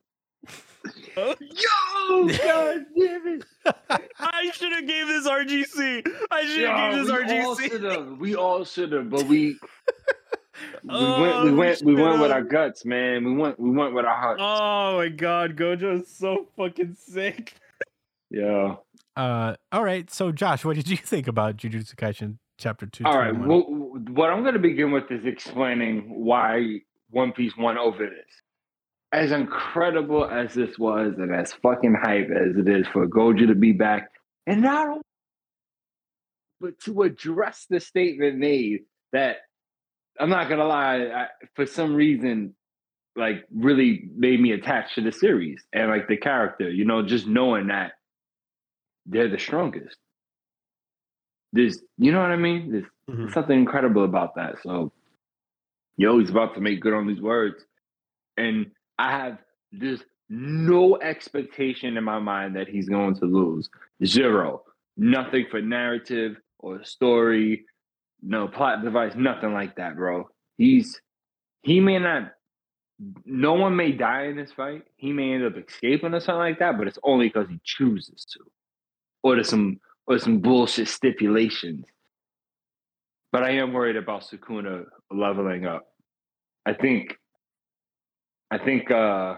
Yo, God damn it. I should have gave this R G C. I should have gave this R G C. All should've. We all should have, but we we oh, went we went we went with our guts, man. We went we went with our hearts. Oh my God, Gojo's so fucking sick. Yeah. Uh, all right. So, Josh, what did you think about Jujutsu Kaisen Chapter two? All right. Well, what I'm going to begin with is explaining why One Piece won over this. As incredible as this was, and as fucking hype as it is for Gojo to be back, and not only, but to address the statement made that, I'm not going to lie, I, for some reason, like, really made me attached to the series and, like, the character, you know, just knowing that they're the strongest. There's, you know what I mean? There's mm-hmm. something incredible about that. So, yo, he's about to make good on these words. And I have just no expectation in my mind that he's going to lose. Zero. Nothing for narrative or story. No plot device. Nothing like that, bro. He's, he may not, no one may die in this fight. He may end up escaping or something like that, but it's only because he chooses to. Or to some or some bullshit stipulations. But I am worried about Sukuna leveling up. I think I think uh,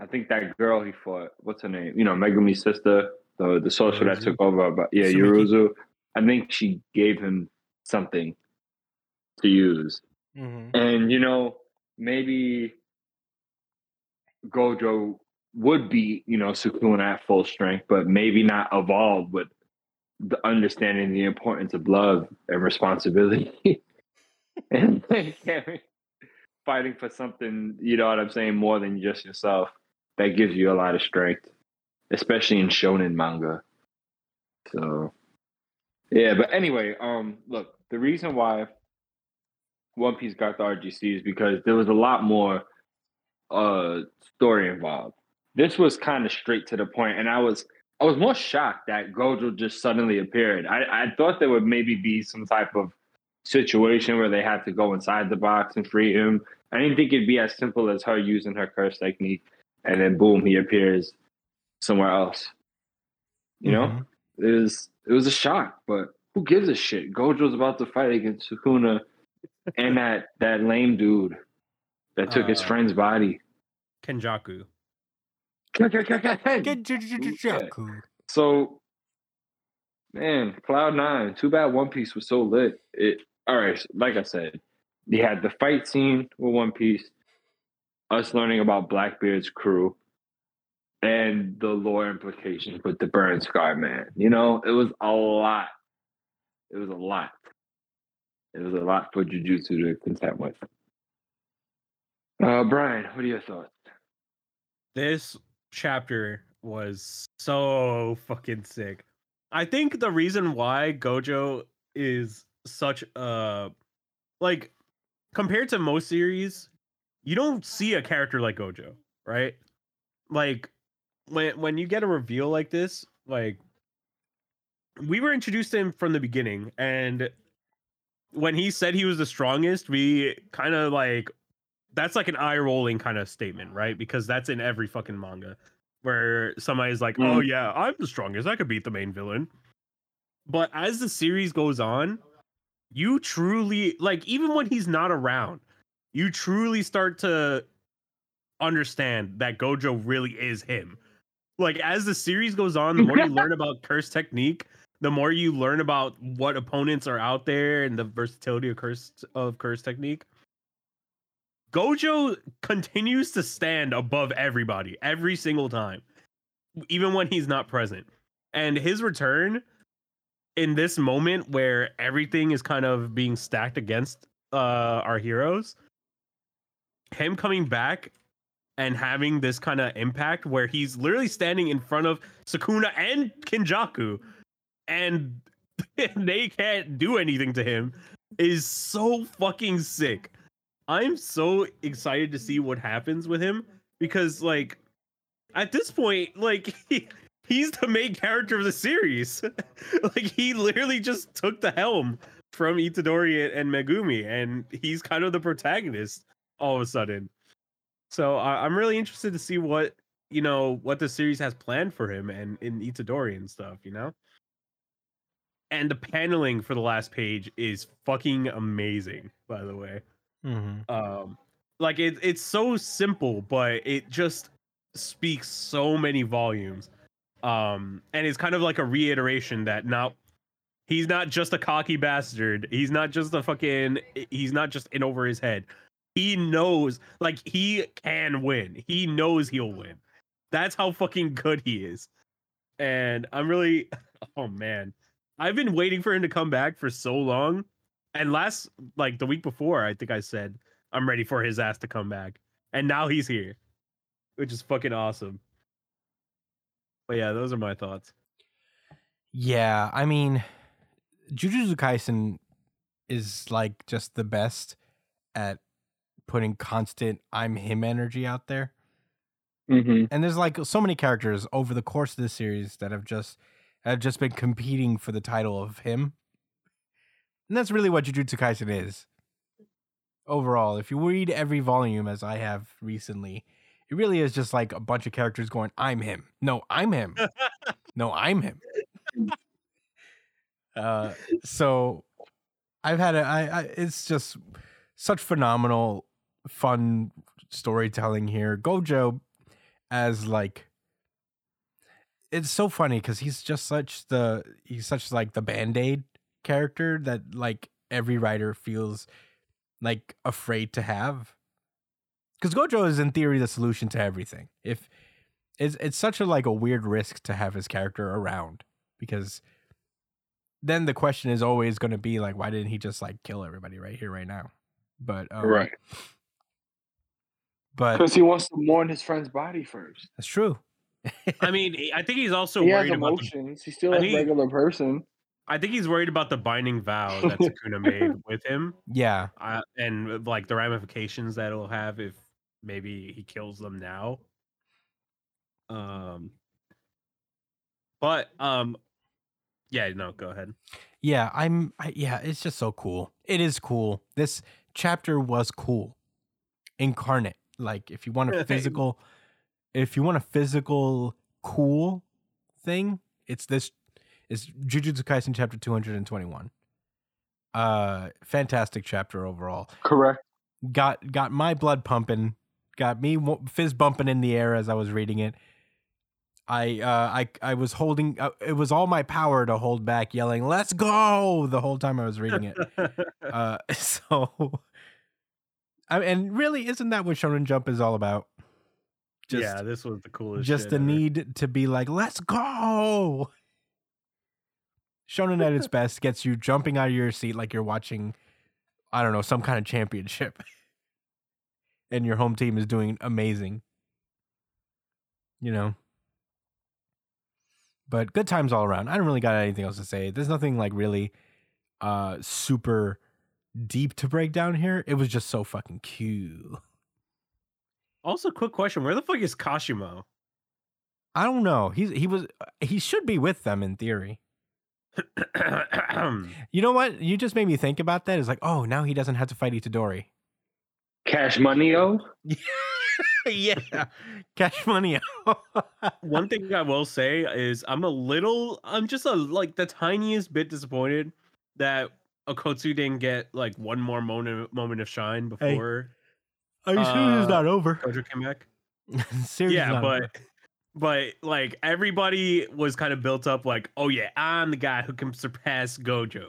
I think that girl he fought, what's her name? You know, Megumi's sister, the the sorcerer that took over, but yeah, Yorozu. I think she gave him something to use. Mm-hmm. And you know, maybe Gojo would be, you know, Sukuna at full strength, but maybe not evolved with the understanding the importance of love and responsibility and fighting for something, you know what I'm saying, more than just yourself. That gives you a lot of strength, especially in shonen manga. So, yeah, but anyway, um, look, the reason why One Piece got the R G C is because there was a lot more uh story involved. This was kind of straight to the point, and I was I was more shocked that Gojo just suddenly appeared. I, I thought there would maybe be some type of situation where they had to go inside the box and free him. I didn't think it'd be as simple as her using her curse technique, and then boom, he appears somewhere else. You mm-hmm. know? It was, it was a shock, but who gives a shit? Gojo's about to fight against Sukuna and that, that lame dude that took uh, his friend's body. Kenjaku. So, man, Cloud Nine. Too bad One Piece was so lit. It all right. Like I said, they had the fight scene with One Piece, us learning about Blackbeard's crew, and the lore implications with the burn scar man. You know, it was a lot. It was a lot. It was a lot for Jujutsu to contend with. Uh, Brian, what are your thoughts? This chapter was so fucking sick. I think the reason why Gojo is such a, like, compared to most series, you don't see a character like Gojo, right? Like, when when you get a reveal like this, like, we were introduced to him from the beginning, and when he said he was the strongest, we kind of like, that's like an eye-rolling kind of statement, right? Because that's in every fucking manga where somebody's like, mm. oh yeah, I'm the strongest, I could beat the main villain. But as the series goes on, you truly, like, even when he's not around, you truly start to understand that Gojo really is him. Like, as the series goes on, the more you learn about curse technique, the more you learn about what opponents are out there and the versatility of curse of curse technique, Gojo continues to stand above everybody every single time, even when he's not present. And his return in this moment where everything is kind of being stacked against uh, our heroes, him coming back and having this kind of impact where he's literally standing in front of Sukuna and Kenjaku, and they can't do anything to him, is so fucking sick. I'm so excited to see what happens with him, because, like, at this point, like, he, he's the main character of the series. Like, he literally just took the helm from Itadori and Megumi, and he's kind of the protagonist all of a sudden. So I, I'm really interested to see what, you know, what the series has planned for him and in Itadori and stuff, you know? And the paneling for the last page is fucking amazing, by the way. Mm-hmm. Um, like, it, it's so simple, but it just speaks so many volumes. Um, and it's kind of like a reiteration that now he's not just a cocky bastard. He's not just a fucking, he's not just in over his head. He knows, like, he can win. He knows he'll win. That's how fucking good he is. And I'm really, oh man. I've been waiting for him to come back for so long. And last, like, the week before, I think I said, I'm ready for his ass to come back. And now he's here, which is fucking awesome. But yeah, those are my thoughts. Yeah, I mean, Jujutsu Kaisen is, like, just the best at putting constant I'm him energy out there. Mm-hmm. And there's, like, so many characters over the course of this series that have just... I've just been competing for the title of him. And that's really what Jujutsu Kaisen is. Overall, if you read every volume, as I have recently, it really is just like a bunch of characters going, I'm him. No, I'm him. No, I'm him. Uh, so I've had a, I, I, it's just such phenomenal, fun storytelling here. Gojo as like, it's so funny because he's just such the he's such like the Band-Aid character that like every writer feels like afraid to have, because Gojo is in theory the solution to everything. If it's it's such a like a weird risk to have his character around, because then the question is always going to be like, why didn't he just like kill everybody right here, right now? But um, right, but because he wants to mourn his friend's body first. That's true. I mean, I think he's also he worried has emotions. about emotions. He's still a think, regular person. I think he's worried about the binding vow that Sukuna made with him. Yeah, uh, and like the ramifications that it'll have if maybe he kills them now. Um, but um, yeah, no, go ahead. Yeah, I'm. I, yeah, it's just so cool. It is cool. This chapter was cool. Incarnate, like if you want a physical. If you want a physical cool thing, it's this. It's Jujutsu Kaisen chapter two hundred twenty-one. Uh, fantastic chapter overall. Correct. Got got my blood pumping. Got me fizz bumping in the air as I was reading it. I uh, I I was holding. Uh, it was all my power to hold back, yelling "Let's go!" the whole time I was reading it. uh, so, I, and really, isn't that what Shonen Jump is all about? Just, yeah, this was the coolest. Just shit the ever. Need to be like, let's go. Shonen at its best gets you jumping out of your seat like you're watching, I don't know, some kind of championship. And your home team is doing amazing. You know? But good times all around. I don't really got anything else to say. There's nothing like really uh, super deep to break down here. It was just so fucking cute. Also, quick question: where the fuck is Kashimo? I don't know. He's he was he should be with them in theory. You know what? You just made me think about that. It's like, oh, now he doesn't have to fight Itadori. Cash Money-o? Yeah. Cash Money-o. One thing I will say is I'm a little, I'm just a, like the tiniest bit disappointed that Okotsu didn't get like one more moment, moment of shine before. Hey, are you sure it's uh, not over? Gojo came back. Seriously. Yeah, but... Over. But, like, everybody was kind of built up like, oh, yeah, I'm the guy who can surpass Gojo.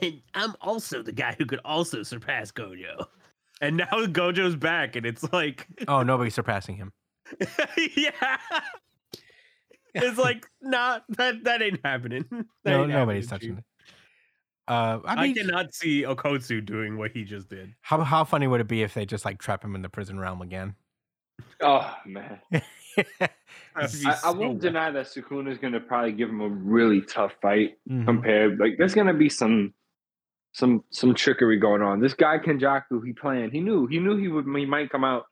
And I'm also the guy who could also surpass Gojo. And now Gojo's back, and it's like... Oh, nobody's surpassing him. Yeah. It's like, nah, that, that ain't happening. That no, ain't nobody's happening, touching it. Uh, I, mean, I cannot see Okotsu doing what he just did. How how funny would it be if they just, like, trap him in the prison realm again? Oh, man. I, I won't deny that Sukuna is going to probably give him a really tough fight. Mm-hmm. Compared, like there's going to be some, some, some trickery going on. This guy Kenjaku, he planned. He knew. He knew he would. He might come out,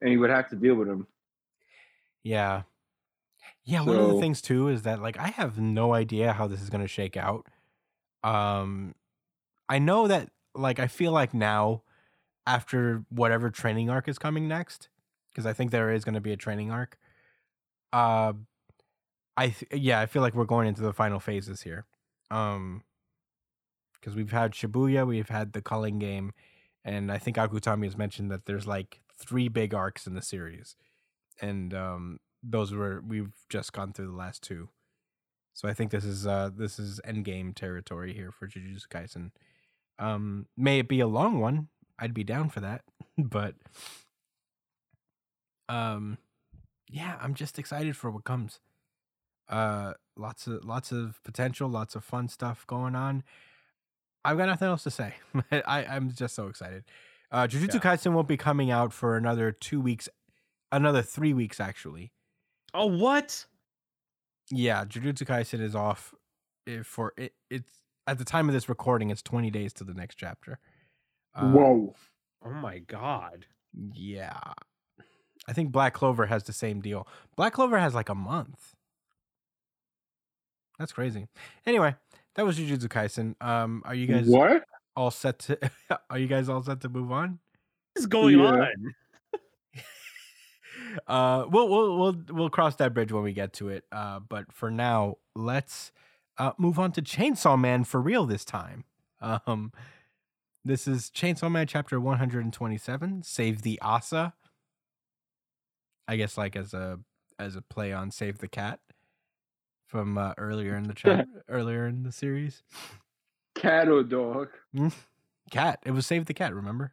and he would have to deal with him. Yeah, yeah. So, one of the things too is that like I have no idea how this is going to shake out. Um, I know that like I feel like now, after whatever training arc is coming next. Because I think there is going to be a training arc. Uh, I th- yeah, I feel like we're going into the final phases here. Um, because we've had Shibuya, we've had the culling game, and I think Akutami has mentioned that there's like three big arcs in the series, and um, those were we've just gone through the last two. So I think this is uh this is endgame territory here for Jujutsu Kaisen. Um, may it be a long one. I'd be down for that, but. Um, yeah, I'm just excited for what comes. Uh, lots of lots of potential, lots of fun stuff going on. I've got nothing else to say. I, I'm just so excited. Uh, Jujutsu yeah. Kaisen won't be coming out for another two weeks, another three weeks actually. Oh, what? Yeah, Jujutsu Kaisen is off for it. It's at the time of this recording. It's twenty days to the next chapter. Um, Whoa! Oh my God! Yeah. I think Black Clover has the same deal. Black Clover has like a month. That's crazy. Anyway, that was Jujutsu Kaisen. Um, are you guys what? all set to? Are you guys all set to move on? What's going yeah. on? uh, we'll we'll we'll we'll cross that bridge when we get to it. Uh, but for now, let's uh move on to Chainsaw Man for real this time. Um, this is Chainsaw Man chapter one hundred twenty-seven. Save the Asa. I guess like as a as a play on Save the Cat from uh, earlier in the chat, earlier in the series. Cat or dog? Mm? Cat. It was Save the Cat, remember?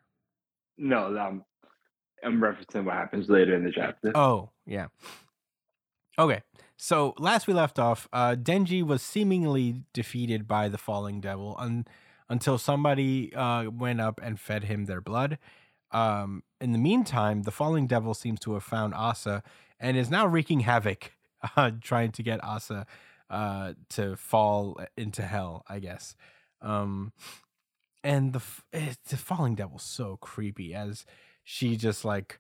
No, I'm, I'm referencing what happens later in the chapter. Oh, yeah. Okay, so last we left off, uh, Denji was seemingly defeated by the Falling Devil un- until somebody uh, went up and fed him their blood. Um, in the meantime, the Falling Devil seems to have found Asa and is now wreaking havoc, uh, trying to get Asa uh, to fall into hell, I guess. Um, and the the Falling Devil's so creepy as she just like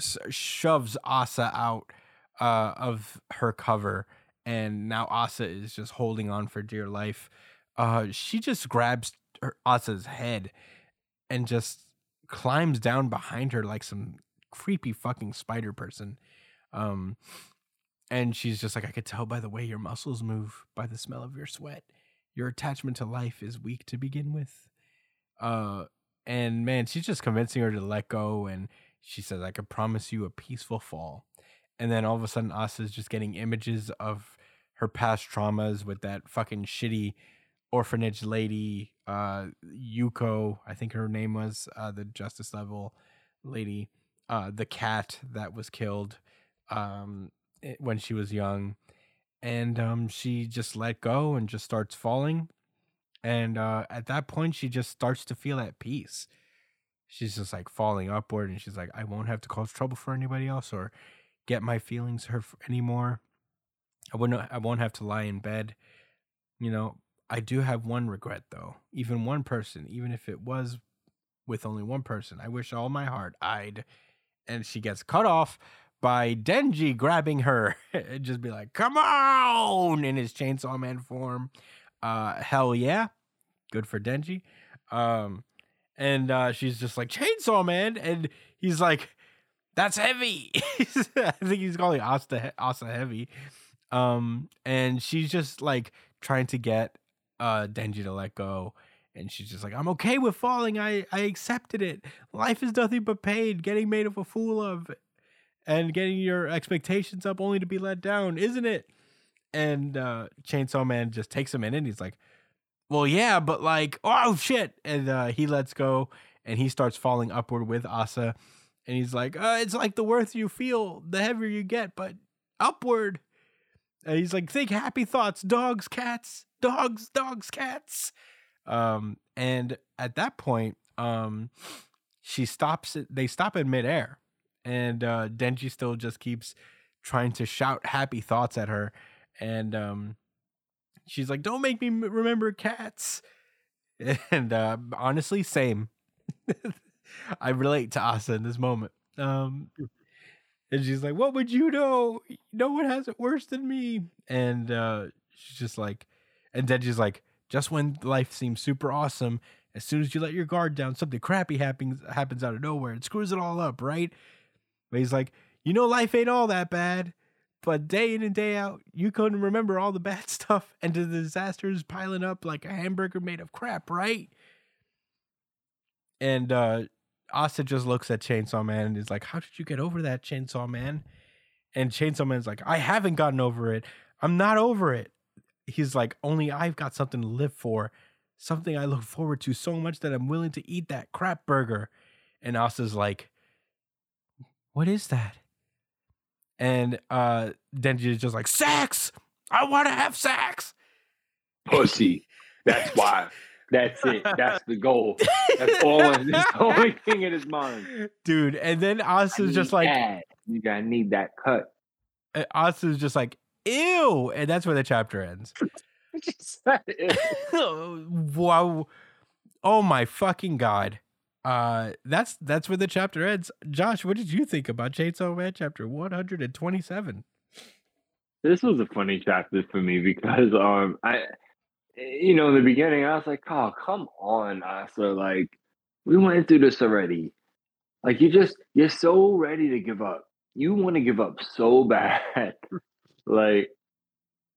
shoves Asa out uh, of her cover, and now Asa is just holding on for dear life. Uh, she just grabs her, Asa's head and just climbs down behind her like some creepy fucking spider person. Um, and she's just like, I could tell by the way your muscles move, by the smell of your sweat. Your attachment to life is weak to begin with. Uh, and man, she's just convincing her to let go. And she says, I could promise you a peaceful fall. And then all of a sudden, Asa's just getting images of her past traumas with that fucking shitty orphanage lady, uh, Yuko, I think her name was, uh, the Justice Level lady, uh, the cat that was killed, um, it, when she was young, and, um, she just let go and just starts falling. And, uh, at that point, she just starts to feel at peace. She's just like falling upward and she's like, I won't have to cause trouble for anybody else or get my feelings hurt anymore. I wouldn't, I won't have to lie in bed, you know. I do have one regret, though. Even one person, even if it was with only one person, I wish all my heart I'd... And she gets cut off by Denji grabbing her and just be like, come on, in his Chainsaw Man form. Uh, hell yeah. Good for Denji. Um, and uh, she's just like, Chainsaw Man. And he's like, that's heavy. I think he's calling Asa, Asa heavy. Um, and she's just like trying to get uh, Denji to let go. And she's just like, I'm okay with falling. I, I accepted it. Life is nothing but pain, getting made of a fool of and getting your expectations up only to be let down, isn't it? And uh, Chainsaw Man just takes him in and he's like, well, yeah, but like, oh, shit. And uh, he lets go and he starts falling upward with Asa. And he's like, uh, it's like the worse you feel, the heavier you get, but upward. And he's like, think happy thoughts, dogs, cats, dogs, dogs, cats. Um, and at that point, um, she stops, they stop in midair and, uh, Denji still just keeps trying to shout happy thoughts at her. And, um, she's like, don't make me remember cats. And, uh, honestly, same. I relate to Asa in this moment. Um, and she's like, what would you know? No one has it worse than me. And, uh, she's just like, and Denji's like, just when life seems super awesome, as soon as you let your guard down, something crappy happens happens out of nowhere. It screws it all up, right? But he's like, you know, life ain't all that bad, but day in and day out, you couldn't remember all the bad stuff and the disasters piling up like a hamburger made of crap, right? And uh, Asa just looks at Chainsaw Man and is like, how did you get over that, Chainsaw Man? And Chainsaw Man's like, I haven't gotten over it. I'm not over it. He's like, only I've got something to live for, something I look forward to so much that I'm willing to eat that crap burger. And Asa's like, what is that? And uh, Denji is just like, sex! I want to have sex! Pussy. That's why. That's it. That's the goal. That's all. That's the only thing in his mind. Dude, and then Asa's just like, that. You gotta need that cut. And Asa's just like, ew, and that's where the chapter ends. Wow. Oh my fucking god. Uh that's that's where the chapter ends. Josh, what did you think about Chainsaw Man chapter one hundred twenty-seven? This was a funny chapter for me because um I you know in the beginning I was like, oh come on, Asa, like we went through this already. Like you just you're so ready to give up. You want to give up so bad. Like,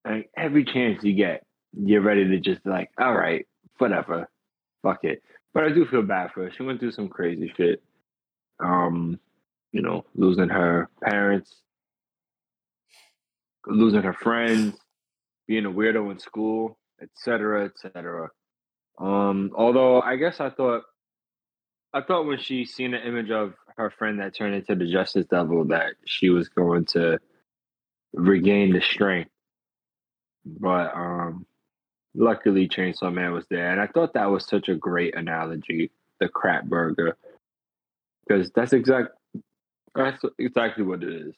like every chance you get, you're ready to just be like, all right, whatever, fuck it. But I do feel bad for her. She went through some crazy shit. Um, you know, losing her parents, losing her friends, being a weirdo in school, et cetera, et cetera. Um, although I guess I thought, I thought when she seen the image of her friend that turned into the Justice Devil that she was going to regain the strength, but um luckily Chainsaw Man was there, and I thought that was such a great analogy, the crap burger, because that's exact that's exactly what it is.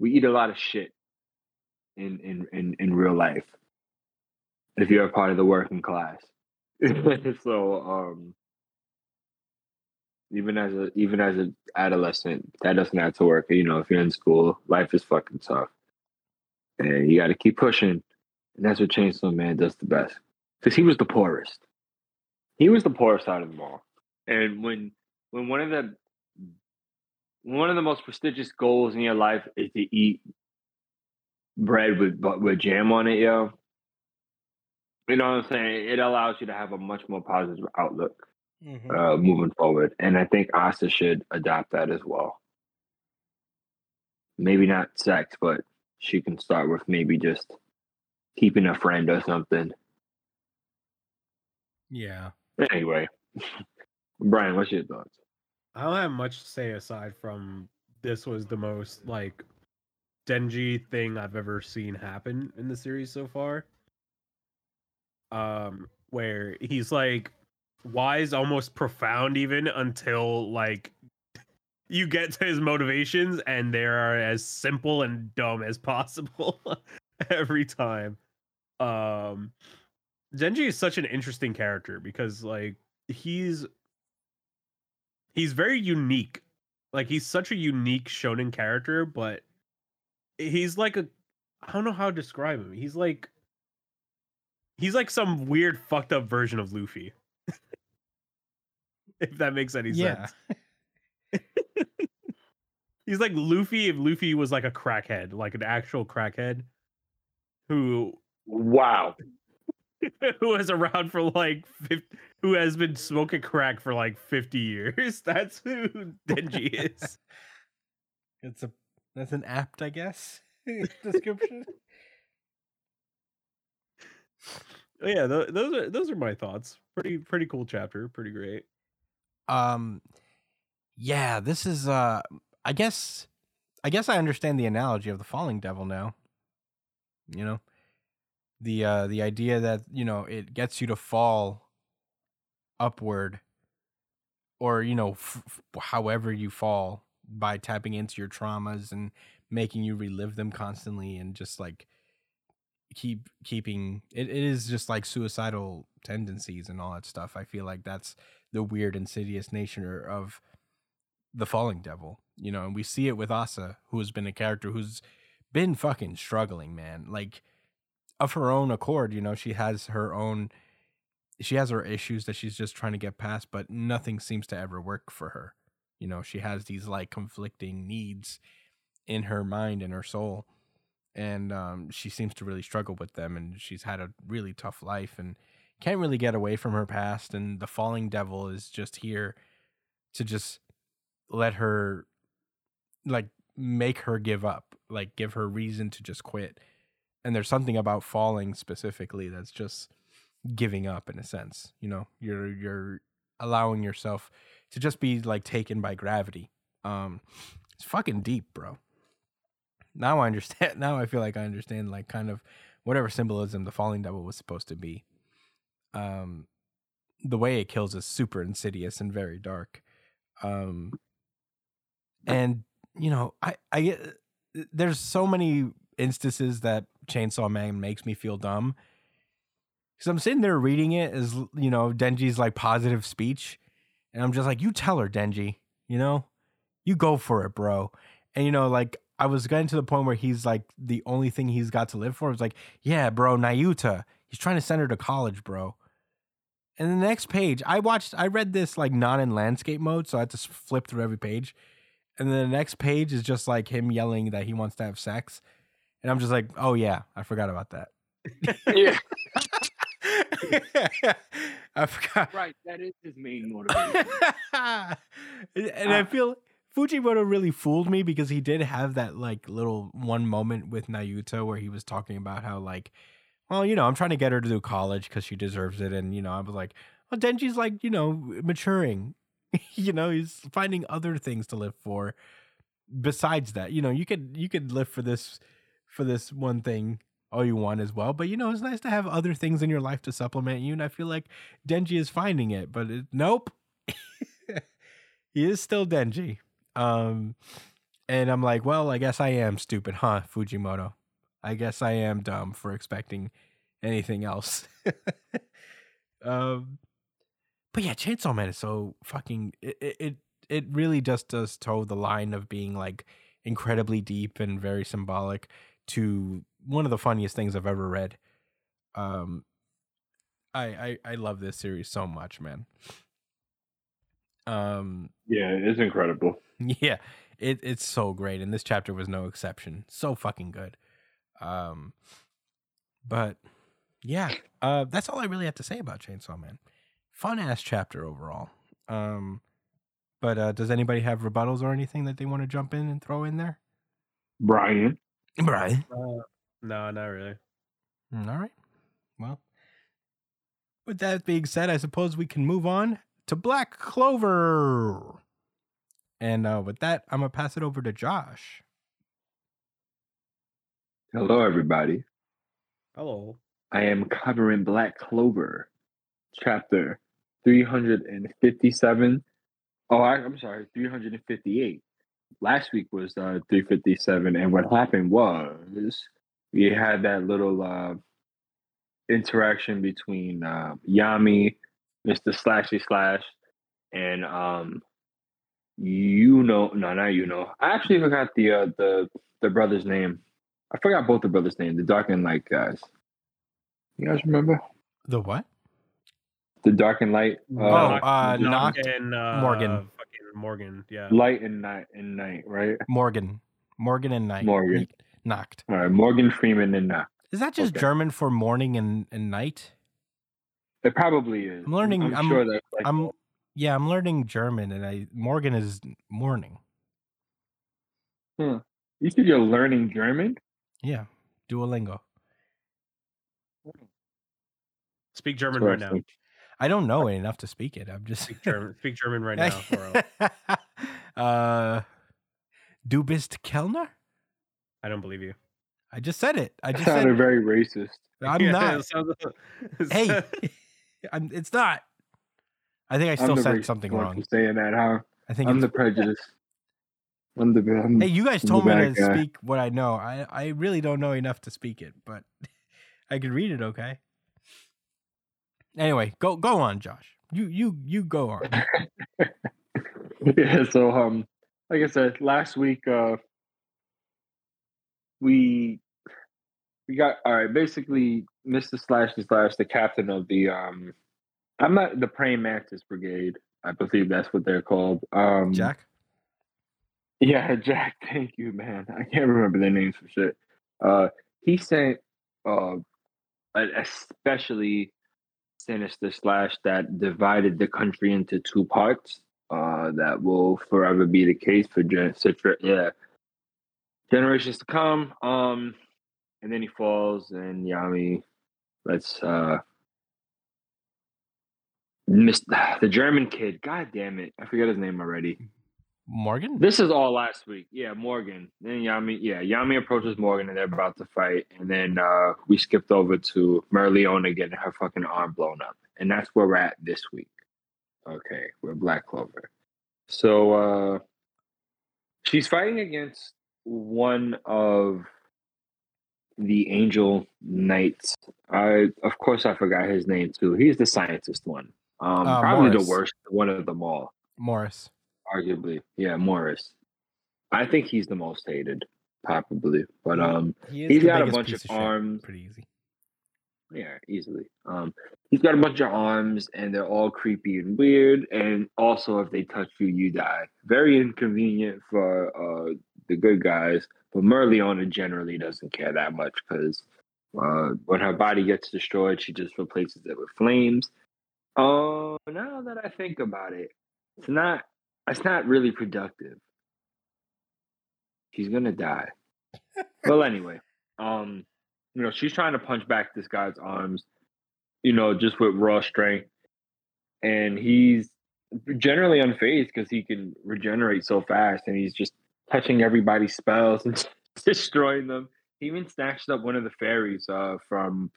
We eat a lot of shit in in in, in real life if you're a part of the working class. So um Even as a even as an adolescent, that doesn't have to work. You know, if you're in school, life is fucking tough. And you got to keep pushing. And that's what Chainsaw Man does the best. Because he was the poorest. He was the poorest out of them all. And when when one of the one of the most prestigious goals in your life is to eat bread with with jam on it, yo. You know what I'm saying? It allows you to have a much more positive outlook mm-hmm. uh, moving forward. And I think Asa should adopt that as well. Maybe not sex, but she can start with maybe just keeping a friend or something. Yeah. Anyway, Brian, what's your thoughts? I don't have much to say aside from this was the most like Denji thing I've ever seen happen in the series so far. Um, where he's like wise, almost profound, even until like you get to his motivations and they are as simple and dumb as possible every time. Um, Denji is such an interesting character because like he's he's very unique Like, he's such a unique shonen character, but he's like a... I don't know how to describe him. He's like... He's like some weird, fucked up version of Luffy. If that makes any yeah. sense. He's like Luffy if Luffy was like a crackhead, like an actual crackhead. Who... Wow. Who was around for like... fifty who has been smoking crack for like fifty years. That's who Denji is. It's a... That's an apt, I guess, description. Yeah, th- those are those are my thoughts. Pretty pretty cool chapter. Pretty great. Um, yeah, this is. Uh, I guess, I guess I understand the analogy of the Falling Devil now. You know, the uh, the idea that you know it gets you to fall upward, or you know, f- f- however you fall. By tapping into your traumas and making you relive them constantly and just like keep keeping it, it is just like suicidal tendencies and all that stuff. I feel like that's the weird insidious nature of the Falling Devil, you know, and we see it with Asa, who has been a character who's been fucking struggling, man, like of her own accord, you know, she has her own, she has her issues that she's just trying to get past, but nothing seems to ever work for her. You know, she has these like conflicting needs in her mind and her soul, and um, she seems to really struggle with them. And she's had a really tough life and can't really get away from her past. And the Falling Devil is just here to just let her, like, make her give up, like, give her reason to just quit. And there's something about falling specifically that's just giving up in a sense. You know, you're you're allowing yourself to just be like taken by gravity. Um, it's fucking deep, bro. Now I understand. Now I feel like I understand like kind of whatever symbolism the Falling Devil was supposed to be. Um, the way it kills is super insidious and very dark. Um, and you know, I, I, there's so many instances that Chainsaw Man makes me feel dumb. Cause I'm sitting there reading it as, you know, Denji's like positive speech. And I'm just like, you tell her, Denji, you know, you go for it, bro. And, you know, like I was getting to the point where he's like the only thing he's got to live for. It's like, yeah, bro, Nayuta. He's trying to send her to college, bro. And the next page I watched, I read this like not in landscape mode. So I had to flip through every page. And then the next page is just like him yelling that he wants to have sex. And I'm just like, oh, yeah, I forgot about that. Yeah. I forgot. Right, that is his main motivation. And I feel Fujimoto really fooled me because he did have that like little one moment with Nayuta where he was talking about how like, well, you know, I'm trying to get her to do college because she deserves it, and you know, I was like, well, Denji's like, you know, maturing, you know, he's finding other things to live for besides that. You know, you could you could live for this for this one thing all you want as well, but you know, it's nice to have other things in your life to supplement you, and I feel like Denji is finding it, but it, nope. He is still Denji. Um, and I'm like, well, I guess I am stupid, huh, Fujimoto? I guess I am dumb for expecting anything else. um, but yeah, Chainsaw Man is so fucking, it, it, it really just does toe the line of being like incredibly deep and very symbolic to one of the funniest things I've ever read. Um, I, I I love this series so much, man. Um, yeah, it's incredible. Yeah, it it's so great, and this chapter was no exception. So fucking good. Um, but yeah, uh, that's all I really have to say about Chainsaw Man. Fun ass chapter overall. Um, but uh, does anybody have rebuttals or anything that they want to jump in and throw in there? Brian. Brian. Uh, No, not really. All right. Well, with that being said, I suppose we can move on to Black Clover. And uh, with that, I'm going to pass it over to Josh. Hello, everybody. Hello. I am covering Black Clover, chapter three fifty-seven. Oh, I, I'm sorry, three fifty-eight. Last week was uh, three fifty-seven, and what happened was... We had that little uh, interaction between uh, Yami, Mister Slashy Slash, and um, you know, no, not you know. I actually forgot the uh, the the brother's name. I forgot both the brothers' names. The dark and light guys. You guys remember the what? The dark and light. Uh, oh, uh, Noct and uh, Morgan. Fucking Morgan, yeah. Light and night and night, right? Morgan, Morgan and night. Morgan. Noct. All right, Morgan Freeman and Noct. Is that just okay. German for morning and, and night? It probably is. I'm learning. I'm, I'm sure that. Like, I'm yeah. I'm learning German, and I Morgan is morning. Hmm. You said you're learning German? Yeah, Duolingo. Speak German right now. I don't know enough to speak it. I'm just speak German. Speak German right now. Or uh, du bist Kellner? I don't believe you. I just said it. I just sounded said very racist. I'm yeah, not. It hey, I'm, it's not. I think I still said race, something wrong. Saying that, huh? I think I'm the prejudice. I'm the, I'm hey, you guys told me to guy. speak what I know. I, I really don't know enough to speak it, but I can read it okay. Anyway, go go on, Josh. You you you go on. yeah. So um, like I said last week, uh, we. We got all right. Basically, Mister Slash and Slash, the captain of the um, I'm not the Praying Mantis Brigade. I believe that's what they're called. Um, Jack. Yeah, Jack. Thank you, man. I can't remember their names for shit. Uh, he sent uh, an especially sinister slash that divided the country into two parts. Uh, that will forever be the case for gen- citra- yeah generations to come. Um. And then he falls, and Yami lets uh, miss the German kid. God damn it. I forget his name already. Morgan? This is all last week. Yeah, Morgan. Then Yami, yeah, Yami approaches Morgan, and they're about to fight. And then uh, we skipped over to Merleona getting her fucking arm blown up. And that's where we're at this week. Okay, we're Black Clover. So uh, she's fighting against one of the Angel Knights. I, of course, I forgot his name too. He's the scientist one. Um, uh, probably Morris. The worst one of them all. Morris, arguably, yeah, Morris. I think he's the most hated, probably. But um, he he's got a bunch of, of arms. Pretty easy. Yeah, easily. Um, he's got a bunch of arms, and they're all creepy and weird. And also, if they touch you, you die. Very inconvenient for uh the good guys. But Merleona generally doesn't care that much because uh, when her body gets destroyed, she just replaces it with flames. Oh, uh, now that I think about it, it's not it's not really productive. She's gonna die. Well, anyway, um, you know, she's trying to punch back this guy's arms, you know, just with raw strength, and he's generally unfazed because he can regenerate so fast, and he's just touching everybody's spells and destroying them. He even snatched up one of the fairies uh, from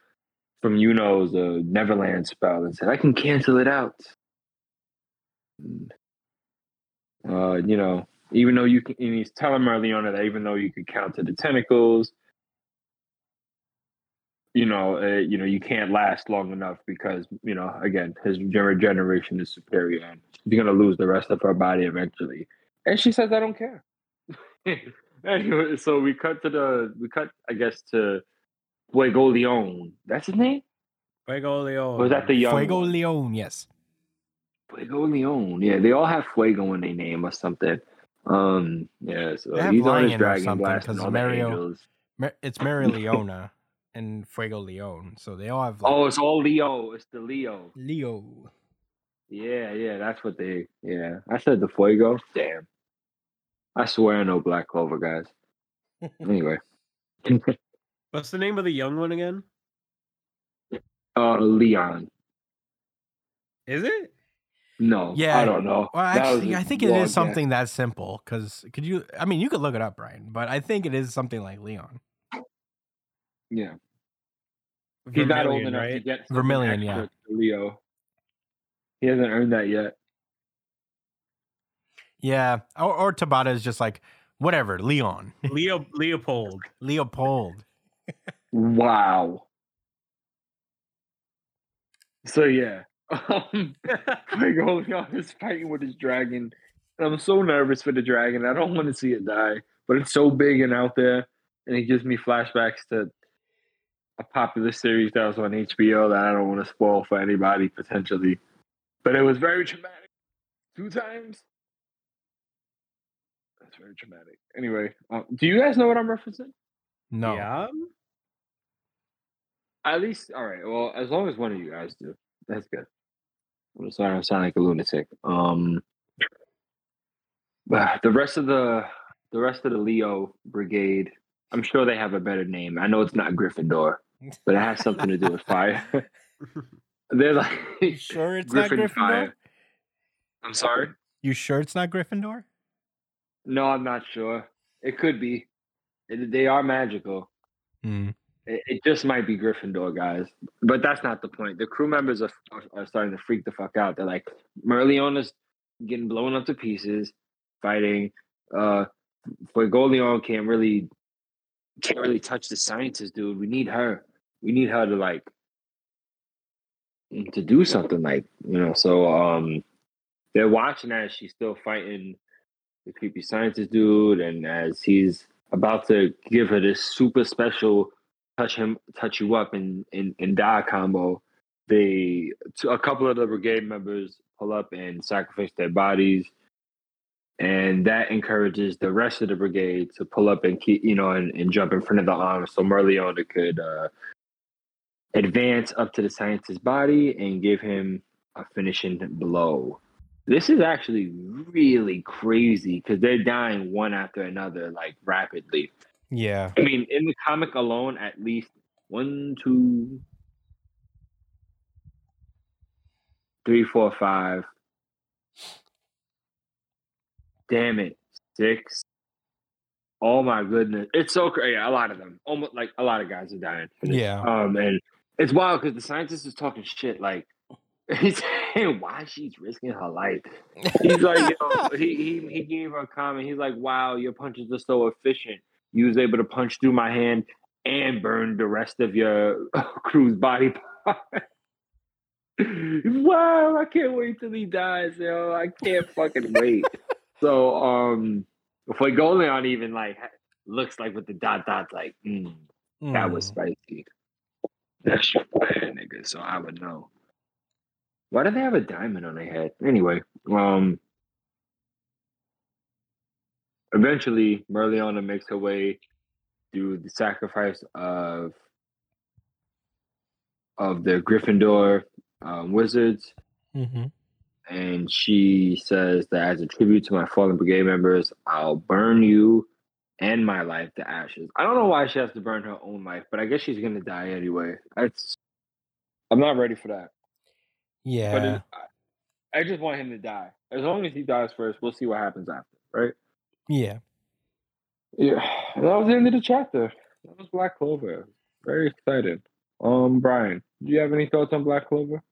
from Yuno's uh, Neverland spell and said, "I can cancel it out." And, uh, you know, even though you can, and he's telling Merleona that even though you could counter the tentacles, you know, uh, you know, you can't last long enough because, you know, again, his regeneration is superior, and she's gonna lose the rest of her body eventually. And she says, "I don't care." Anyway, so we cut to the we cut I guess to Fuego Leon. That's his name? Fuego Leon. Was that the young Fuego one? Leon, yes. Fuego Leon. Yeah, they all have Fuego in their name or something. Um yeah, so he's on his Dragon Blast because Mario Mar- it's Mary Leona and Fuego Leon. So they all have like, oh, it's all Leo. It's the Leo. Leo. Yeah, yeah, that's what they yeah. I said the Fuego. Damn. I swear I know Black Clover, guys. Anyway. What's the name of the young one again? Uh, Leon. Is it? No, yeah, I don't know. Well, actually, I think it is something that simple. Because could you? I mean, you could look it up, Brian. But I think it is something like Leon. Yeah. Vermilion, he's not old enough right? to get Vermilion, yeah. Leo. He hasn't earned that yet. Yeah, or, or Tabata is just like, whatever, Leon. Leo Leopold. Leopold. Wow. So, yeah. Fuego Leon is fighting with his dragon, And I'm so nervous for the dragon. I don't want to see it die. But it's so big and out there. And it gives me flashbacks to a popular series that was on H B O that I don't want to spoil for anybody, potentially. But it was very traumatic. Two times? That's very traumatic. Anyway, um, do you guys know what I'm referencing? No. Yeah. At least, all right, well, as long as one of you guys do. That's good. I'm sorry, I sound like a lunatic. Um, but the rest of the the rest of the Leo brigade, I'm sure they have a better name. I know it's not Gryffindor, but it has something to do with fire. They're like, you sure it's Griffin not Gryffindor? Fire. I'm sorry? You sure it's not Gryffindor? No, I'm not sure. It could be. It, they are magical. Mm. It, it just might be Gryffindor, guys. But that's not the point. The crew members are, are, are starting to freak the fuck out. They're like, Merliona's getting blown up to pieces, fighting. Uh, Fregolion can't really... Can't really touch the scientist, dude. We need her. We need her to like to do something, like, you know. So um, they're watching as she's still fighting the creepy scientist dude, and as he's about to give her this super special touch him, touch you up, and and, and die combo. They a couple of the brigade members pull up and sacrifice their bodies. And that encourages the rest of the brigade to pull up and keep, you know, and, and jump in front of the arms so Merleona could uh, advance up to the scientist's body and give him a finishing blow. This is actually really crazy because they're dying one after another, like, rapidly. Yeah. I mean, in the comic alone, at least one, two, three, four, five. Damn it, six. Oh my goodness. It's so crazy. Yeah, a lot of them. Almost like a lot of guys are dying. Yeah. Um, and it's wild because the scientist is talking shit. Like, he's saying why she's risking her life. He's like, you know, he, he he gave her a comment. He's like, wow, your punches are so efficient. You was able to punch through my hand and burn the rest of your crew's body part. Wow, I can't wait till he dies, yo. I can't fucking wait. So, um, Flegolion even, like, looks like with the dot dots, like, mm, mm. that was spicy. That's your fire, nigga, so I would know. Why do they have a diamond on their head? Anyway, um, eventually, Merleona makes her way through the sacrifice of, of the Gryffindor um, wizards. Mm-hmm. And she says that as a tribute to my fallen brigade members, I'll burn you and my life to ashes. I don't know why she has to burn her own life, but I guess she's going to die anyway. It's, I'm not ready for that. Yeah. But it, I, I just want him to die. As long as he dies first, we'll see what happens after, right? Yeah. Yeah. That was the end of the chapter. That was Black Clover. Very excited. Um, Brian, do you have any thoughts on Black Clover?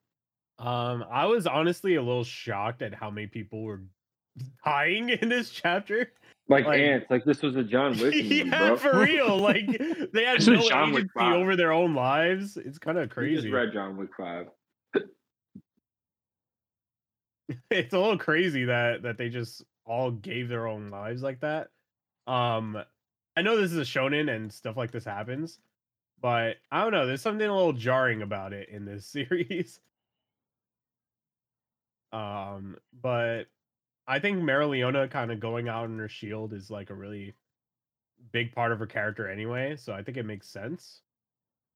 Um, I was honestly a little shocked at how many people were dying in this chapter. Like, like ants. Like, this was a John Wick movie, yeah, bro. For real. Like, they had no agency over their own lives. It's kind of crazy. I just read John Wick five. It's a little crazy that, that they just all gave their own lives like that. Um, I know this is a shonen and stuff like this happens, but I don't know. There's something a little jarring about it in this series. Um, but I think Merleona kind of going out on her shield is like a really big part of her character anyway. So I think it makes sense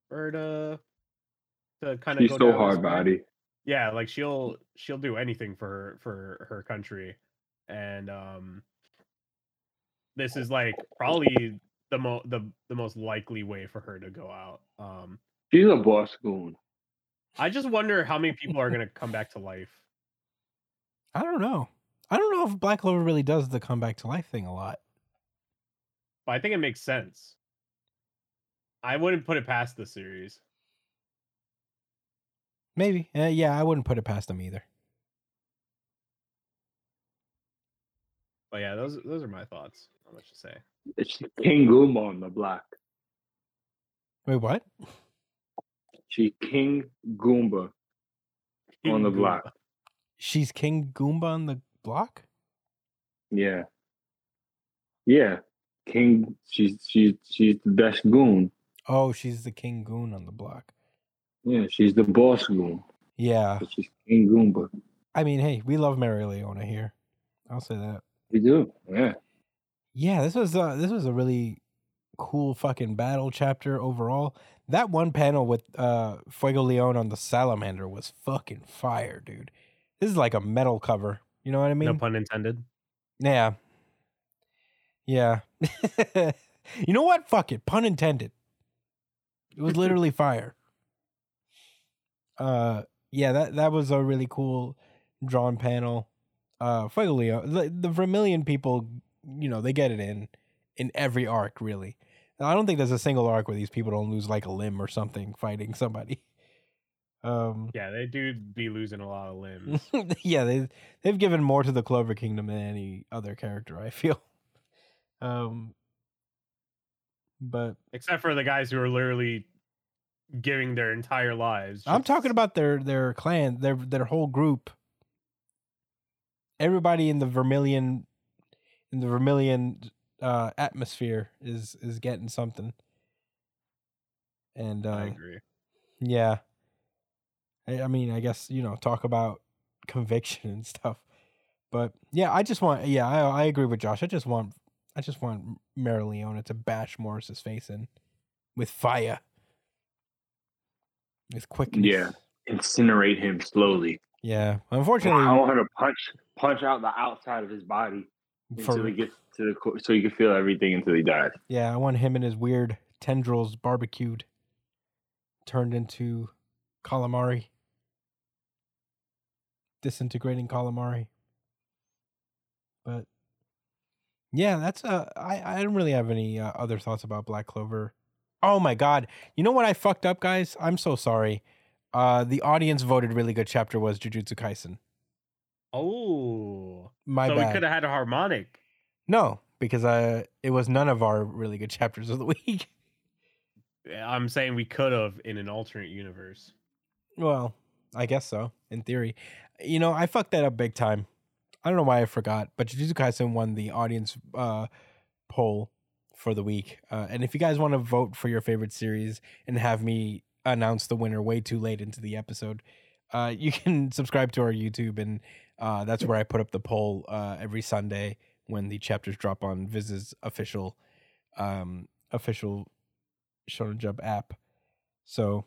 for her to to kind of. She's so hard body. Yeah, like she'll she'll do anything for for her country, and um, this is like probably the mo the the most likely way for her to go out. Um, she's a boss goon. I just wonder how many people are gonna come back to life. I don't know. I don't know if Black Clover really does the come back to life thing a lot. But I think it makes sense. I wouldn't put it past the series. Maybe. Uh, yeah, I wouldn't put it past them either. But yeah, those those are my thoughts. Not much to say. It's King Guma on the block. Wait, what? She King Goomba King on the Goomba. Block. She's King Goomba on the block? Yeah. Yeah. King, she's she's she's the best goon. Oh, she's the king goon on the block. Yeah, she's the boss goon. Yeah. But she's King Goomba. I mean, hey, we love Mary Leona here. I'll say that. We do, yeah. Yeah, this was uh this was a really cool fucking battle chapter overall. That one panel with uh Fuego Leon on the salamander was fucking fire, dude. This is like a metal cover. You know what I mean? No pun intended. Yeah. Yeah. You know what? Fuck it. Pun intended. It was literally fire. Uh, yeah, that, that was a really cool drawn panel. Uh, Fuego Leon, the, the Vermilion people, you know, they get it in, in every arc, really. Now, I don't think there's a single arc where these people don't lose like a limb or something fighting somebody. Um, yeah, they do be losing a lot of limbs. Yeah, they, they've given more to the Clover Kingdom than any other character, I feel. Um, but except for the guys who are literally giving their entire lives. I'm talking about their their clan, their their whole group. Everybody in the Vermilion, in the Vermilion uh, atmosphere is is getting something. And uh, I agree. Yeah. I mean, I guess, you know, talk about conviction and stuff, but yeah, I just want, yeah, I I agree with Josh. I just want, I just want Mary Leona to bash Morris's face in with fire, with quickness. Yeah, incinerate him slowly. Yeah, unfortunately, I want her to punch punch out the outside of his body until he gets to the, so he can feel everything until he dies. Yeah, I want him and his weird tendrils barbecued, turned into calamari. Disintegrating calamari. But yeah, that's uh I, I don't really have any uh, other thoughts about Black Clover. Oh my god. You know what I fucked up, guys? I'm so sorry. Uh the audience voted really good chapter was Jujutsu Kaisen. Oh. My so bad. We could have had a harmonic. No, because uh it was none of our really good chapters of the week. I'm saying we could have in an alternate universe. Well, I guess so, in theory. You know, I fucked that up big time. I don't know why I forgot, but Jujutsu Kaisen won the audience uh, poll for the week. Uh, and if you guys want to vote for your favorite series and have me announce the winner way too late into the episode, uh, you can subscribe to our YouTube, and uh, that's where I put up the poll uh, every Sunday when the chapters drop on Viz's official, um, official Shonen Jump app. So...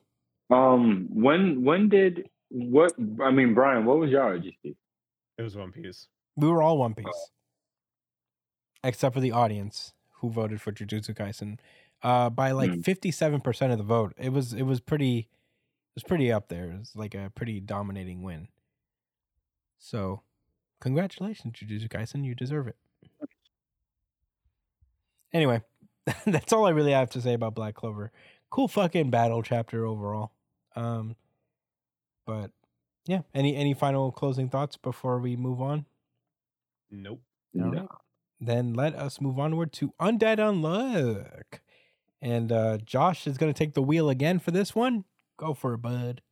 Um, when, when did, what, I mean, Brian, what was your R G C? It was One Piece. We were all One Piece. Oh. Except for the audience who voted for Jujutsu Kaisen, uh, by like mm. fifty-seven percent of the vote. It was, it was pretty, it was pretty up there. It was like a pretty dominating win. So congratulations, Jujutsu Kaisen. You deserve it. Anyway, that's all I really have to say about Black Clover. Cool fucking battle chapter overall. Um, but yeah, any any final closing thoughts before we move on? Nope. No. Right. Then let us move onward to Undead Unluck. And uh, Josh is going to take the wheel again for this one. Go for it, bud.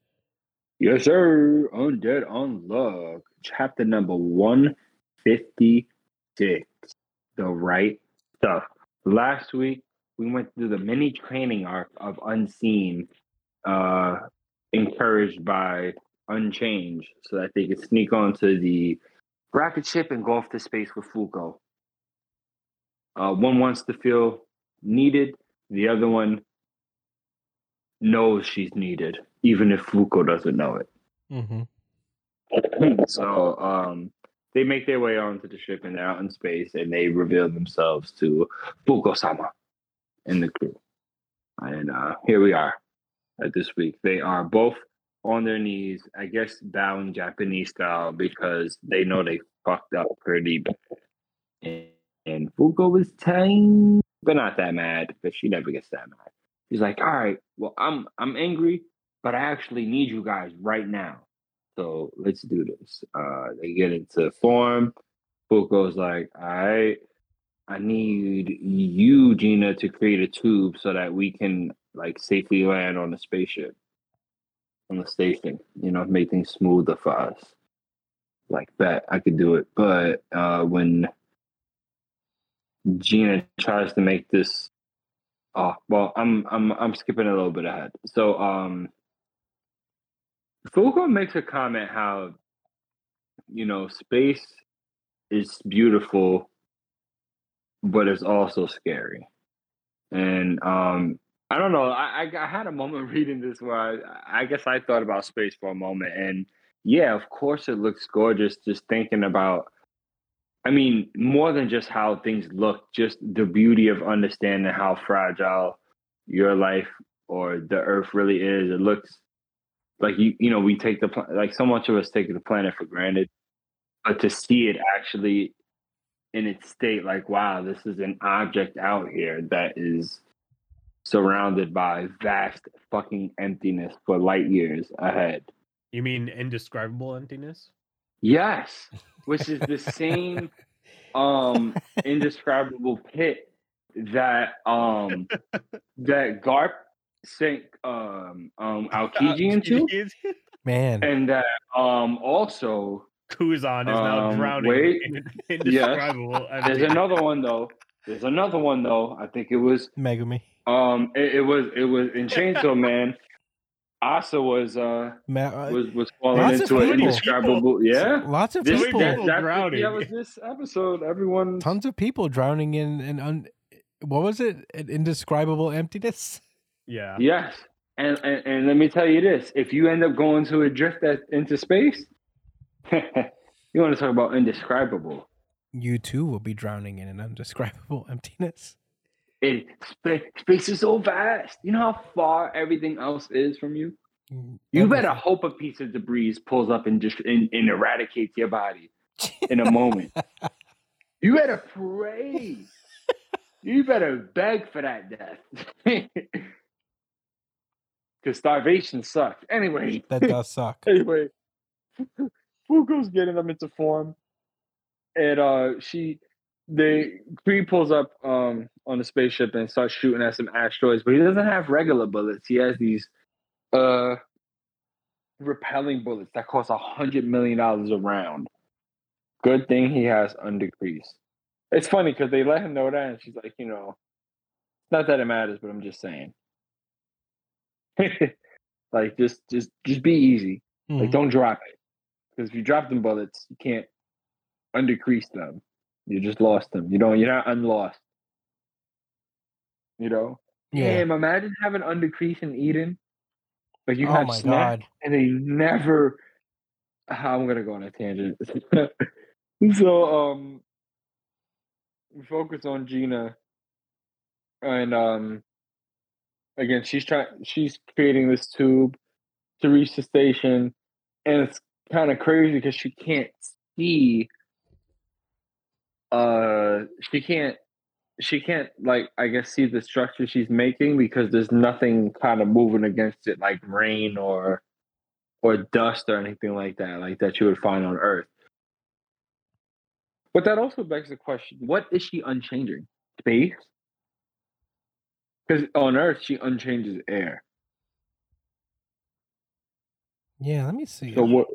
Yes, sir. Undead Unluck. Chapter number one fifty-six. The Right Stuff. Last week, we went through the mini training arc of Unseen, uh, encouraged by Unchange, so that they could sneak onto the rocket ship and go off to space with Fuko. Uh, one wants to feel needed. The other one knows she's needed, even if Fuko doesn't know it. Mm-hmm. So um, they make their way onto the ship, and they're out in space, and they reveal themselves to Fuko-sama and the crew. And uh, here we are at this week. They are both on their knees, I guess bowing Japanese style, because they know they fucked up pretty bad. And, and Fuko was tiny, but not that mad, because she never gets that mad. She's like, all right, well, I'm I'm angry, but I actually need you guys right now. So let's do this. Uh, they get into form. Fuko's like, all right, I need you, Gina, to create a tube so that we can like safely land on the spaceship, on the station, you know, make things smoother for us. Like that, I could do it. But uh, when Gina tries to make this. Oh, well, I'm I'm I'm skipping a little bit ahead. So, um, Fuko makes a comment how, you know, space is beautiful, but it's also scary. And um, I don't know. I, I I had a moment reading this where I, I guess I thought about space for a moment, and yeah, of course it looks gorgeous. Just thinking about, I mean, more than just how things look, just the beauty of understanding how fragile your life or the earth really is. It looks like, you you know, we take the, like so much of us take the planet for granted, but to see it actually in its state, like, wow, this is an object out here that is surrounded by vast fucking emptiness for light years ahead. You mean indescribable emptiness? Yes, which is the same um, indescribable pit that um, that Garp sank um, um, Aokiji into, man, and that um, also Kuzan is um, now drowning. Wait, in indescribable. Yes. There's another one though. There's another one though. I think it was Megumi. Um, it, it was it was in Chainsaw Man. Asa was uh Ma- was was falling lots into an indescribable people. yeah lots of this, people that, that, drowning. That was this episode. Everyone, tons of people drowning in an un, what was it? An indescribable emptiness. Yeah. Yes, and, and and let me tell you this: if you end up going to a drift that, into space, you want to talk about indescribable. You too will be drowning in an indescribable emptiness. It space, space is so vast. You know how far everything else is from you. You better hope a piece of debris pulls up and just and, and eradicates your body in a moment. You better pray. You better beg for that death. Because starvation sucks. Anyway, that does suck. Anyway, Fuku's getting them into form, and uh, she. They Kree pulls up um, on the spaceship and starts shooting at some asteroids, but he doesn't have regular bullets. He has these uh, repelling bullets that cost a hundred million dollars a round. Good thing he has undecrease. It's funny because they let him know that, and she's like, you know, not that it matters, but I'm just saying, like, just just just be easy. Mm-hmm. Like, don't drop it, because if you drop them bullets, you can't undecrease them. You just lost them. You don't. You're not unlost. You know. Yeah. Damn! Imagine having undecrease in Eden. Like, you oh have snack, God. And they never. I'm gonna go on a tangent. so um, we focus on Gina. And um, again, she's trying. She's creating this tube to reach the station, and it's kind of crazy because she can't see. Uh, she can't, she can't like I guess see the structure she's making because there's nothing kind of moving against it, like rain or or dust or anything like that, like that you would find on Earth. But that also begs the question: what is she unchanging? Space? Because on Earth she unchanges air. Yeah, let me see. So what?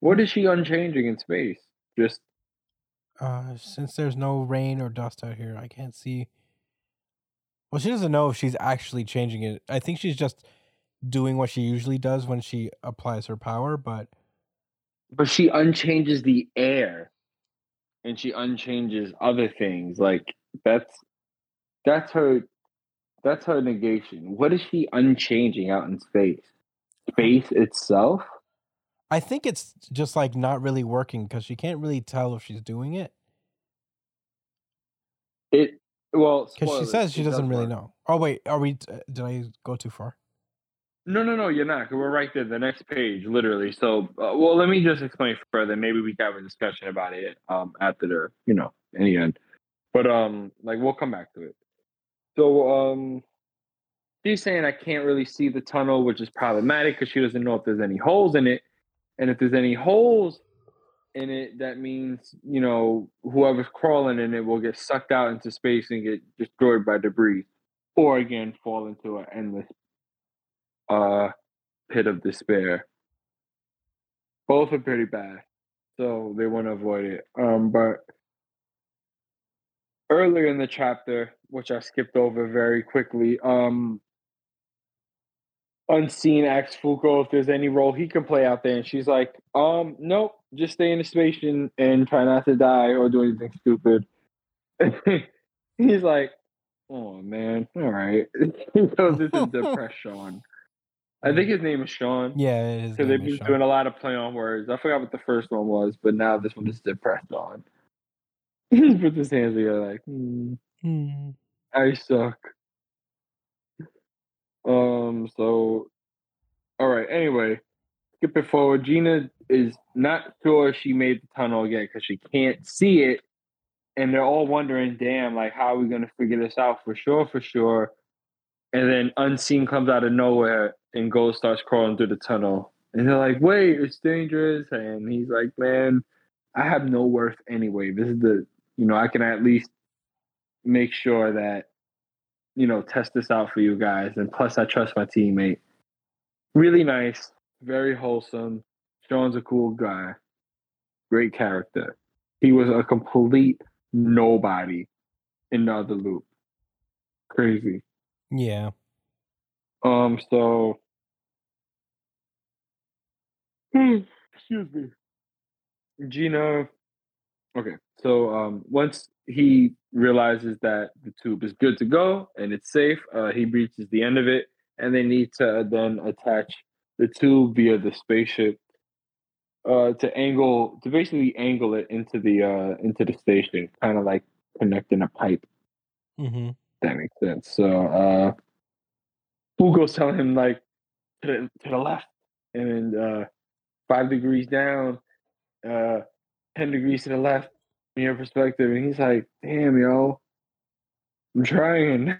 What is she unchanging in space? Just. Uh, since there's no rain or dust out here, I can't see. Well, she doesn't know if she's actually changing it. I think she's just doing what she usually does when she applies her power, but... But she unchanges the air. And she unchanges other things. Like, that's... That's her... That's her negation. What is she unchanging out in space? Space itself? I think it's just like not really working because she can't really tell if she's doing it. It well because she says she, she doesn't does really work. Know. Oh wait, are we? Uh, did I go too far? No, no, no. You're not. We're right there. The next page, literally. So, uh, well, let me just explain further. Maybe we can have a discussion about it um, after the, you know, in the end. But um, like we'll come back to it. So um. She's saying I can't really see the tunnel, which is problematic because she doesn't know if there's any holes in it. And if there's any holes in it, that means, you know, whoever's crawling in it will get sucked out into space and get destroyed by debris. Or, again, fall into an endless uh, pit of despair. Both are pretty bad. So they want to avoid it. Um, but earlier in the chapter, which I skipped over very quickly, um, Unseen asks Fuko if there's any role he can play out there, and she's like, um, nope, just stay in the station and try not to die or do anything stupid. He's like, oh, man, all right. He goes into depression. I think his name is Sean. Yeah, it is. Because they've been doing a lot of play on words. I forgot what the first one was, but now this one is depressed on. He puts his hands together like, mm, mm. I suck. Um, so, all right, anyway, skip it forward. Gina is not sure she made the tunnel yet because she can't see it. And they're all wondering, damn, like, how are we going to figure this out for sure, for sure? And then Unseen comes out of nowhere and Gold starts crawling through the tunnel. And they're like, wait, it's dangerous. And he's like, man, I have no worth anyway. This is the, you know, I can at least make sure that, you know, test this out for you guys. And plus, I trust my teammate. Really nice. Very wholesome. Sean's a cool guy. Great character. He was a complete nobody in the other loop. Crazy. Yeah. Um, so. Excuse me. Gina. Okay. So, um, once he realizes that the tube is good to go and it's safe, uh, he reaches the end of it and they need to then attach the tube via the spaceship, uh, to angle, to basically angle it into the, uh, into the station, kind of like connecting a pipe. Mm-hmm. That makes sense. So, uh, Fugo's telling him, like, to the, to the left, and then, uh, five degrees down, uh, ten degrees to the left from your perspective. And he's like, damn, yo, I'm trying.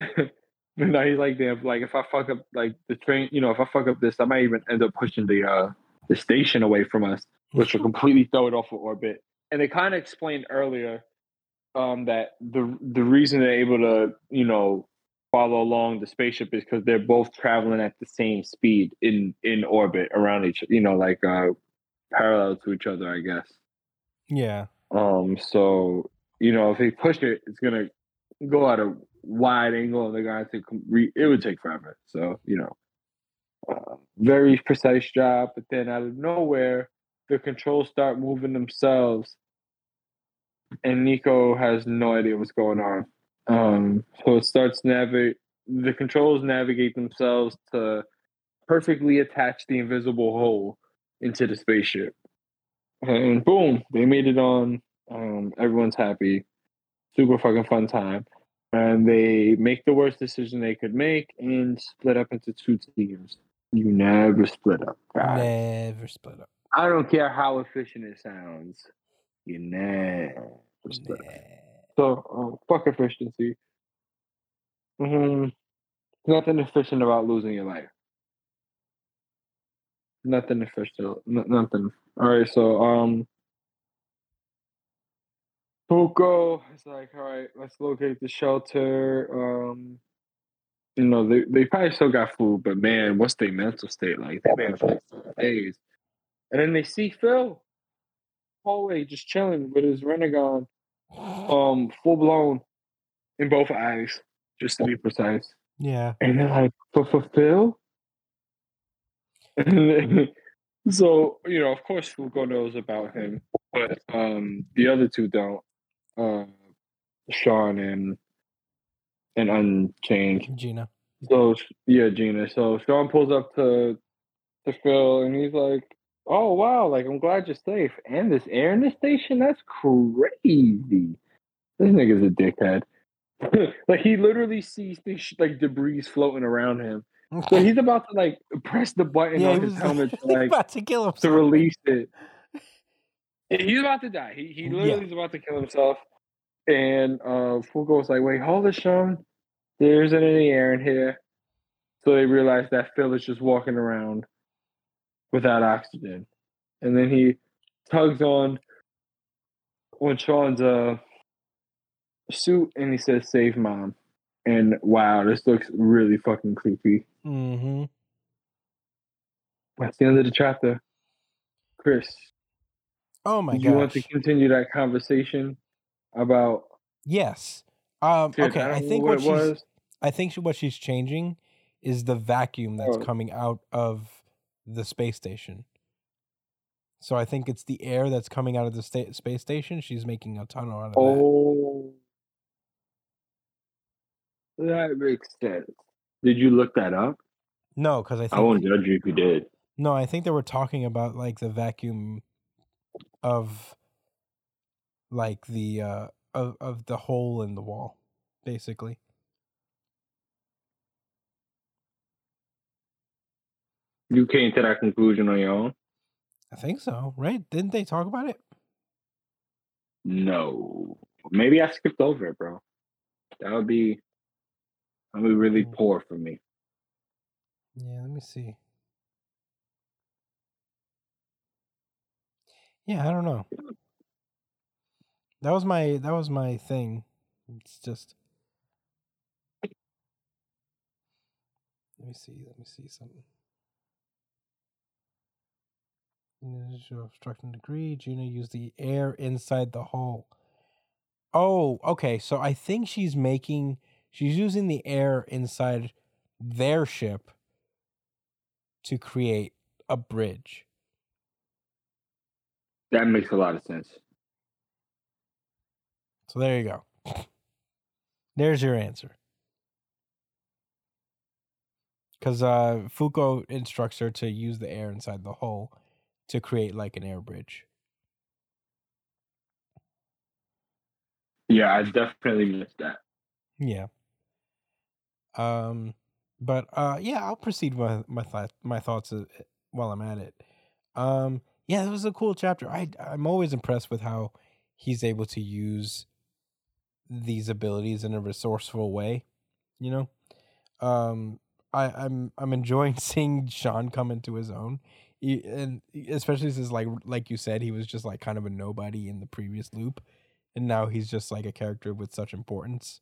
But now he's like, damn, like, if I fuck up, like, the train, you know, if I fuck up this, I might even end up pushing the, uh, the station away from us, which will completely throw it off of orbit. And they kind of explained earlier, Um, that the the reason they're able to, you know, follow along the spaceship is because they're both traveling at the same speed in, in orbit around each, you know, like, uh, parallel to each other, I guess. Yeah. Um. So, you know, if they push it, it's gonna go at a wide angle, and they're gonna have to re- it would take forever. So, you know, uh, very precise job. But then out of nowhere, the controls start moving themselves. And Nico has no idea what's going on. Um, so it starts navigate. The controls navigate themselves to perfectly attach the invisible hole into the spaceship. And boom, they made it on. Um, everyone's happy. Super fucking fun time. And they make the worst decision they could make and split up into two teams. You never split up, guys. Never split up. I don't care how efficient it sounds. You never split up. So, uh, fuck efficiency. Mm-hmm. Nothing efficient about losing your life. Nothing efficient. N- nothing. All right, so, um, Fuko is like, all right, let's locate the shelter. Um, you know, they, they probably still got food, but man, what's their mental state like? They been for like days. And then they see Phil. Hallway just chilling with his Renegon, um, full blown in both eyes, just to be precise. Yeah. And they're like, for fulfill? So, you know, of course Fugo knows about him, but um the other two don't. Uh, Sean and and Unchained. Gina. So yeah, Gina. So Sean pulls up to to Phil and he's like, oh, wow, like, I'm glad you're safe. And this air in the station? That's crazy. This nigga's a dickhead. Like, he literally sees this, like, debris floating around him. So he's about to, like, press the button yeah, on his helmet to, like, about to, kill to release it. And he's about to die. He he literally yeah. is about to kill himself. And uh, Fugo's like, wait, hold it, Sean. There isn't any air in here. So they realize that Phil is just walking around without oxygen. And then he tugs on on Sean's uh, suit and he says, save mom. And wow, this looks really fucking creepy. Mm-hmm. That's the end of the chapter. Chris. Oh my god. You want to continue that conversation? About yes, um, Dude, okay. I, I think what, what she's, was. I think she, what she's changing is the vacuum that's oh. coming out of the space station. So I think it's the air that's coming out of the sta- space station. She's making a tunnel out of oh. that. That makes sense. Did you look that up? No, because I think I won't judge you if you did. No, I think they were talking about like the vacuum of like the uh of, of the hole in the wall, basically. You came to that conclusion on your own? I think so, right? Didn't they talk about it? No. Maybe I skipped over it, bro. That would be that would be really mm. poor for me. Yeah, let me see. Yeah, I don't know. That was my that was my thing. It's just Let me see, let me see something. Obstructing degree. Gina used the air inside the hole. Oh, okay. So I think she's making she's using the air inside their ship to create a bridge. That makes a lot of sense. So there you go. There's your answer. Because uh, Fuko instructs her to use the air inside the hole to create like an air bridge. Yeah, I definitely missed that. Yeah. Um, but uh, yeah, I'll proceed with my th- my thoughts while I'm at it. Um, yeah, it was a cool chapter. I I'm always impressed with how he's able to use these abilities in a resourceful way. You know, um, I I'm I'm enjoying seeing Sean come into his own. He, and especially since like like you said, he was just like kind of a nobody in the previous loop, and now he's just like a character with such importance.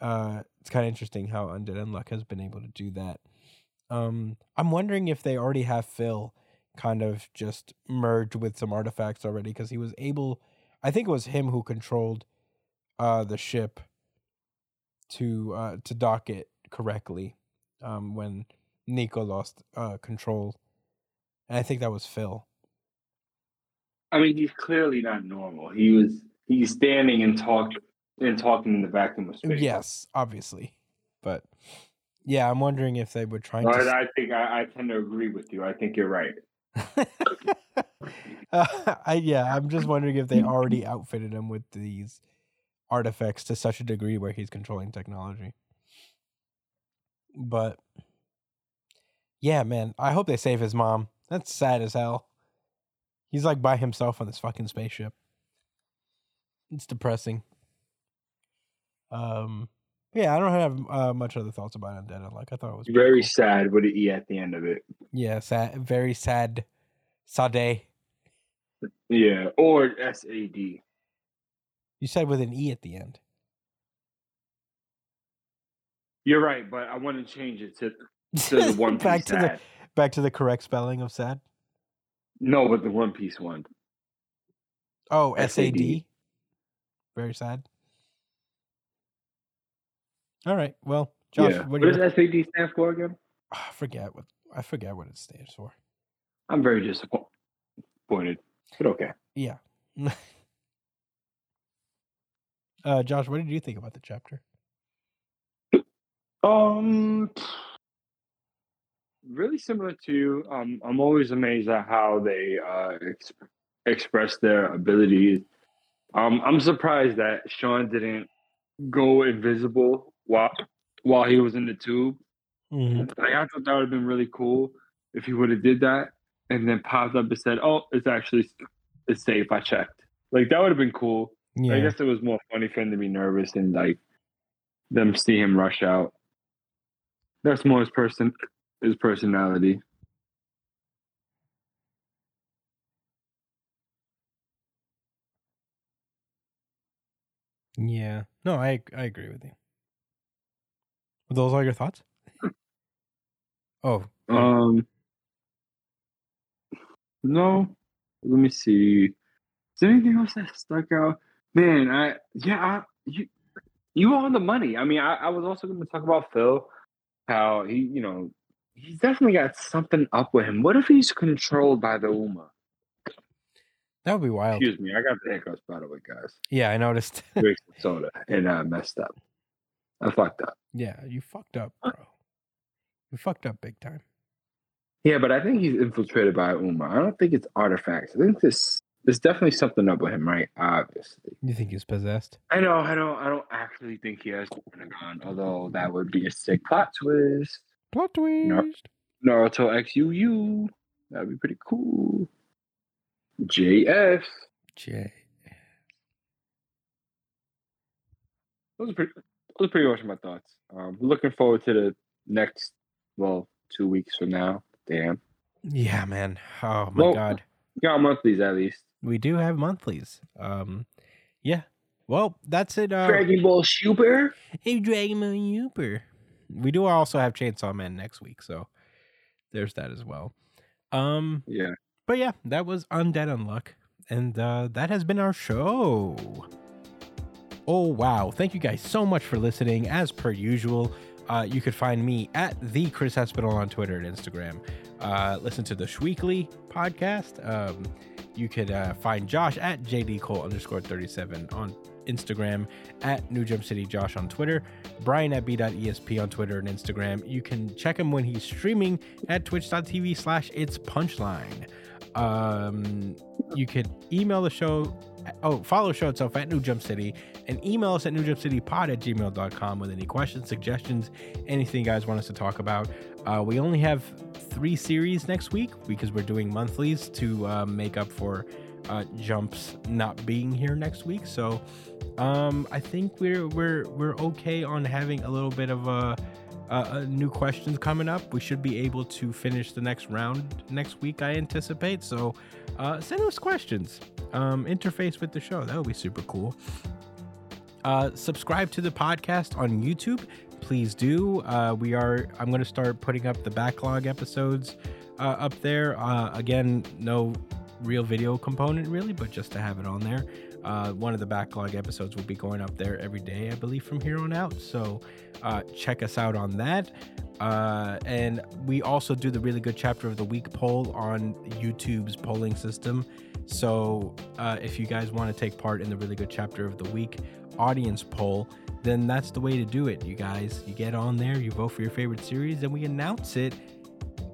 Uh, it's kind of interesting how Undead and Luck has been able to do that. Um, I'm wondering if they already have Phil kind of just merged with some artifacts already, because he was able, I think it was him who controlled uh, the ship to uh, to dock it correctly um, when Nico lost uh, control. And I think that was Phil. I mean, he's clearly not normal. He was he's standing and talk and talking in the vacuum of space. Yes, obviously. But yeah, I'm wondering if they were trying no, to I think I, I tend to agree with you. I think you're right. uh, I yeah, I'm just wondering if they already outfitted him with these artifacts to such a degree where he's controlling technology. But yeah, man, I hope they save his mom. That's sad as hell. He's like by himself on this fucking spaceship. It's depressing. Um, yeah, I don't have uh, much other thoughts about Undead. Like I thought it was very cool. sad with an E at the end of it. Yeah, sad. Very sad. Sade. Yeah, or S A D. You said with an E at the end. You're right, but I want to change it to to the One Piece. Back to sad. the. Back to the correct spelling of sad? No, but the One Piece one. Oh, S A D? Very sad. All right. Well, Josh, yeah. what, what does you... S A D stand for again? Oh, I forget what I forget what it stands for. I'm very disappointed, but okay. Yeah. uh, Josh, what did you think about the chapter? Um... Really similar to, um, I'm always amazed at how they uh, ex- express their abilities. Um, I'm surprised that Sean didn't go invisible while while he was in the tube. Mm-hmm. Like, I thought that would have been really cool if he would have did that and then popped up and said, "Oh, it's actually it's safe. I checked." Like that would have been cool. Yeah. I guess it was more funny for him to be nervous and like them see him rush out. That's more his person. His personality. Yeah. No, I I agree with you. Were those all your thoughts? Oh. Um. No. Let me see. Is there anything else that stuck out? Man, I yeah, I, you you were on the money. I mean, I, I was also going to talk about Phil, how he, you know, he's definitely got something up with him. What if he's controlled by the Uma? That would be wild. Excuse me, I got the hiccups, by the way, guys. Yeah, I noticed. Soda, and I messed up. I fucked up. Yeah, you fucked up, bro. You fucked up big time. Yeah, but I think he's infiltrated by Uma. I don't think it's artifacts. I think this there's definitely something up with him, right? Obviously. You think he's possessed? I know. I don't. I don't actually think he has Pentagon, although that would be a sick plot twist. Plot twist. Nar- Naruto X U U. That'd be pretty cool. J F. J. Those are pretty. Those are pretty much my thoughts. Um, looking forward to the next. Well, two weeks from now. Damn. Yeah, man. Oh my well, god. We got monthlies at least. We do have monthlies. Um, yeah. Well, that's it. Uh, Dragon Ball Super. Hey, Dragon Ball Super. We do also have Chainsaw Man next week, so there's that as well. Um. Yeah. But yeah, that was Undead Unluck, and uh, that has been our show. Oh wow! Thank you guys so much for listening. As per usual. Uh, you could find me at the Chris Espinal on Twitter and Instagram. Uh, listen to the Shweekly podcast. Um, you could uh, find Josh at jdcole underscore thirty-seven on Instagram, at New Jump City Josh on Twitter, Brian at b dot e s p on Twitter and Instagram. You can check him when he's streaming at twitch.tv slash it's punchline. Um, you could email the show. Oh, follow the show itself at New Jump City and email us at newjumpcitypod at gmail dot com with any questions, suggestions, anything you guys want us to talk about. Uh, we only have three series next week because we're doing monthlies to uh, make up for uh, Jump's not being here next week. So um, I think we're we're we're okay on having a little bit of a, a, a new questions coming up. We should be able to finish the next round next week, I anticipate. So uh, send us questions. Um, interface with the show. That would be super cool. Uh, subscribe to the podcast on YouTube. Please do. Uh, we are. I'm going to start putting up the backlog episodes uh, up there. Uh, again, no real video component really, but just to have it on there. Uh, one of the backlog episodes will be going up there every day, I believe, from here on out. So uh, check us out on that. Uh, and we also do the really good chapter of the week poll on YouTube's polling system. So uh, if you guys want to take part in the really good chapter of the week audience poll, then that's the way to do it, you guys. You get on there, you vote for your favorite series, and we announce it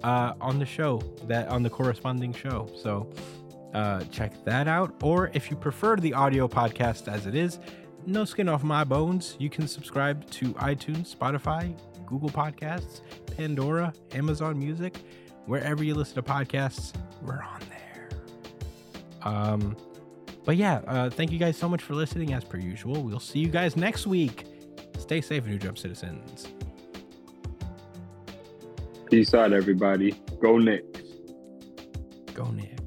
uh, on the show, that on the corresponding show. So uh, check that out. Or if you prefer the audio podcast as it is, no skin off my bones, you can subscribe to iTunes, Spotify, Google Podcasts, Pandora, Amazon Music, wherever you listen to podcasts, we're on there. Um, but yeah, uh, thank you guys so much for listening as per usual. We'll see you guys next week. Stay safe, New Jump citizens. Peace out, everybody. Go Knicks. Go Knicks.